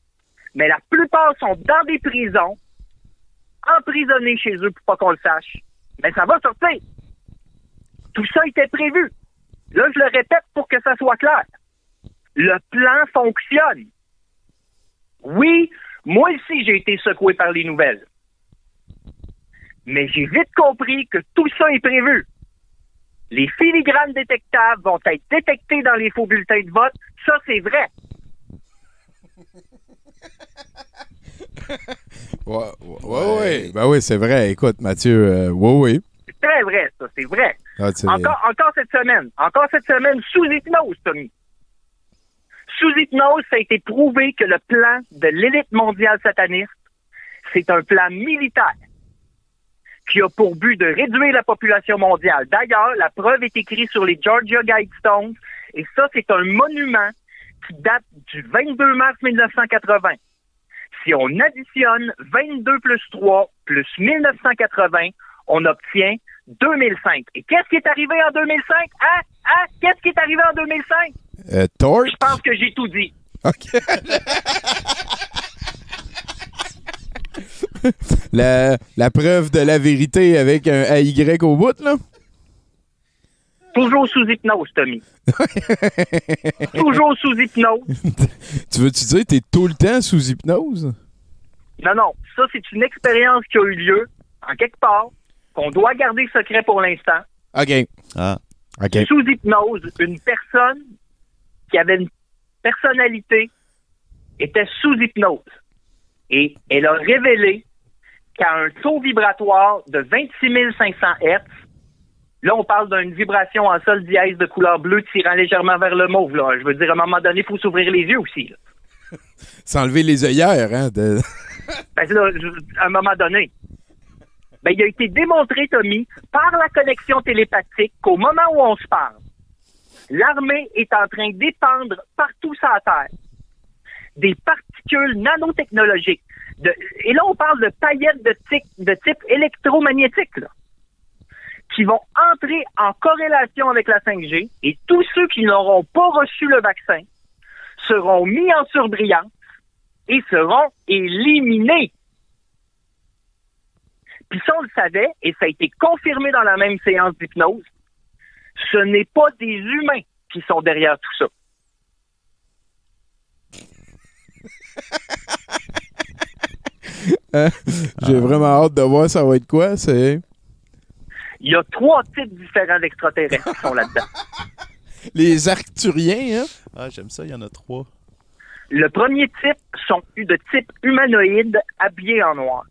Mais la plupart sont dans des prisons, emprisonnés chez eux pour pas qu'on le sache. Mais ça va sortir. Tout ça était prévu. Là, je le répète pour que ça soit clair. Le plan fonctionne. Oui, Moi aussi, j'ai été secoué par les nouvelles. Mais j'ai vite compris que tout ça est prévu. Les filigranes détectables vont être détectés dans les faux bulletins de vote. Ça, c'est vrai. Ouais, ouais, ouais, ouais. Ben oui, c'est vrai. Écoute, Mathieu, euh, oui, oui. C'est très vrai, ça, c'est vrai. Ah, c'est... Encore, encore cette semaine, encore cette semaine, sous hypnose, Tommy. Sous hypnose, ça a été prouvé que le plan de l'élite mondiale sataniste, c'est un plan militaire qui a pour but de réduire la population mondiale. D'ailleurs, la preuve est écrite sur les Georgia Guidestones, et ça, c'est un monument qui date du vingt-deux mars dix-neuf cent quatre-vingt. Si on additionne vingt-deux plus trois plus dix-neuf cent quatre-vingt, on obtient deux mille cinq. Et qu'est-ce qui est arrivé en deux mille cinq? Hein? Hein? Qu'est-ce qui est arrivé en deux mille cinq? Euh, Torque? Je pense que j'ai tout dit. OK. La, la preuve de la vérité avec un A Y au bout, là? Toujours sous hypnose, Tommy. Toujours sous hypnose. Tu veux-tu dire que t'es tout le temps sous hypnose? Non, non. Ça, c'est une expérience qui a eu lieu, en quelque part, qu'on doit garder secret pour l'instant. OK. Ah. Okay. Sous hypnose, une personne qui avait une personnalité était sous hypnose. Et elle a révélé qu'à un taux vibratoire de vingt-six mille cinq cents hertz, là, on parle d'une vibration en sol dièse de couleur bleue tirant légèrement vers le mauve. Là. Je veux dire, à un moment donné, il faut s'ouvrir les yeux aussi. Là. S'enlever les œillères, hein? De... ben, là, à un moment donné. Ben, il a été démontré, Tommy, par la connexion télépathique qu'au moment où on se parle, l'armée est en train d'épandre partout sur la Terre des particules nanotechnologiques. De, et là, on parle de paillettes de, tic, de type électromagnétique là, qui vont entrer en corrélation avec la cinq G, et tous ceux qui n'auront pas reçu le vaccin seront mis en surbrillance et seront éliminés. Puis ça, on le savait, et ça a été confirmé dans la même séance d'hypnose, ce n'est pas des humains qui sont derrière tout ça. euh, j'ai vraiment hâte de voir ça va être quoi, c'est... Il y a trois types différents d'extraterrestres qui sont là-dedans. Les Arcturiens, hein? Ah, j'aime ça, il y en a trois. Le premier type sont de type humanoïde habillés en noir.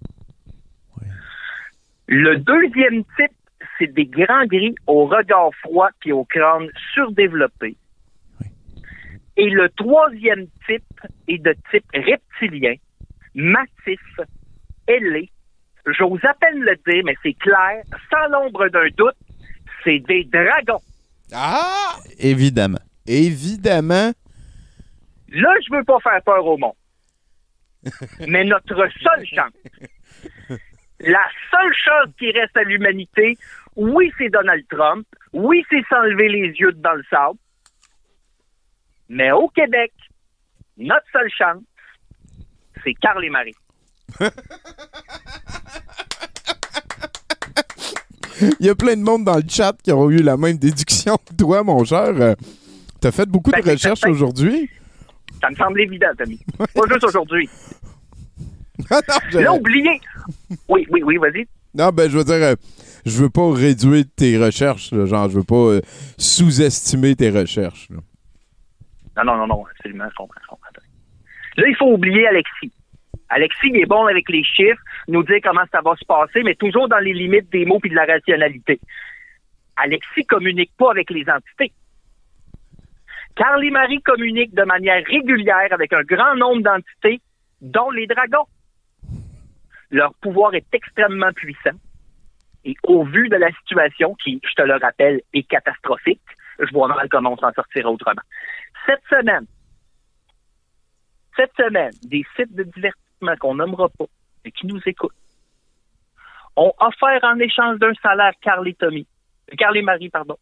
Le deuxième type, c'est des grands gris au regard froid puis au crâne surdéveloppé. Oui. Et le troisième type est de type reptilien, massif, ailé. J'ose à peine le dire, mais c'est clair, sans l'ombre d'un doute, c'est des dragons. Ah! Évidemment. Évidemment. Là, je veux pas faire peur au monde. Mais notre seule chance... La seule chose qui reste à l'humanité, oui, c'est Donald Trump, oui, c'est s'enlever les yeux dans le sable, mais au Québec, notre seule chance, c'est Carl et Marie. Il y a plein de monde dans le chat qui ont eu la même déduction que toi, mon cher. T'as fait beaucoup ben, de recherches certain. Aujourd'hui. Ça me semble évident, Tommy. Pas juste aujourd'hui. Non, je... Là, oublié. Oui, oui, oui, vas-y. Non, ben, je veux dire, euh, je veux pas réduire tes recherches, là, genre, je veux pas euh, sous-estimer tes recherches. Là. Non, non, non, non, absolument, je comprends, je comprends. Là, il faut oublier Alexis. Alexis, il est bon avec les chiffres, nous dire comment ça va se passer, mais toujours dans les limites des mots puis de la rationalité. Alexis communique pas avec les entités. Carl et Marie communiquent de manière régulière avec un grand nombre d'entités, dont les dragons. Leur pouvoir est extrêmement puissant et au vu de la situation qui, je te le rappelle, est catastrophique, je vois mal comment on s'en sortira autrement. Cette semaine, cette semaine, des sites de divertissement qu'on nommera pas et qui nous écoutent ont offert en échange d'un salaire Carl et Tommy, Carl et Marie, pardon,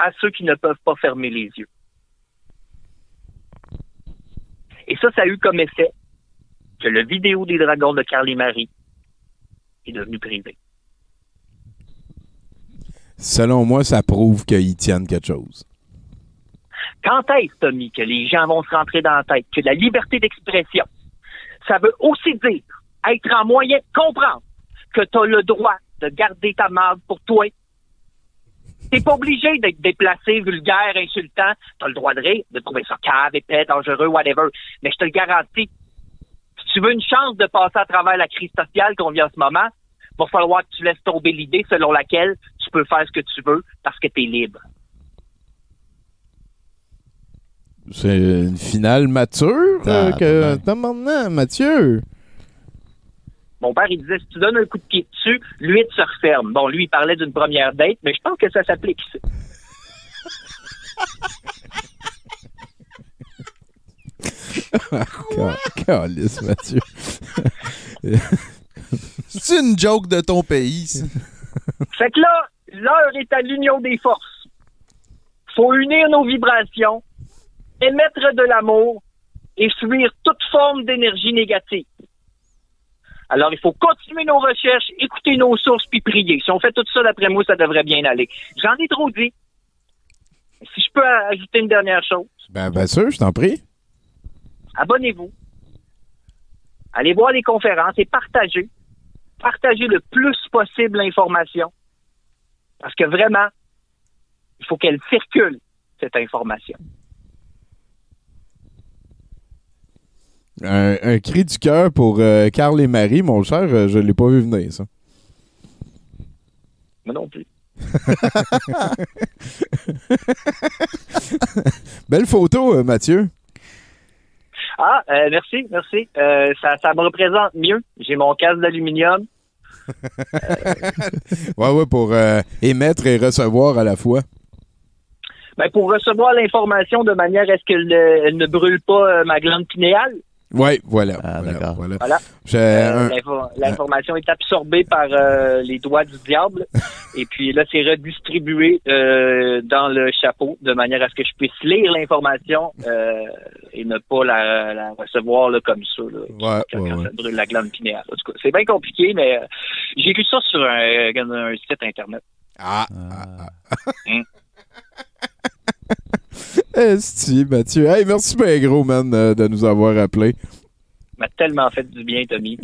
à ceux qui ne peuvent pas fermer les yeux. Et ça, ça a eu comme effet que le vidéo des dragons de Carl et Marie est devenu privé. Selon moi, ça prouve qu'ils tiennent quelque chose. Quand est-ce, Tommy, que les gens vont se rentrer dans la tête que la liberté d'expression, Ça veut aussi dire être en moyen de comprendre que tu as le droit de garder ta marde pour toi. T'es pas obligé d'être déplacé, vulgaire, insultant. T'as le droit de rire, de trouver ça cave, épais, dangereux, whatever. Mais je te le garantis, si tu veux une chance de passer à travers la crise sociale qu'on vit en ce moment, il va falloir que tu laisses tomber l'idée selon laquelle tu peux faire ce que tu veux parce que t'es libre. C'est une finale mature ah, que t'as maintenant, Mathieu. Mon père, il disait, si tu donnes un coup de pied dessus, lui, il se referme. Bon, lui, il parlait d'une première date, mais je pense que ça s'applique ici. Ah, calisse, Mathieu. C'est une joke de ton pays, ça. Fait que là, l'heure est à l'union des forces. Faut unir nos vibrations, émettre de l'amour et fuir toute forme d'énergie négative. Alors, il faut continuer nos recherches, écouter nos sources, puis prier. Si on fait tout ça, d'après moi, ça devrait bien aller. J'en ai trop dit. Si je peux ajouter une dernière chose. Ben, bien sûr, je t'en prie. Abonnez-vous. Allez voir les conférences et partagez. Partagez le plus possible l'information. Parce que vraiment, il faut qu'elle circule, cette information. Un, un cri du cœur pour euh, Karl et Marie, mon cher, euh, je ne l'ai pas vu venir, ça. Moi non plus. Belle photo, Mathieu. Ah, euh, merci, merci. Euh, ça, ça me représente mieux. J'ai mon casque d'aluminium. euh... Ouais, ouais, pour euh, émettre et recevoir à la fois. Ben, pour recevoir l'information de manière à ce qu'elle ne, elle ne brûle pas euh, ma glande pinéale. Oui, voilà. Ah, voilà, d'accord. Voilà. Voilà. Euh, un... l'info- l'information ah. est absorbée par euh, les doigts du diable. Et puis là, c'est redistribué euh, dans le chapeau de manière à ce que je puisse lire l'information euh, et ne pas la, la recevoir là, comme ça. Là, ouais, quand ouais, ça ouais. brûle la glande pinéale. En tout cas, c'est bien compliqué, mais euh, j'ai lu ça sur un, un site Internet. Ah! ah, ah. Mmh. Esti, Mathieu. Hey, merci bien gros, man, euh, de nous avoir appelés. M'a tellement fait du bien, Tommy.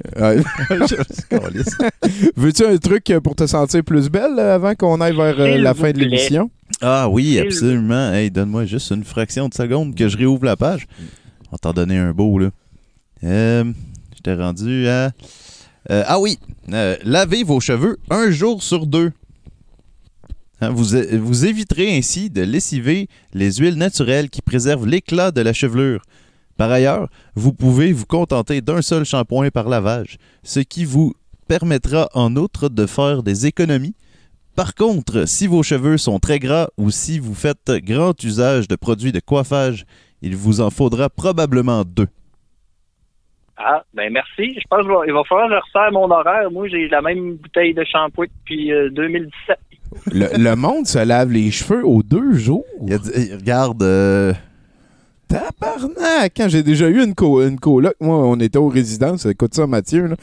Veux-tu un truc pour te sentir plus belle avant qu'on aille vers euh, la fin de l'émission? Ah oui, absolument. Hey, donne-moi juste une fraction de seconde que je réouvre la page. On va t'en donner un beau, là. Euh, je t'ai rendu à... Euh, ah oui! Euh, lavez vos cheveux un jour sur deux. Vous, vous éviterez ainsi de lessiver les huiles naturelles qui préservent l'éclat de la chevelure. Par ailleurs, vous pouvez vous contenter d'un seul shampoing par lavage, ce qui vous permettra en outre de faire des économies. Par contre, si vos cheveux sont très gras ou si vous faites grand usage de produits de coiffage, il vous en faudra probablement deux. Ah, ben merci. Je pense qu'il va falloir que je resserre mon horaire. Moi, j'ai la même bouteille de shampoing depuis euh, deux mille dix-sept. Le, le monde se lave les cheveux aux deux jours. Il, a, il regarde... Euh... Tabarnak! Quand j'ai déjà eu une, co- une coloc, moi, on était aux résidences, écoute ça, Mathieu, là.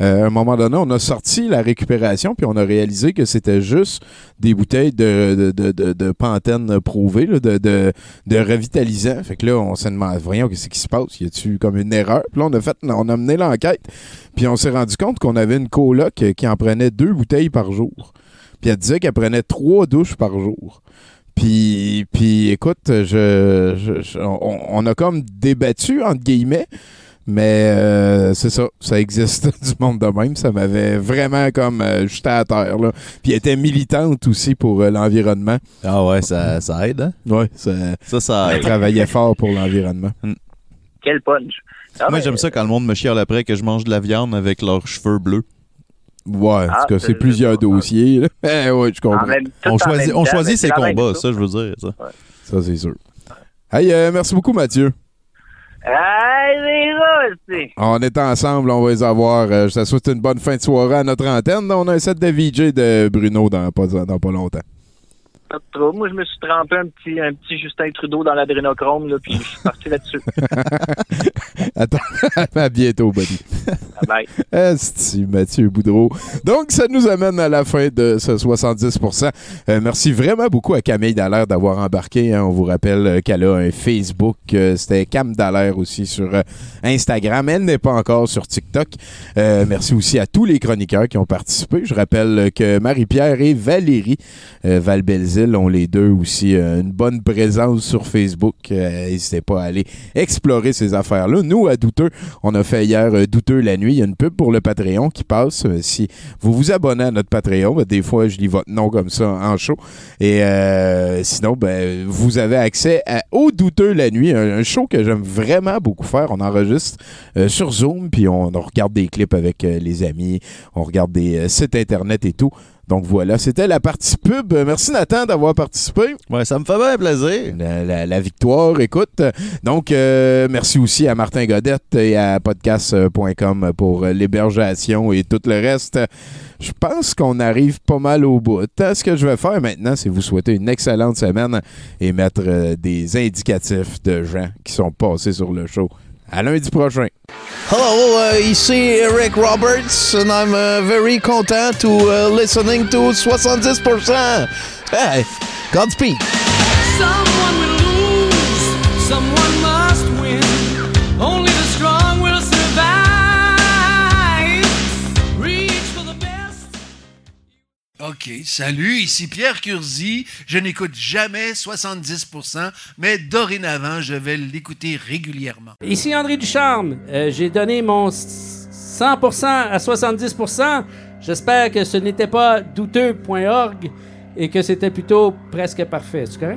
Euh, à un moment donné, on a sorti la récupération, puis on a réalisé que c'était juste des bouteilles de, de, de, de, de Pantene prouvées, là, de, de, de revitalisant. Fait que là, on s'est demandé, voyons, qu'est-ce qui se passe? Y a-tu comme une erreur? Puis là, on a fait, on a mené l'enquête, puis on s'est rendu compte qu'on avait une coloc qui en prenait deux bouteilles par jour. Puis elle disait qu'elle prenait trois douches par jour. Puis, puis écoute, je, je, je, on, on a comme débattu, entre guillemets, mais euh, c'est ça, ça existe du monde de même. Ça m'avait vraiment comme euh, jeté à terre, là. Puis elle était militante aussi pour euh, l'environnement. Ah ouais, ça, ça aide, hein? Ouais, ça, ça, ça aide. Elle travaillait fort pour l'environnement. Quel punch! Ah, moi, mais... j'aime ça quand le monde me chiale après que je mange de la viande avec leurs cheveux bleus. Ouais, ah, en tout cas, c'est, c'est plusieurs ça. dossiers. Là. Eh, ouais, je comprends. Même, on choisit, on choisit ses combats, ça, je veux dire. Ça, ouais. Ça c'est sûr. Ouais. Hey, euh, merci beaucoup, Mathieu. Hey, les gars, on est ensemble, on va les avoir. Euh, je te souhaite une bonne fin de soirée à notre antenne. On a un set de V J de Bruno dans pas, dans pas longtemps. Pas de trouble. Moi, je me suis trempé un petit, un petit Justin Trudeau dans l'adrénochrome, là, puis je suis parti là-dessus. Attends, à bientôt, buddy. Bye. Esti, Mathieu Boudreau. Donc, ça nous amène à la fin de ce soixante-dix pour cent. Euh, merci vraiment beaucoup à Camille Dallaire d'avoir embarqué. Hein. On vous rappelle qu'elle a un Facebook. Euh, c'était Cam Dallaire aussi sur euh, Instagram. Elle n'est pas encore sur TikTok. Euh, merci aussi à tous les chroniqueurs qui ont participé. Je rappelle que Marie-Pierre et Valérie euh, Valbelzile ont les deux aussi euh, une bonne présence sur Facebook. Euh, n'hésitez pas à aller explorer ces affaires-là. Nous, à Douteux, on a fait hier euh, Douteux la nuit. Il y a une pub pour le Patreon qui passe. Euh, si vous vous abonnez à notre Patreon, ben, des fois, je lis votre nom comme ça en show. Et euh, sinon, ben, vous avez accès à Au Douteux la nuit, un, un show que j'aime vraiment beaucoup faire. On enregistre euh, sur Zoom, puis on, on regarde des clips avec euh, les amis, on regarde des euh, sites Internet et tout. Donc voilà, c'était la partie pub. Merci Nathan d'avoir participé. Ouais, ça me fait bien plaisir. La, la, la victoire, écoute. Donc, euh, merci aussi à Martin Godette et à podcast point com pour l'hébergation et tout le reste. Je pense qu'on arrive pas mal au bout. Ce que je vais faire maintenant, c'est vous souhaiter une excellente semaine et mettre des indicatifs de gens qui sont passés sur le show. À lundi prochain. Hello, uh, ici Eric Roberts, and I'm uh, very content to uh, listening to soixante-dix pour cent. Hey, Godspeed. Someone will lose, someone must win. Only the strong will survive. Reach for the best. OK, salut, ici Pierre Curzi. Je n'écoute jamais soixante-dix pour cent, mais dorénavant, je vais l'écouter régulièrement. Ici André Ducharme. Euh, j'ai donné mon cent pour cent à soixante-dix pour cent. J'espère que ce n'était pas douteux point org et que c'était plutôt presque parfait. C'est correct?